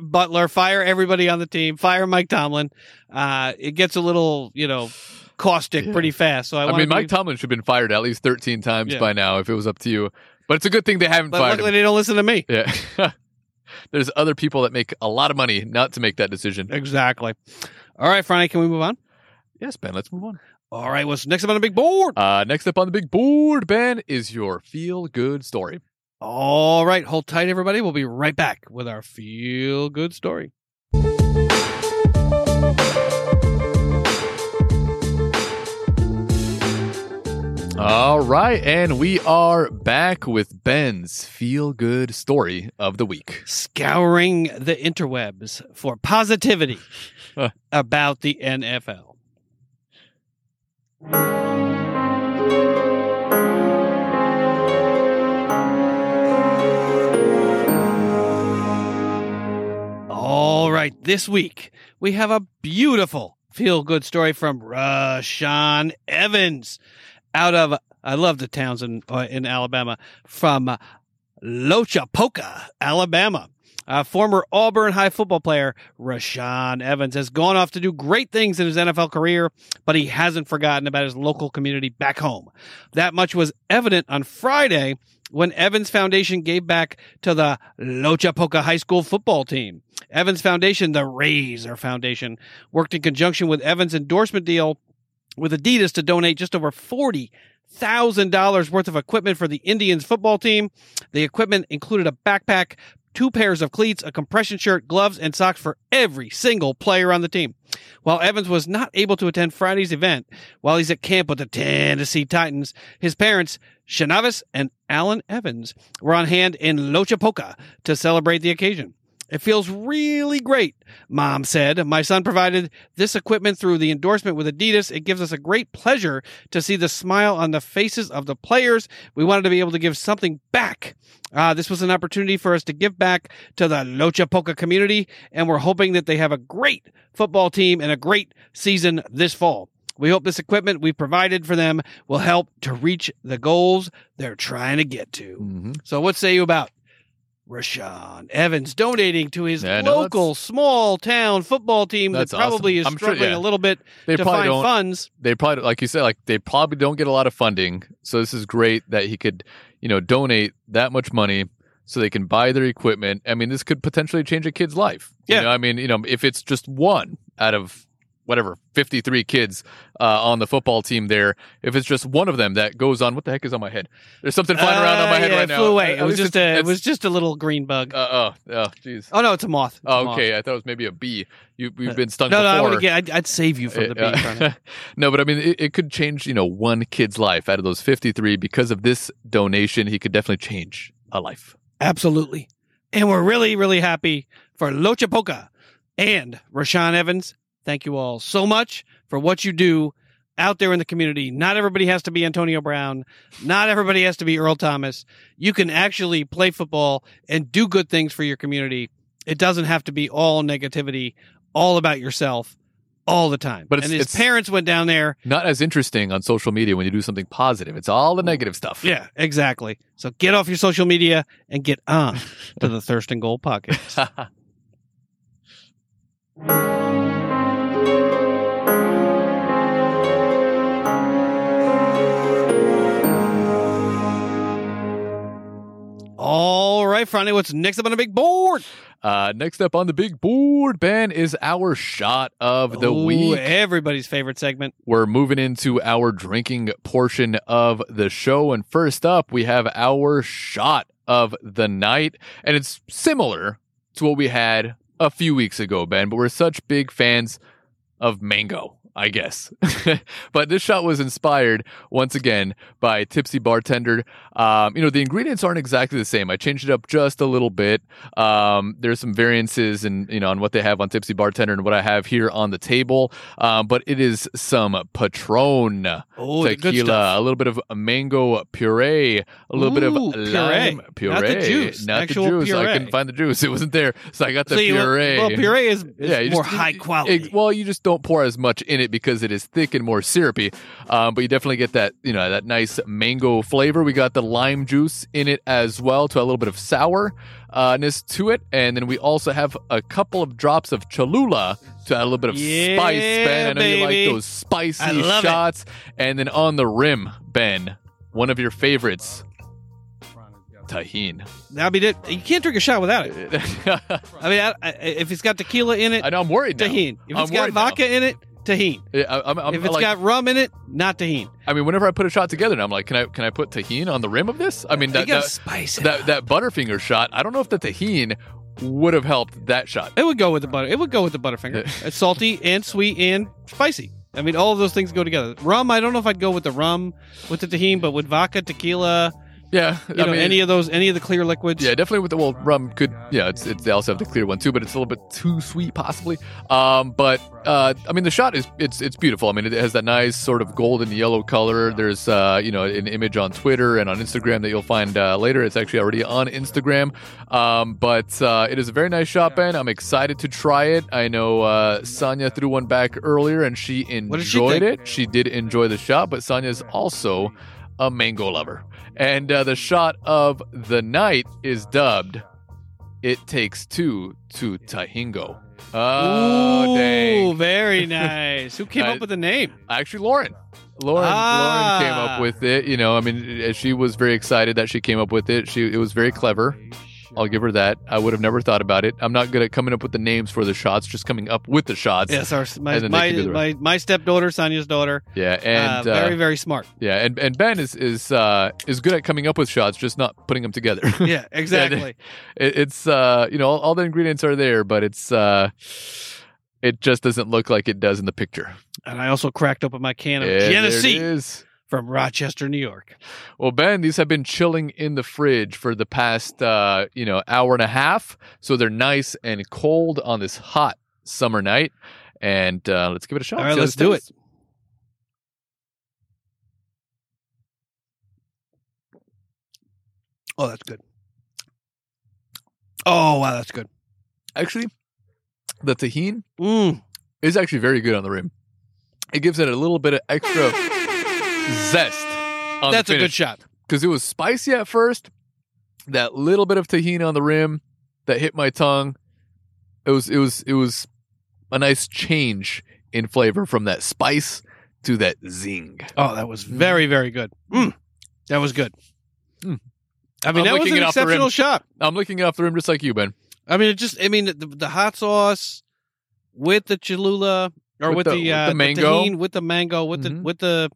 Butler, fire everybody on the team, fire Mike Tomlin. It gets a little, you know, caustic pretty fast. So I mean, Mike Tomlin should have been fired at least 13 times by now if it was up to you. But it's a good thing they haven't fired him. Luckily, they don't listen to me. Yeah. There's other people that make a lot of money not to make that decision. Exactly. All right, Franny, can we move on? Yes, Ben, let's move on. All right, what's next up on the big board? Next up on the big board, Ben, is your feel-good story. All right, hold tight, everybody. We'll be right back with our feel-good story. All right, and we are back with Ben's feel-good story of the week. Scouring the interwebs for positivity about the NFL. All right, this week we have a beautiful feel-good story from Rashawn Evans. Out of, I love the towns in Alabama, from Lochapoca, Alabama. Former Auburn High football player Rashawn Evans has gone off to do great things in his NFL career, but he hasn't forgotten about his local community back home. That much was evident on Friday when Evans Foundation gave back to the Lochapoca High School football team. Evans Foundation, the Razor Foundation, worked in conjunction with Evans' endorsement deal with Adidas to donate just over $40,000 worth of equipment for the Indians football team. The equipment included a backpack, 2 pairs of cleats, a compression shirt, gloves, and socks for every single player on the team. While Evans was not able to attend Friday's event, while he's at camp with the Tennessee Titans, his parents, Shanavis and Alan Evans, were on hand in Lochapoca to celebrate the occasion. It feels really great, Mom said. My son provided this equipment through the endorsement with Adidas. It gives us a great pleasure to see the smile on the faces of the players. We wanted to be able to give something back. This was an opportunity for us to give back to the Locha Poca community, and we're hoping that they have a great football team and a great season this fall. We hope this equipment we provided for them will help to reach the goals they're trying to get to. Mm-hmm. So what say you about Rashawn Evans donating to his local small town football team that probably is struggling a little bit to find funds. They probably, like you said, like they probably don't get a lot of funding. So this is great that he could, you know, donate that much money so they can buy their equipment. I mean, this could potentially change a kid's life. Yeah. You know, I mean, you know, if it's just one out of whatever 53 kids on the football team there, if it's just one of them that goes on, what the heck is on my head? There's something flying around on my head right now. It flew away. It was just a little green bug. Jeez. Oh no, it's a moth. Okay. I thought it was maybe a bee. We've been stung before. I'd save you from the bee. No, but I mean, it could change, you know, one kid's life out of those 53 because of this donation. He could definitely change a life. Absolutely, and we're really, really happy for Locha Poca and Rashawn Evans. Thank you all so much for what you do out there in the community. Not everybody has to be Antonio Brown. Not everybody has to be Earl Thomas. You can actually play football and do good things for your community. It doesn't have to be all negativity, all about yourself, all the time. But his parents went down there. Not as interesting on social media when you do something positive. It's all the negative stuff. Yeah, exactly. So get off your social media and get on to the Thirst and Goal podcast. All right, Franny, what's next up on the big board? Next up on the big board, Ben, is our shot of the week. Everybody's favorite segment. We're moving into our drinking portion of the show. And first up, we have our shot of the night. And it's similar to what we had a few weeks ago, Ben, but we're such big fans of mango, I guess. But this shot was inspired, once again, by a tipsy bartender. You know, the ingredients aren't exactly the same. I changed it up just a little bit. There's some variances in, you know, on what they have on Tipsy Bartender and what I have here on the table. But it is some Patron tequila, a little bit of mango puree, a little bit of lime puree. Not the juice. Puree. I couldn't find the juice. It wasn't there. So I got the puree. Well, puree is more high quality. You just don't pour as much in it because it is thick and more syrupy, but you definitely get that, you know, that nice mango flavor. We got the lime juice in it as well, to a little bit of sourness to it, and then we also have a couple of drops of Cholula to add a little bit of spice. Ben, I know you like those spicy shots. And then on the rim, Ben, one of your favorites, Tajin. You can't drink a shot without it. I mean, if it's got tequila in it, I know I'm worried. Tajin. If it's got vodka in it, Tajin. Yeah, if it's got rum in it, not Tajin. I mean, whenever I put a shot together, I'm like, can I put Tajin on the rim of this? I mean, that Butterfinger shot. I don't know if the Tajin would have helped that shot. It would go with the butter. It would go with the Butterfinger. It's salty and sweet and spicy. I mean, all of those things go together. Rum. I don't know if I'd go with the rum with the Tajin, but with vodka, tequila. Yeah, I mean, any of the clear liquids. Yeah, definitely with the rum could. Yeah, they also have the clear one too, but it's a little bit too sweet possibly. But I mean, the shot is beautiful. I mean, it has that nice sort of golden yellow color. There's an image on Twitter and on Instagram that you'll find later. It's actually already on Instagram. But it is a very nice shot, Ben. I'm excited to try it. I know Sonia threw one back earlier and she enjoyed it. She did enjoy the shot, but Sonia's also a mango lover. And the shot of the night is dubbed It Takes Two to Tahingo. Oh, ooh, dang. Very nice. Who came up with the name? Actually, Lauren. Lauren came up with it. You know, I mean, she was very excited that she came up with it. It was very clever. I'll give her that. I would have never thought about it. I'm not good at coming up with the names for the shots, just coming up with the shots. Yes, my stepdaughter, Sonia's daughter. Yeah, and very, very smart. Yeah, and Ben is good at coming up with shots, just not putting them together. Yeah, exactly. It's all the ingredients are there, but it just doesn't look like it does in the picture. And I also cracked open my can of Genesee from Rochester, New York. Well, Ben, these have been chilling in the fridge for the past, hour and a half. So they're nice and cold on this hot summer night. And let's give it a shot. All right, let's do it. Oh, that's good. Oh, wow, that's good. Actually, the tahini is actually very good on the rim. It gives it a little bit of extra zest on the finish. That's a good shot. Because it was spicy at first. That little bit of tahini on the rim that hit my tongue. It was a nice change in flavor from that spice to that zing. Oh, that was very, very good. Mm. That was good. Mm. I mean, that was an exceptional shot. I'm licking it off the rim just like you, Ben. I mean, the hot sauce with the Cholula or with the mango, and the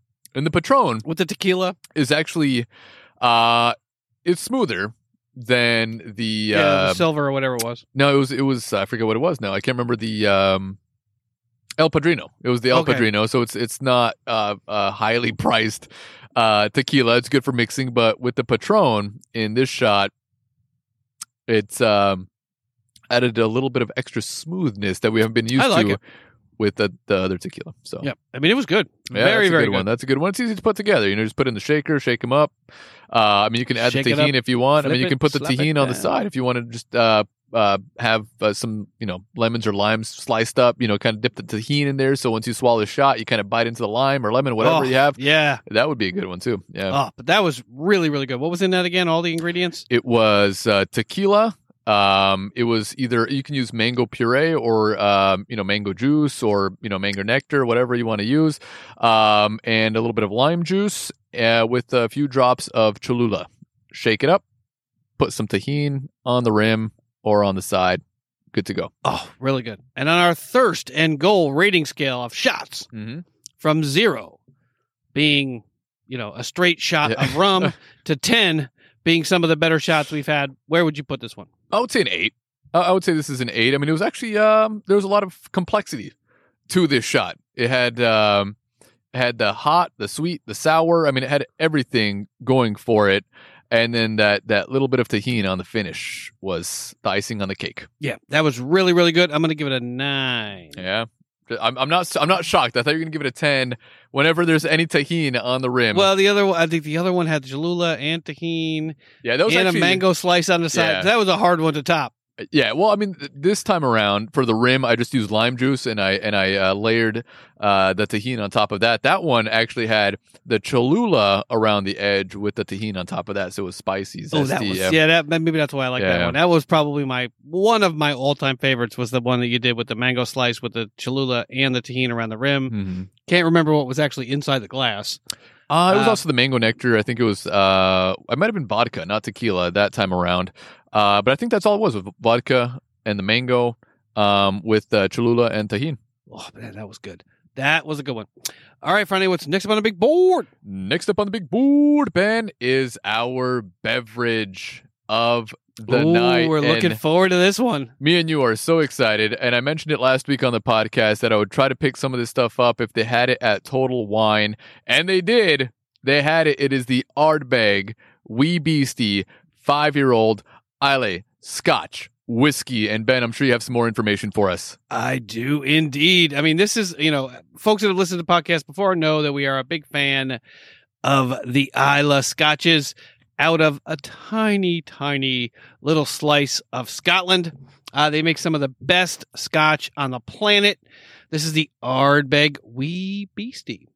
Patron with the tequila is actually it's smoother than the silver or whatever it was. No, it was I forget what it was now. I can't remember the El Padrino. It was the El Padrino, so it's not highly priced. Tequila, it's good for mixing, but with the Patron in this shot, it's added a little bit of extra smoothness that we haven't been used to with the other tequila. So yeah, I mean, it was good. Yeah, very, very good. That's a good one. It's easy to put together. You know, just put in the shaker, shake them up. I mean, you can add the tahini if you want. I mean, you can put the tahini on the side if you want to just have some, lemons or limes sliced up, kind of dip the tahini in there. So once you swallow the shot, you kind of bite into the lime or lemon, whatever you have. Yeah. That would be a good one too. Yeah. Oh, but that was really, really good. What was in that again? All the ingredients? It was tequila. It was either you can use mango puree or, mango juice or, mango nectar, whatever you want to use. And a little bit of lime juice with a few drops of Cholula. Shake it up, put some tahini on the rim or on the side, good to go. Oh, really good. And on our Thirst and Goal rating scale of shots, from 0 being, a straight shot of rum to 10 being some of the better shots we've had, where would you put this one? I would say an 8. I would say this is an 8. I mean, it was actually, there was a lot of complexity to this shot. It had had the hot, the sweet, the sour. I mean, it had everything going for it. And then that little bit of tahini on the finish was the icing on the cake. Yeah, that was really, really good. I'm going to give it a 9. Yeah, I'm not shocked. I thought you were going to give it a 10. Whenever there's any tahini on the rim. Well, the other one had Cholula and tahini. Yeah, that was and actually a mango slice on the side. Yeah. That was a hard one to top. Yeah, well, I mean, this time around for the rim, I just used lime juice and I layered the tahini on top of that. That one actually had the Cholula around the edge with the tahini on top of that, so it was spicy. Zesty, maybe that's why I like that one. That was probably one of my all-time favorites was the one that you did with the mango slice with the Cholula and the tahini around the rim. Mm-hmm. Can't remember what was actually inside the glass. It was also the mango nectar. I think it was. It might have been vodka, not tequila, that time around. But I think that's all it was vodka and the mango with Cholula and tahini. Oh man, that was good. That was a good one. All right, Franny, what's next up on the big board? Next up on the big board, Ben, is our beverage of the night. We're looking forward to this one. Me and you are so excited. And I mentioned it last week on the podcast that I would try to pick some of this stuff up if they had it at Total Wine. And they did. They had it. It is the Ardbeg Wee Beastie 5-year-old Islay Scotch Whiskey. And Ben, I'm sure you have some more information for us. I do indeed. I mean, this is, folks that have listened to the podcast before know that we are a big fan of the Islay Scotches out of a tiny, tiny little slice of Scotland. They make some of the best Scotch on the planet. This is the Ardbeg Wee Beastie.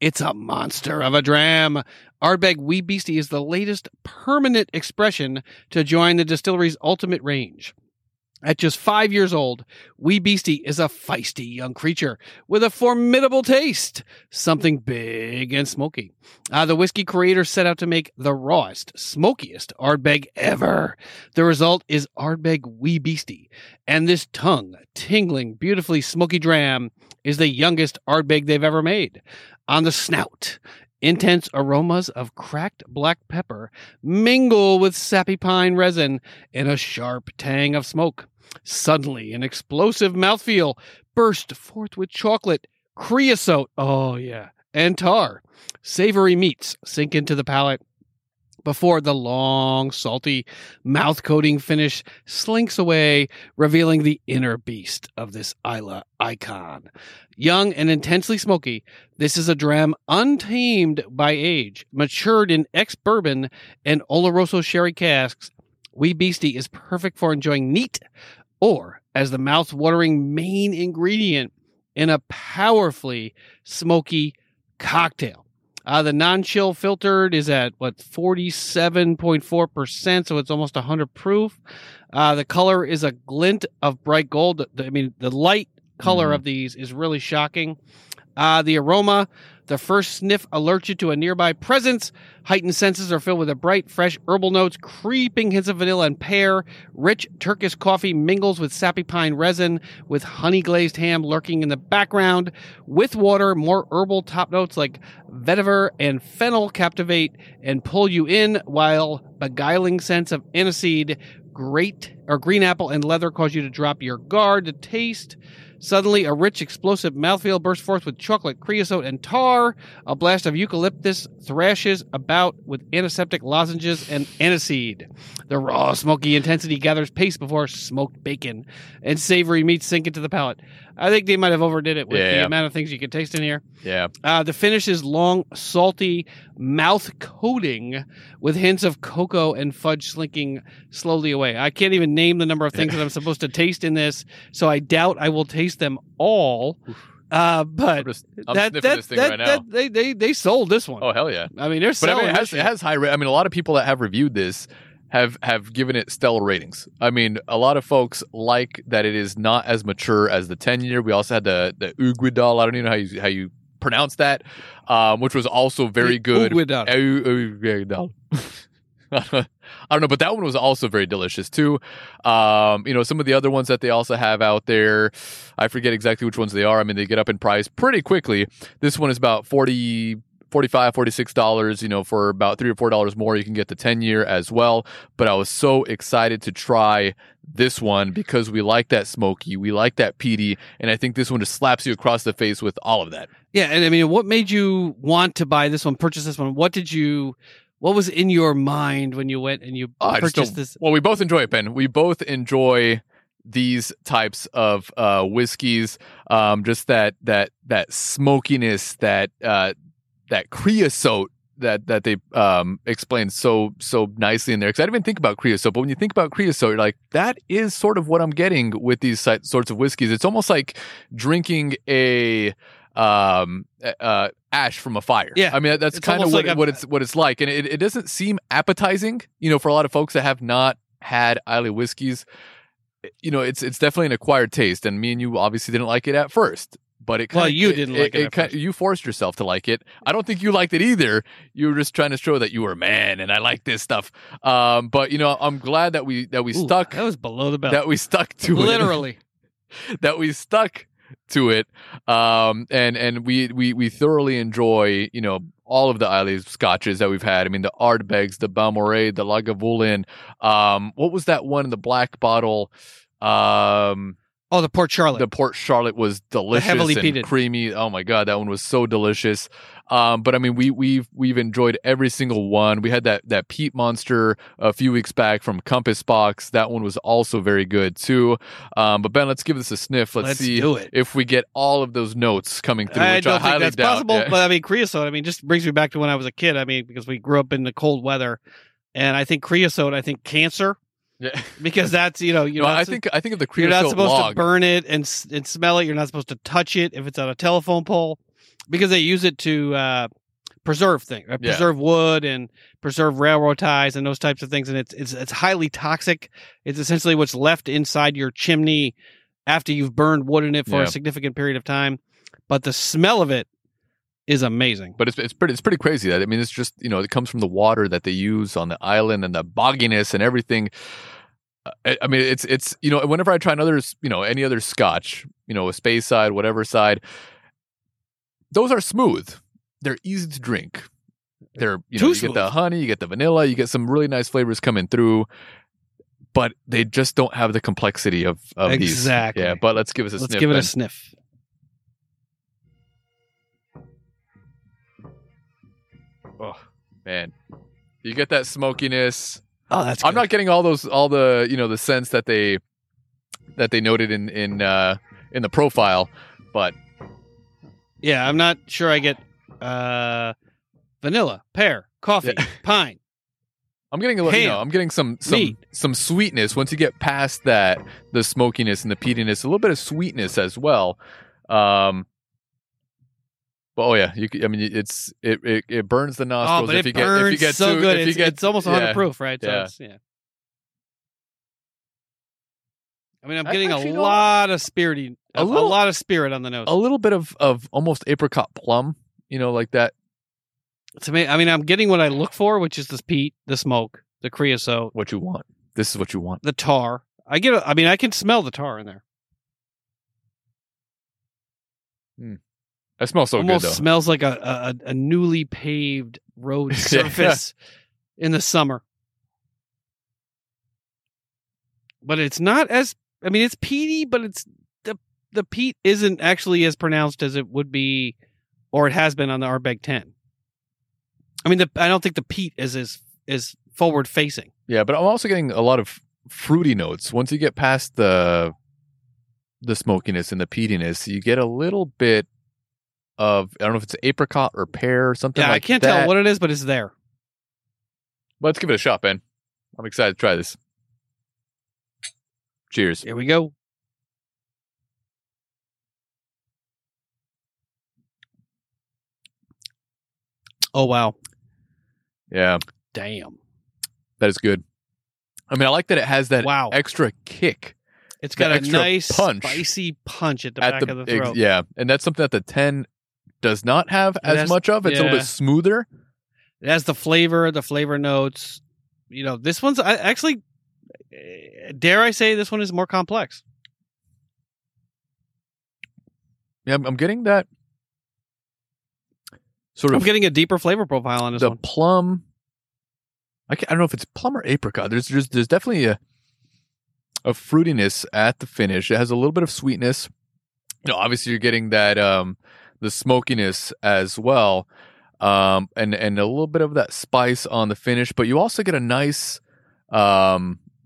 It's a monster of a dram. Ardbeg Wee Beastie is the latest permanent expression to join the distillery's ultimate range. At just 5 years old, Wee Beastie is a feisty young creature with a formidable taste, something big and smoky. The whiskey creators set out to make the rawest, smokiest Ardbeg ever. The result is Ardbeg Wee Beastie, and this tongue-tingling, beautifully smoky dram is the youngest Ardbeg they've ever made. On the snout, intense aromas of cracked black pepper mingle with sappy pine resin in a sharp tang of smoke. Suddenly, an explosive mouthfeel bursts forth with chocolate, creosote, and tar. Savory meats sink into the palate before the long, salty, mouth-coating finish slinks away, revealing the inner beast of this Isla icon. Young and intensely smoky, this is a dram untamed by age, matured in ex-bourbon and Oloroso sherry casks. Wee Beastie is perfect for enjoying neat or as the mouth-watering main ingredient in a powerfully smoky cocktail. The non-chill filtered is at, 47.4%, so it's almost 100 proof. The color is a glint of bright gold. The light color of these is really shocking. The aroma, the first sniff alerts you to a nearby presence. Heightened senses are filled with a bright, fresh herbal notes, creeping hints of vanilla and pear. Rich Turkish coffee mingles with sappy pine resin, with honey-glazed ham lurking in the background. With water, more herbal top notes like vetiver and fennel captivate and pull you in, while beguiling scents of aniseed, green apple, and leather cause you to drop your guard. The taste... Suddenly, a rich, explosive mouthfeel bursts forth with chocolate, creosote, and tar. A blast of eucalyptus thrashes about with antiseptic lozenges and aniseed. The raw, smoky intensity gathers pace before smoked bacon and savory meats sink into the palate. I think they might have overdid it with the amount of things you can taste in here. Yeah. The finish is long, salty, mouth-coating with hints of cocoa and fudge slinking slowly away. I can't even name the number of things that I'm supposed to taste in this, so I doubt I will taste them all. But they sold this one. Oh, hell yeah. They're selling. But it has high rate. A lot of people that have reviewed this have given it stellar ratings. A lot of folks like that it is not as mature as the 10-year. We also had the Ugwidal. I don't even know how you pronounce that, which was also very good. Ugwidal. I don't know, but that one was also very delicious too. Some of the other ones that they also have out there, I forget exactly which ones they are. They get up in price pretty quickly. This one is about $45, $46, for about $3 or $4 more. You can get the 10-year as well. But I was so excited to try this one because we like that smoky, we like that peaty, and I think this one just slaps you across the face with all of that. Yeah, and what made you want to buy this one, purchase this one? What was in your mind when you went and you purchased this? Well, we both enjoy it, Ben. We both enjoy these types of whiskeys, just that smokiness, that creosote that they explained so nicely in there. Because I didn't even think about creosote, but when you think about creosote, you're like, that is sort of what I'm getting with these sorts of whiskeys. It's almost like drinking a ash from a fire. Yeah, that's kind of what it's like, and it doesn't seem appetizing. For a lot of folks that have not had Islay whiskeys, it's definitely an acquired taste. And me and you obviously didn't like it at first. But you didn't like it. You forced yourself to like it. I don't think you liked it either. You were just trying to show that you were a man, and I like this stuff. But I'm glad that we stuck. That was below the belt. That we stuck to literally. That we stuck to it. And we thoroughly enjoy all of the Islay scotches that we've had. The Ardbegs, the Balmoray, the Lagavulin. What was that one in the black bottle? The Port Charlotte. The Port Charlotte was delicious, heavily peated, creamy. Oh my God, that one was so delicious. But we've enjoyed every single one. We had that Peat Monster a few weeks back from Compass Box. That one was also very good too. But Ben, let's give this a sniff. Let's see if we get all of those notes coming through. I highly doubt that's possible. Yeah. But creosote. Just brings me back to when I was a kid. Because we grew up in the cold weather, and I think creosote. I think cancer. Yeah. Because that's I think of the creosote. You're not supposed to burn it and smell it. You're not supposed to touch it if it's on a telephone pole, because they use it to preserve things, right? Preserve wood and preserve railroad ties and those types of things. And it's highly toxic. It's essentially what's left inside your chimney after you've burned wood in it for a significant period of time. But the smell of it is amazing. But it's pretty crazy that it's just it comes from the water that they use on the island and the bogginess and everything. It's whenever I try another any other scotch, a space side, whatever side, those are smooth. They're easy to drink. They're you get the honey, you get the vanilla, you get some really nice flavors coming through, but they just don't have the complexity of these. Exactly. Yeah, but let's give it a sniff. Oh man, you get that smokiness. Oh, that's good. I'm not getting all the the scents that they noted in the profile, but yeah, I'm not sure I get vanilla, pear, coffee, pine. I'm getting a little, I'm getting some sweetness. Once you get past that, the smokiness and the peatiness, a little bit of sweetness as well. But it burns the nostrils. Oh, but if you get so good. It's almost 100 proof, right? Yeah. So I mean, I'm getting a lot of spirit on the nose. A little bit of almost apricot plum, like that. It's amazing. I mean, I'm getting what I look for, which is this peat, the smoke, the creosote. What you want. This is what you want. The tar. I can smell the tar in there. That smells so good, though. Almost smells like a newly paved road surface in the summer. But it's not as... I mean, it's peaty, but it's the peat isn't actually as pronounced as it would be, or it has been on the Ardbeg 10. I mean, I don't think the peat is forward facing. Yeah, but I'm also getting a lot of fruity notes. Once you get past the smokiness and the peatiness, you get a little bit of, I don't know if it's apricot or pear or something like that. Yeah, I can't tell what it is, but it's there. Let's give it a shot, Ben. I'm excited to try this. Cheers. Here we go. Oh, wow. Yeah. Damn. That is good. I mean, I like that it has that extra kick. It's got a nice spicy punch at the back of the throat. Yeah. And that's something that the 10 does not have as much of. It's a little bit smoother. It has the flavor notes. This one's actually, dare I say, this one is more complex. Yeah, I'm getting that. I'm getting a deeper flavor profile on this one. The plum. I don't know if it's plum or apricot. There's definitely a fruitiness at the finish. It has a little bit of sweetness. Obviously, you're getting that the smokiness as well, and a little bit of that spice on the finish. But you also get a nice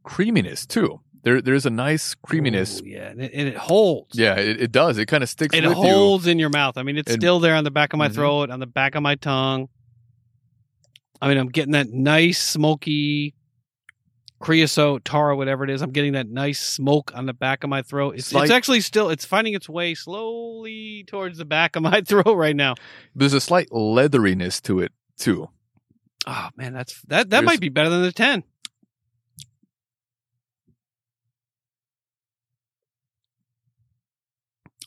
creaminess too. There's a nice creaminess. Ooh, yeah, and it holds. Yeah, it does. It kind of sticks with you. It holds in your mouth. I mean, it's still there on the back of my throat, on the back of my tongue. I mean, I'm getting that nice smoky creosote, tar, whatever it is. I'm getting that nice smoke on the back of my throat. It's actually still, it's finding its way slowly towards the back of my throat right now. There's a slight leatheriness to it, too. Oh, man, that might be better than the 10.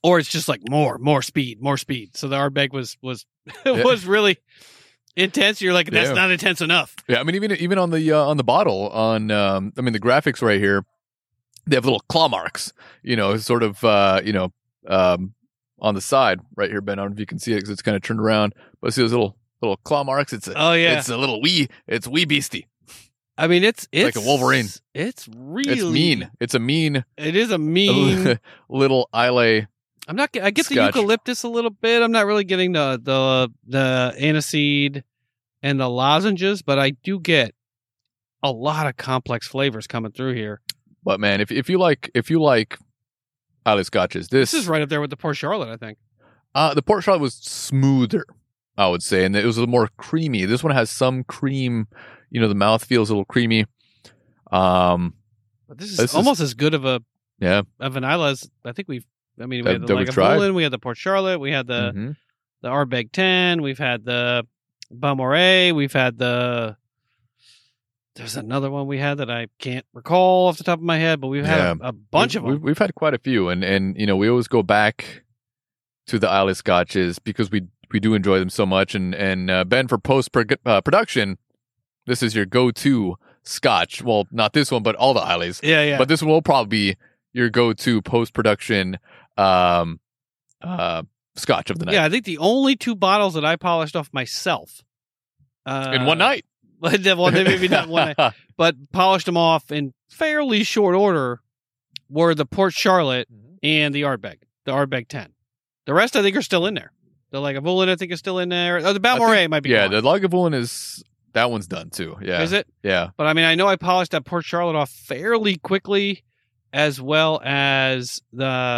Or it's just like more speed. So the Ardbeg was really intense. You're like, that's not intense enough. Yeah, I mean, even on the bottle, the graphics right here, they have little claw marks, on the side right here, Ben. I don't know if you can see it because it's kind of turned around. But see those little claw marks. It's a little wee. It's wee beastie. I mean, it's like a Wolverine. It's really mean. It is a mean little Islay. I get Scotch. The eucalyptus a little bit. I'm not really getting the aniseed and the lozenges, but I do get a lot of complex flavors coming through here. But man, if you like Islay Scotches, this is right up there with the Port Charlotte, I think. The Port Charlotte was smoother, I would say, and it was a little more creamy. This one has some cream. The mouth feels a little creamy. But this is almost as good of an Islay as I think we've. I mean, we had the Lagavulin, we had the Port Charlotte, we had the Ardbeg 10, we've had the Balmoray, we've had there's another one we had that I can't recall off the top of my head, but we've had a bunch of them. We've had quite a few, and we always go back to the Islay Scotches because we do enjoy them so much, and Ben, for post-production, this is your go-to Scotch. Well, not this one, but all the Isleys. Yeah. But this one will probably be your go-to post-production Scotch of the night. Yeah, I think the only two bottles that I polished off myself in one night. Well, maybe not one night, but polished them off in fairly short order were the Port Charlotte and the Ardbeg 10. The rest I think are still in there. The Lagavulin, I think, is still in there. Oh, the Balmoray might be. Yeah, gone. The Lagavulin is. That one's done too. Yeah. Is it? Yeah. But I mean, I know I polished that Port Charlotte off fairly quickly, as well as the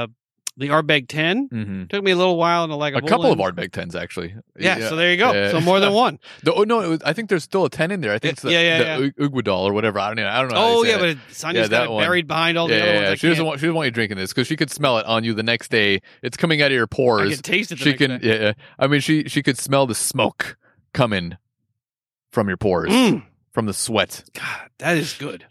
Ardbeg 10. Mm-hmm. Took me a little while in the Lagavulin. A couple of Ardbeg 10s actually. Yeah. So there you go. Yeah. So more than one. I think there's still a 10 in there. I think it's the Ugwadal or whatever. I don't know. Oh yeah, but Sonia's got it buried behind all the other ones. Yeah. She doesn't want you drinking this because she could smell it on you the next day. It's coming out of your pores. I can taste it. The next day. Yeah. I mean, she could smell the smoke coming from your pores, from the sweat. God, that is good.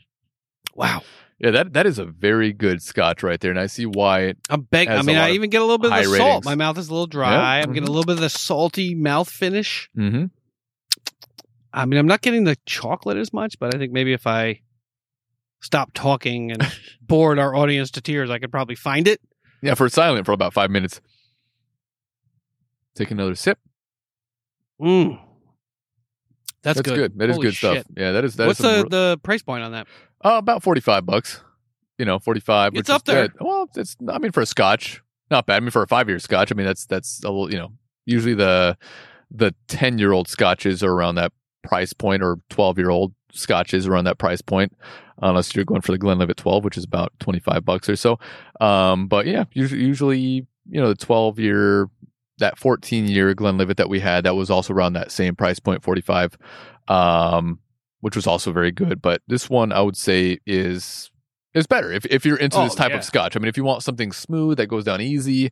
Wow. Yeah, that is a very good scotch right there, and I see why it. I even get a little bit of the salt. Ratings. My mouth is a little dry. Yeah. I'm getting a little bit of the salty mouth finish. Mm-hmm. I mean, I'm not getting the chocolate as much, but I think maybe if I stop talking and bored our audience to tears, I could probably find it. Yeah, for silent for about 5 minutes. Take another sip. Mmm. That's good. That is good shit. Stuff. Yeah, that is. What's the price point on that? About $45. You know, 45. It's up there. Well, it's. I mean, for a Scotch, not bad. I mean, for a 5-year Scotch, I mean that's a little. You know, usually the 10-year-old Scotches are around that price point, or 12-year-old Scotches around that price point, unless you're going for the Glenlivet 12, which is about $25 or so. But yeah, usually you know the 12-year. That 14-year Glenlivet that we had, that was also around that same price point, $45, which was also very good. But this one, I would say, is better if you're into this type of scotch. I mean, if you want something smooth that goes down easy,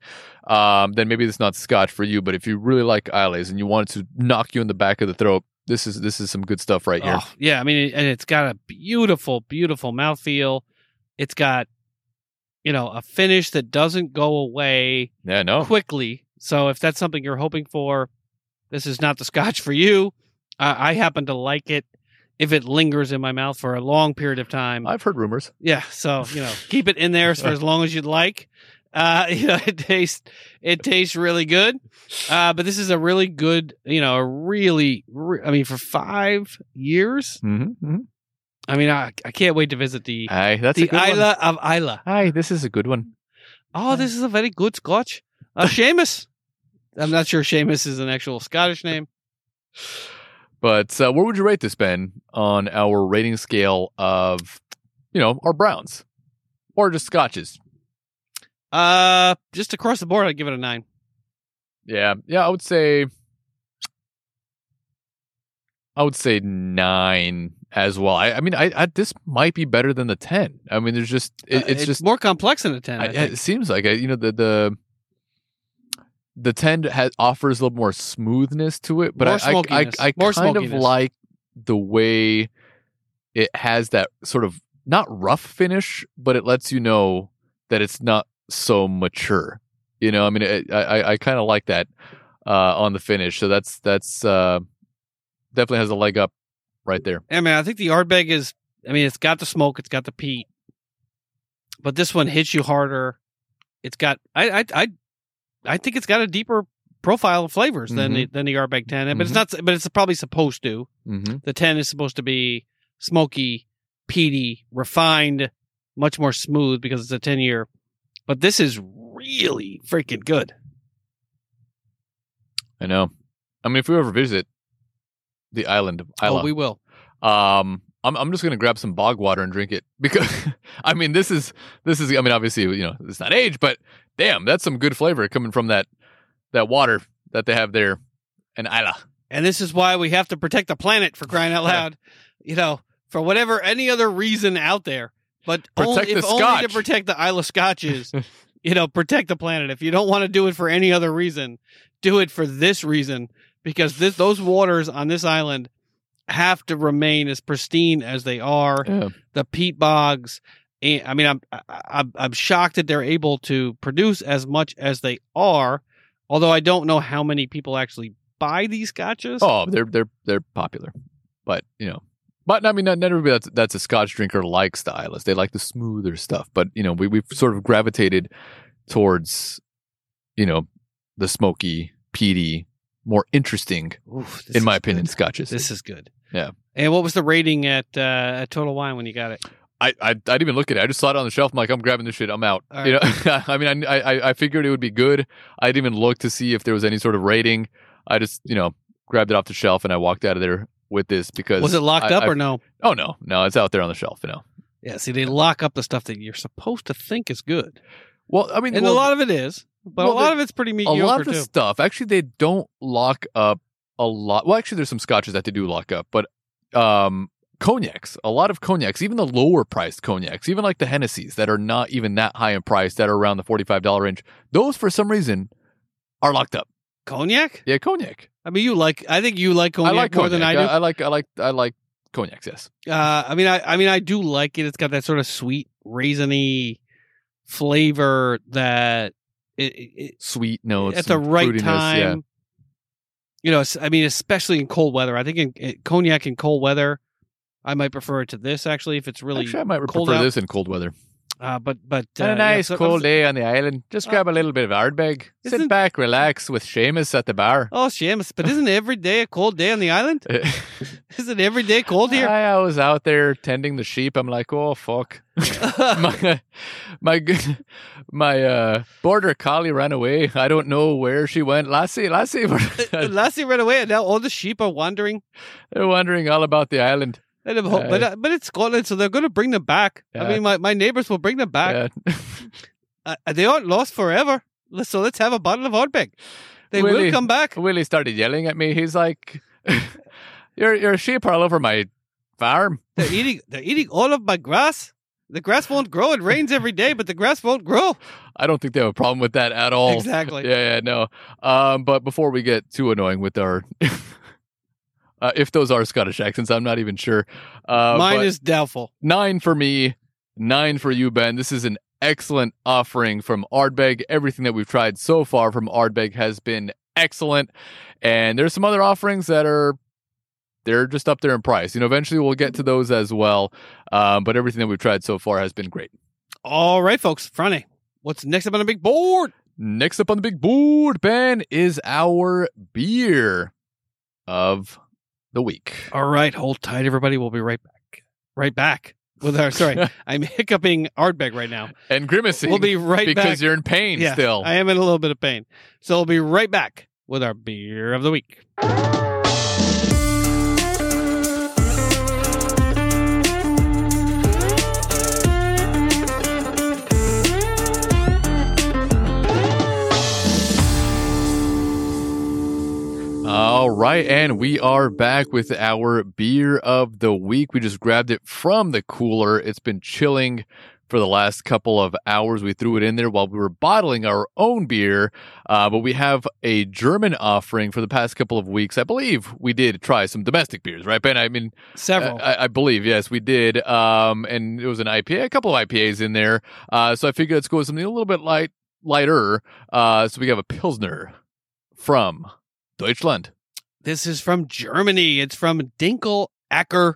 then maybe it's not scotch for you. But if you really like Islets and you want it to knock you in the back of the throat, this is some good stuff right here. Yeah, I mean, and it's got a beautiful, beautiful mouthfeel. It's got, you know, a finish that doesn't go away quickly. So if that's something you're hoping for, this is not the scotch for you. I happen to like it if it lingers in my mouth for a long period of time. I've heard rumors. Yeah, so you know, keep it in there for as long as you'd like. You know, it tastes really good. But this is a really good, you know, for 5 years. Mm-hmm, mm-hmm. I mean, I can't wait to visit the Isla of Isla. Hi, this is a good one. Oh, This is a very good scotch. Seamus. I'm not sure Seamus is an actual Scottish name. But where would you rate this, Ben, on our rating scale of, you know, our browns? Or just scotches? Just across the board, I'd give it a 9. Yeah, I would say 9 as well. I mean, this might be better than the 10. I mean, there's just... It's just more complex than the 10, I think. It seems like it. You know, The 10 offers a little more smoothness to it, but I kind of like the way it has that sort of not rough finish, but it lets you know that it's not so mature. You know, I mean, I kind of like that on the finish. So that's definitely has a leg up right there. I mean, I think the Ardbeg is. I mean, it's got the smoke, it's got the peat, but this one hits you harder. It's got I think it's got a deeper profile of flavors than the Ardbeg 10, but it's not. But it's probably supposed to. Mm-hmm. The 10 is supposed to be smoky, peaty, refined, much more smooth because it's a 10-year. But this is really freaking good. I know. I mean, if we ever visit the island of Isla, we will. I'm just gonna grab some bog water and drink it because I mean this is I mean obviously you know it's not aged, but damn, that's some good flavor coming from that water that they have there in Isla. And this is why we have to protect the planet, for crying out loud. You know, for whatever any other reason out there, but only to protect the Isla scotches. You know, protect the planet. If you don't want to do it for any other reason, do it for this reason because those waters on this island have to remain as pristine as they are. Yeah. The peat bogs. I mean, I'm shocked that they're able to produce as much as they are. Although I don't know how many people actually buy these scotches. Oh, they're popular, but you know, but I mean, not everybody that's a Scotch drinker likes the Islas. They like the smoother stuff. But you know, we've sort of gravitated towards, you know, the smoky, peaty, more interesting, in my opinion, scotches. This is good. Yeah. And what was the rating at Total Wine when you got it? I didn't even look at it. I just saw it on the shelf. I'm like, I'm grabbing this shit. I'm out. All right. You know, I mean, I figured it would be good. I didn't even look to see if there was any sort of rating. I just, you know, grabbed it off the shelf and I walked out of there with this because... Was it locked up or no? Oh, no. No, it's out there on the shelf, you know. Yeah, see, they lock up the stuff that you're supposed to think is good. Well, I mean... And a lot of it is, but a lot of it's pretty mediocre, too. A lot of the stuff, actually, they don't lock up a lot. Well, actually, there's some scotches that they do lock up, but... Cognacs, a lot of cognacs, even the lower priced cognacs, even like the Hennessy's that are not even that high in price, that are around the $45 range, those for some reason are locked up. Cognac? Yeah, cognac. I mean, I think you like cognac, I like more than I do. I like cognacs, yes. I do like it. It's got that sort of sweet, raisiny flavor that sweet notes at the right time. Yeah. You know, I mean, especially in cold weather. I think in cognac in cold weather, I might prefer it to this, actually, if it's really cold. Actually, I might prefer this in cold weather. On a nice cold day on the island, just grab a little bit of Ardbeg, sit back, relax with Seamus at the bar. Oh, Seamus, but isn't every day a cold day on the island? Isn't every day cold here? I was out there tending the sheep. I'm like, oh, fuck. my border collie ran away. I don't know where she went. Lassie. Lassie ran away, and now all the sheep are wandering. They're wandering all about the island. But it's Scotland, so they're going to bring them back. Yeah. I mean, my neighbors will bring them back. Yeah. They aren't lost forever, so let's have a bottle of Ardbeg. Willie will come back. Willie started yelling at me. He's like, your sheep are all over my farm. They're eating all of my grass. The grass won't grow. It rains every day, but the grass won't grow. I don't think they have a problem with that at all. Exactly. Yeah, no. But before we get too annoying with our... if those are Scottish accents, I'm not even sure. Mine is doubtful. 9 for me, 9 for you, Ben. This is an excellent offering from Ardbeg. Everything that we've tried so far from Ardbeg has been excellent. And there's some other offerings that they're just up there in price. You know, eventually we'll get to those as well. But everything that we've tried so far has been great. All right, folks. Franny, what's next up on the big board? Next up on the big board, Ben, is our beer of... the week. All right, hold tight, everybody. We'll be right back. With our sorry, I'm hiccuping Ardbeg right now and grimacing. We'll be right back because you're in pain still. I am in a little bit of pain, so we'll be right back with our beer of the week. All right, and we are back with our beer of the week. We just grabbed it from the cooler. It's been chilling for the last couple of hours. We threw it in there while we were bottling our own beer, but we have a German offering for the past couple of weeks. I believe we did try some domestic beers, right, Ben? I mean, several. I believe, yes, we did, and it was an IPA, a couple of IPAs in there, so I figured let's go with something a little bit lighter, so we have a Pilsner from Deutschland. This is from Germany. It's from Dinkelacker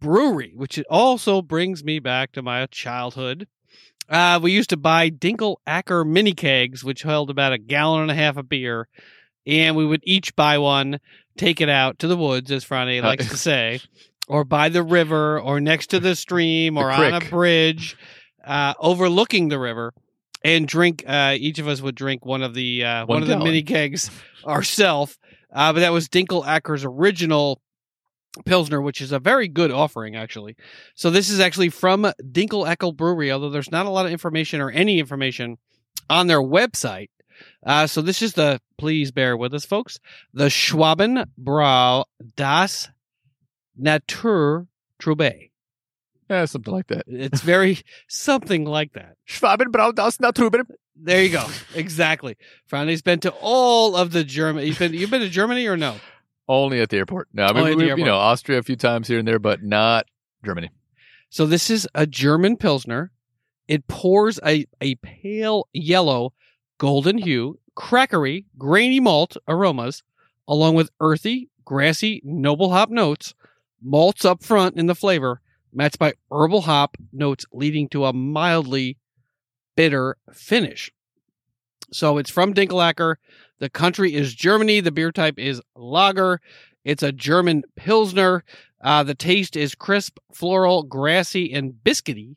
Brewery, which it also brings me back to my childhood. We used to buy Dinkelacker mini kegs, which held about 1.5 gallons of beer, and we would each buy one, take it out to the woods, as Franny likes to say, or by the river, or next to the stream, or on a bridge, overlooking the river. And drink. Each of us would drink one of the mini kegs ourselves. But that was Dinkelacker's original Pilsner, which is a very good offering, actually. So this is actually from Dinkelacker Brewery, although there's not a lot of information or any information on their website. So this is please bear with us, folks. The Schwabenbrau das Naturtrübe. Yeah, something like that. It's very something like that. Schwabenbrau das Naturtrübe. There you go. Exactly. Franny's been to all of the German. You've been to Germany or no? Only at the airport. No, I mean, you know, Austria a few times here and there, but not Germany. So this is a German Pilsner. It pours a pale yellow, golden hue, crackery, grainy malt aromas, along with earthy, grassy, noble hop notes, malts up front in the flavor, matched by herbal hop notes leading to a mildly bitter finish. So it's from Dinkelacker. The country is Germany. The beer type is lager. It's a German Pilsner. The taste is crisp, floral, grassy, and biscuity.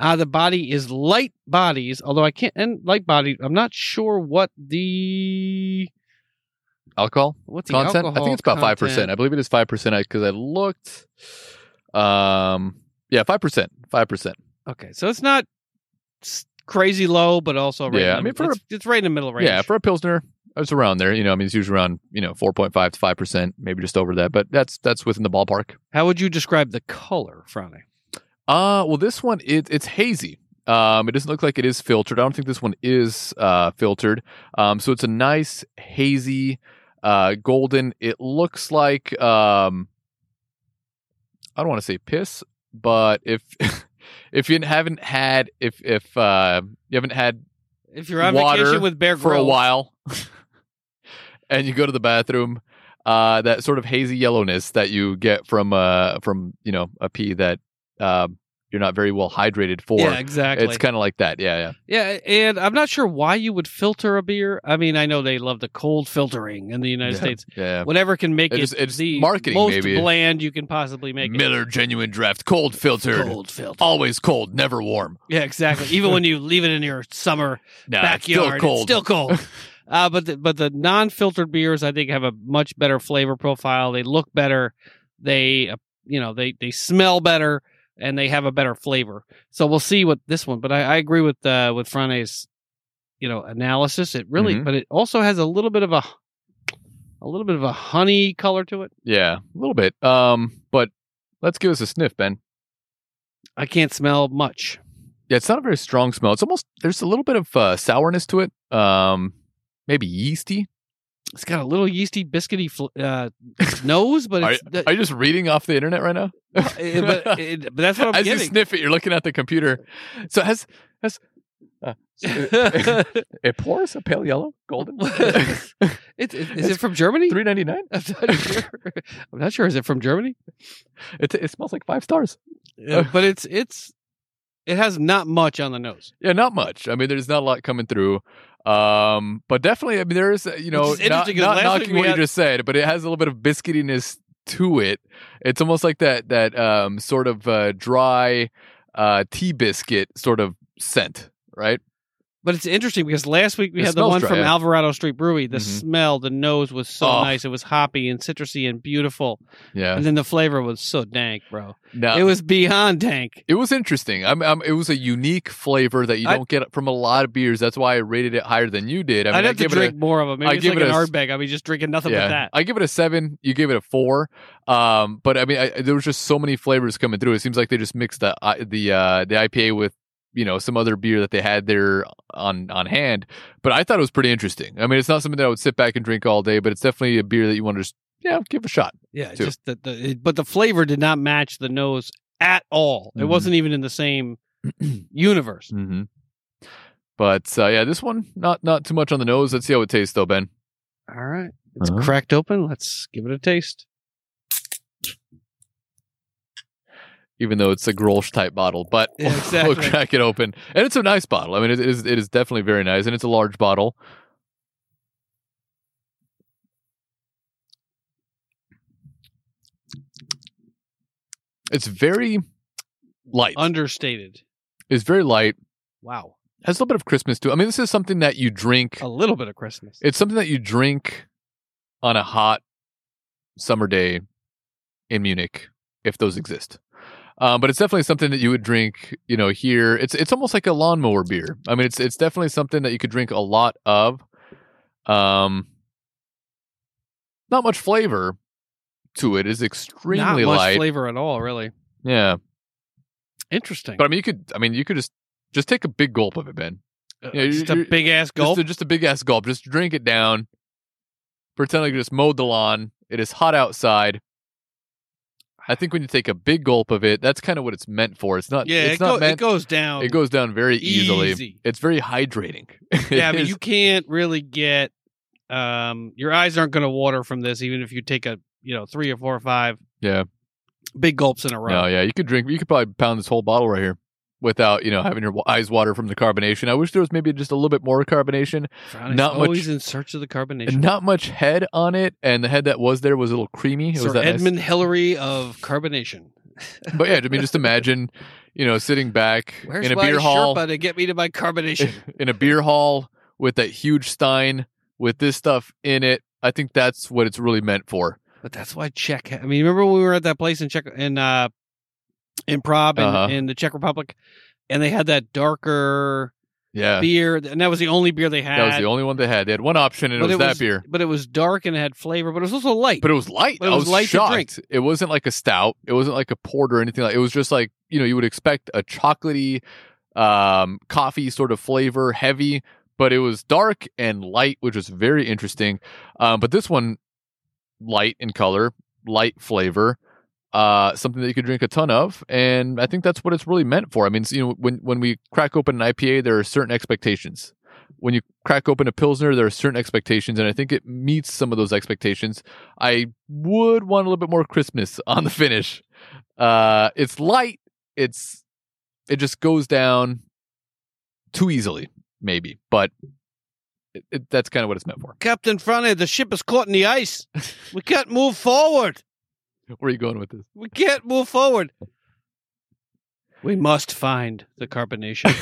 The body is light bodies, although I can't, and light body, I'm not sure what the alcohol content. I think it's about 5%. I believe it is 5% because I looked. Yeah, 5%. Okay, so it's not crazy low, but also right I mean, it's right in the middle range. Yeah, for a Pilsner, it's around there. You know, I mean, it's usually around 4.5 to 5%, maybe just over that. But that's within the ballpark. How would you describe the color, Franny? Well, this one it's hazy. It doesn't look like it is filtered. I don't think this one is filtered. So it's a nice hazy golden. It looks like I don't want to say piss, but if you're on vacation with Bear Grylls for a while and you go to the bathroom, that sort of hazy yellowness that you get from a pee that you're not very well hydrated for. Yeah, exactly. It's kind of like that. Yeah. And I'm not sure why you would filter a beer. I mean, I know they love the cold filtering in the United States. Yeah. Whatever can make it's the marketing, most maybe. Bland you can possibly make Miller it. Miller Genuine Draft, cold filtered. Always cold, never warm. Yeah, exactly. Even when you leave it in your summer backyard, it's still cold. But the non-filtered beers, I think, have a much better flavor profile. They look better. They they smell better. And they have a better flavor, so we'll see what this one. But I agree with Frane's, analysis. It really, but it also has a little bit of a honey color to it. Yeah, a little bit. But let's give us a sniff, Ben. I can't smell much. Yeah, it's not a very strong smell. It's almost there's a little bit of sourness to it. Maybe yeasty. It's got a little yeasty, biscuity nose, but it's... Are you just reading off the internet right now? but that's what I'm getting. As you sniff it, you're looking at the computer. So it pours a pale yellow, golden. Is it from Germany? $3.99? I'm not sure. Is it from Germany? It smells like 5 stars. But it has not much on the nose. Yeah, not much. I mean, there's not a lot coming through. But definitely, I mean, there is, not knocking what you just said, but it has a little bit of biscuitiness to it. It's almost like that sort of dry tea biscuit sort of scent, right? But it's interesting because last week we had the one from Alvarado Street Brewery. The smell, the nose was so nice. It was hoppy and citrusy and beautiful. Yeah. And then the flavor was so dank, bro. No. It was beyond dank. It was interesting. It was a unique flavor that you don't get from a lot of beers. That's why I rated it higher than you did. I mean, I'd have to drink more of them. Maybe it's like an Ardbeg. I mean, just drinking nothing but that. I give it a 7. You give it a 4. But I mean, there was just so many flavors coming through. It seems like they just mixed the IPA with some other beer that they had there on hand. But I thought it was pretty interesting. I mean, it's not something that I would sit back and drink all day, but it's definitely a beer that you want to just, give a shot. Yeah, to. Just but the flavor did not match the nose at all. It wasn't even in the same universe. But this one, not too much on the nose. Let's see how it tastes though, Ben. All right. It's cracked open. Let's give it a taste. Even though it's a Grolsch type bottle, but we'll crack it open. And it's a nice bottle. I mean, it is definitely very nice, and it's a large bottle. It's very light. Understated. It's very light. Wow. Has a little bit of Christmas too. I mean, this is something that you drink. A little bit of Christmas. It's something that you drink on a hot summer day in Munich, if those exist. But it's definitely something that you would drink, here. It's almost like a lawnmower beer. I mean, it's definitely something that you could drink a lot of. Not much flavor to it. It's extremely light. Not much flavor at all, really. Yeah. Interesting. But I mean, you could just take a big gulp of it, Ben. A big ass gulp. Just a big ass gulp. Just drink it down. Pretend like you just mowed the lawn. It is hot outside. I think when you take a big gulp of it, that's kind of what it's meant for. It's not. Yeah, it goes down. It goes down very easily. It's very hydrating. Yeah, I mean, you can't really get. Your eyes aren't going to water from this, even if you take a 3 or 4 or 5. Yeah. Big gulps in a row. Oh no, yeah, you could probably pound this whole bottle right here. without, you know, having your eyes water from the carbonation. I wish there was maybe just a little bit more carbonation. Franny's not always much, in search of the carbonation. Not much head on it, and the head that was there was a little creamy. It was that Edmund nice. Hillary of carbonation. But yeah, I mean, just imagine, you know, sitting back in a beer hall. Where's my Sherpa to get me to my carbonation? In a beer hall with that huge stein with this stuff in it. I think that's what it's really meant for. But that's why Czech. I mean, remember when we were at that place in Czech and Improv in the Czech Republic, and they had that darker beer, and that was the only beer they had. That was the only one they had. They had one option, and it was that beer. But it was dark and it had flavor, but it was also light. But it was light. But it was light shocked. To drink. It wasn't like a stout. It wasn't like a porter or anything like. It was just like, you know, you would expect a chocolatey, coffee sort of flavor, heavy, but it was dark and light, which was very interesting. But this one, light in color, light flavor. Something that you could drink a ton of, and I think that's what it's really meant for. I mean, you know, when we crack open an IPA, there are certain expectations. When you crack open a Pilsner, there are certain expectations, and I think it meets some of those expectations. I would want a little bit more crispness on the finish. It's light. It just goes down too easily, maybe, but that's kind of what it's meant for. Captain Franny, the ship is caught in the ice. We can't move forward. Where are you going with this? We can't move forward. We must find the carbonation.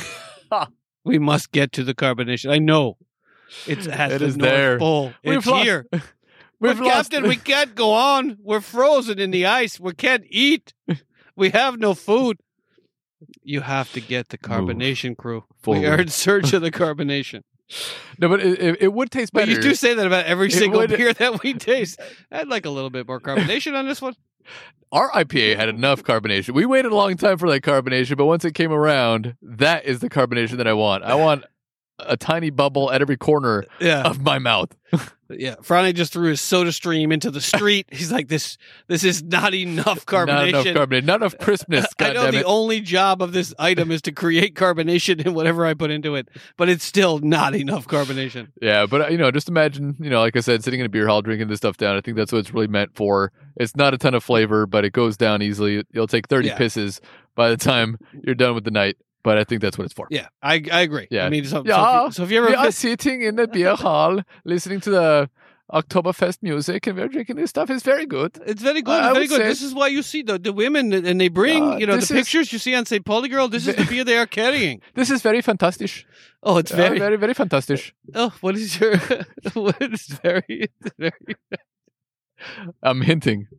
We must get to the carbonation. I know. It has the North Pole. It's here. But Captain, we can't go on. We're frozen in the ice. We can't eat. We have no food. You have to get the carbonation crew. Forward. We are in search of the carbonation. No, but it would taste better. But you do say that about every single beer that we taste. I'd like a little bit more carbonation on this one. Our IPA had enough carbonation. We waited a long time for that carbonation, but once it came around, that is the carbonation that I want. I want a tiny bubble at every corner of my mouth. Yeah, Franny just threw his soda stream into the street. He's like, this is not enough carbonation. Not enough carbonation. Not enough crispness. I know the only job of this item is to create carbonation in whatever I put into it, but it's still not enough carbonation. Yeah, but you know, just imagine, you know, like I said, sitting in a beer hall drinking this stuff down. I think that's what it's really meant for. It's not a ton of flavor, but it goes down easily. You'll take 30 pisses by the time you're done with the night. But I think that's what it's for. Yeah, I agree. Yeah. I mean, so if you ever are sitting in a beer hall listening to the Oktoberfest music and we're drinking this stuff, it's very good. It's very good. It's very good. This is why you see the women and they bring the pictures you see on say Polygirl. This is the beer they are carrying. This is very fantastic. Oh, it's very very very fantastic. Oh, what is your what is very very? I'm hinting.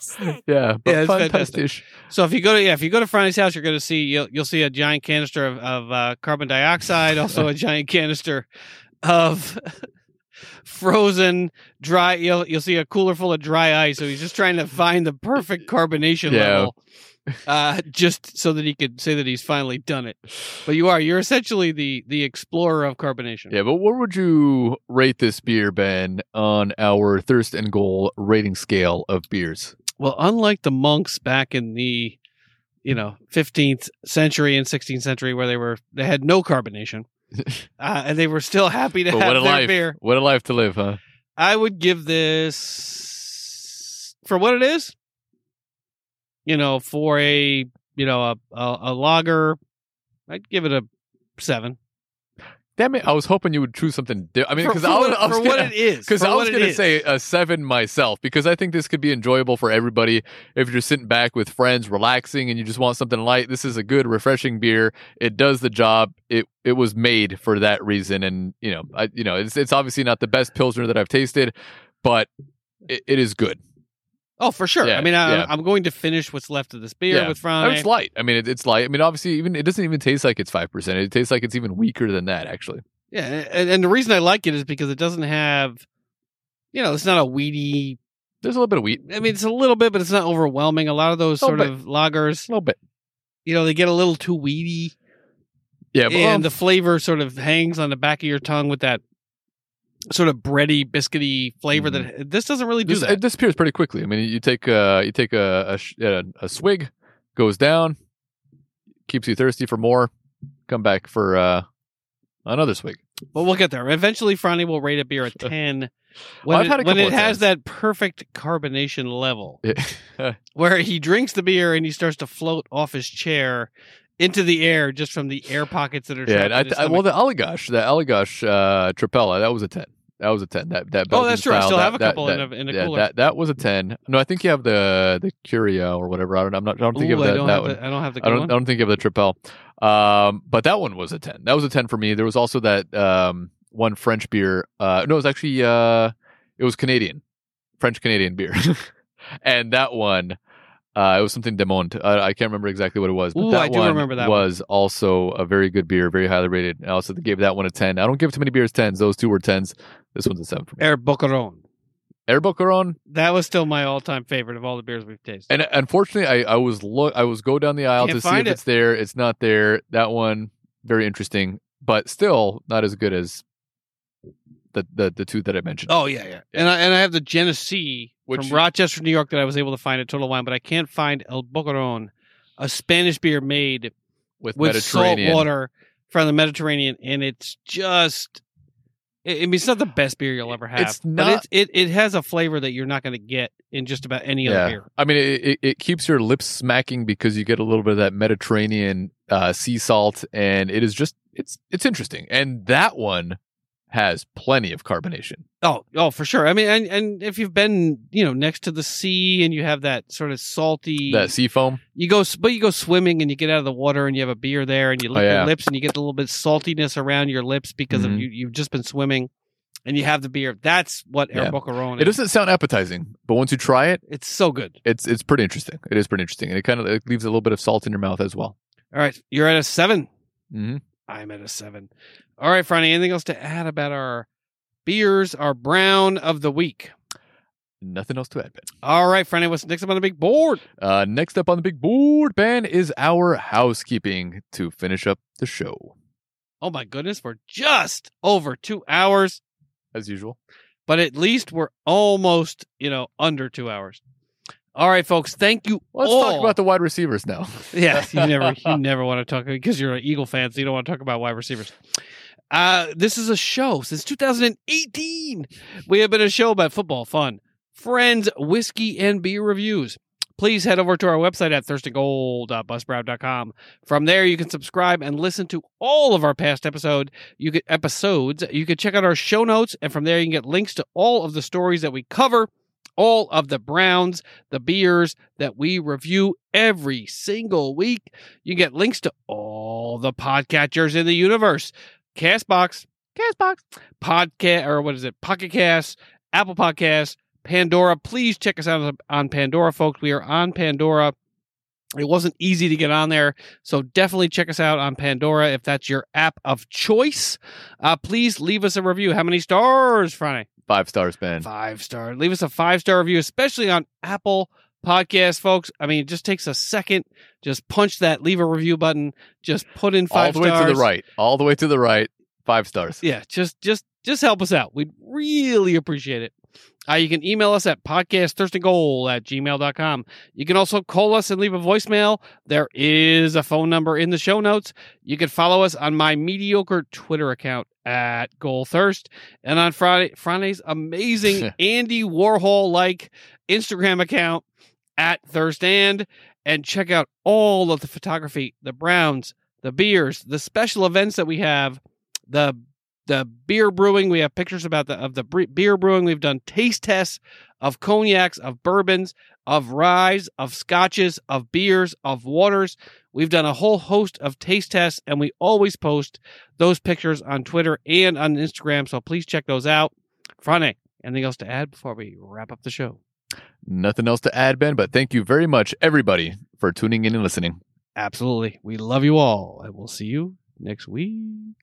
Fantastic. Yeah, but yeah, it's fantastic. So if you go to Franny's house, you're going to see you'll see a giant canister of carbon dioxide, also a giant canister of frozen dry. You'll see a cooler full of dry ice. So he's just trying to find the perfect carbonation level, just so that he could say that he's finally done it. But you're essentially the explorer of carbonation. Yeah, but what would you rate this beer, Ben, on our Thirst and Goal rating scale of beers? Well, unlike the monks back in the 15th century and 16th century, where they had no carbonation, and they were still happy to have their beer. What a life to live, huh? I would give this, for what it is, for a lager, I'd give it a 7. Damn it! I was hoping you would choose something different. I mean, because I was going to say a 7 myself, because I think this could be enjoyable for everybody. If you're sitting back with friends, relaxing, and you just want something light, this is a good, refreshing beer. It does the job. It was made for that reason, and it's obviously not the best Pilsner that I've tasted, but it is good. Oh, for sure. Yeah, I mean, I'm going to finish what's left of this beer with Franny. I mean, it's light. I mean, it's light. I mean, obviously, it doesn't even taste like it's 5%. It tastes like it's even weaker than that, actually. Yeah, and the reason I like it is because it doesn't have, it's not a weedy. There's a little bit of wheat. I mean, it's a little bit, but it's not overwhelming. A lot of those sort of lagers, a little bit. They get a little too weedy. Yeah, and the flavor sort of hangs on the back of your tongue with that sort of bready, biscuity flavor that this doesn't really do. It disappears pretty quickly. I mean, you take a swig, goes down, keeps you thirsty for more. Come back for another swig. Well, we'll get there eventually. Franny will rate a beer a 10 when it has that perfect carbonation level, where he drinks the beer and he starts to float off his chair. into the air just from the air pockets that are. Yeah, the Allagash, Trapella, that was a 10. That was a 10. That Belgian that's true. Style, I still have a couple in a cooler. That was a 10. No, I think you have the Curio or whatever. I don't think you have the Tripel. But that one was a 10. That was a 10 for me. There was also that one French beer. No, it was actually it was Canadian, French Canadian beer, and that one it was something Demont. I can't remember exactly what it was. But I do remember that one was also a very good beer, very highly rated. I also gave that one a 10. I don't give too many beers 10s. Those two were 10s. This one's a 7 for me. Air Bocaron. That was still my all-time favorite of all the beers we've tasted. And unfortunately, I go down the aisle to see if it's there. It's not there. That one, very interesting, but still not as good as the two that I mentioned. Oh yeah. And I have the Genesee from Rochester, New York, that I was able to find at Total Wine, but I can't find El Bocaron, a Spanish beer made with salt water from the Mediterranean, and it's just. I mean, it's not the best beer you'll ever have. It's not, but it has a flavor that you're not going to get in just about any other beer. I mean, it keeps your lips smacking because you get a little bit of that Mediterranean sea salt, and it is just it's interesting. And that one has plenty of carbonation. Oh, for sure. I mean, and if you've been, next to the sea and you have that sort of salty that sea foam, you go swimming and you get out of the water and you have a beer there and you lick your lips and you get a little bit of saltiness around your lips because of you've just been swimming and you have the beer. That's what Air Bocaron is. It doesn't sound appetizing, but once you try it, it's so good. It's pretty interesting. It is pretty interesting, and it leaves a little bit of salt in your mouth as well. All right, you're at a 7. Mm-hmm. I'm at a 7. All right, Franny, anything else to add about our beers, our brown of the week? Nothing else to add, Ben. All right, Franny, what's next up on the big board? Next up on the big board, Ben, is our housekeeping to finish up the show. Oh, my goodness. We're just over 2 hours. As usual. But at least we're almost, under 2 hours. All right, folks. Thank you. Let's talk about the wide receivers now. Yeah, you never want to talk because you're an Eagle fan, so you don't want to talk about wide receivers. This is a show since 2018. We have been a show about football, fun, friends, whiskey, and beer reviews. Please head over to our website at thirstandgoal.buzzsprout.com. From there, you can subscribe and listen to all of our past episodes. You can check out our show notes, and from there, you can get links to all of the stories that we cover. All of the browns, the beers that we review every single week. You get links to all the podcatchers in the universe. Castbox, Pocket Casts, Apple Podcasts, Pandora. Please check us out on Pandora, folks. We are on Pandora. It wasn't easy to get on there, so definitely check us out on Pandora if that's your app of choice. Please leave us a review. How many stars, Friday? 5 stars, Ben. 5 star. Leave us a 5-star review, especially on Apple Podcasts, folks. I mean, it just takes a second. Just punch that leave a review button. Just put in 5 stars. All the way to the right. 5 stars. Yeah, just help us out. We'd really appreciate it. You can email us at podcastthirstinggoal@gmail.com. You can also call us and leave a voicemail. There is a phone number in the show notes. You can follow us on my mediocre Twitter account at GoalThirst. And on Friday's amazing Andy Warhol-like Instagram account at ThirstAnd. And check out all of the photography, the browns, the beers, the special events that we have, the beer brewing. We have pictures of the beer brewing. We've done taste tests of cognacs, of bourbons, of rye, of scotches, of beers, of waters. We've done a whole host of taste tests, and we always post those pictures on Twitter and on Instagram, so please check those out. Franny, anything else to add before we wrap up the show? Nothing else to add, Ben, but thank you very much, everybody, for tuning in and listening. Absolutely. We love you all, and we'll see you next week.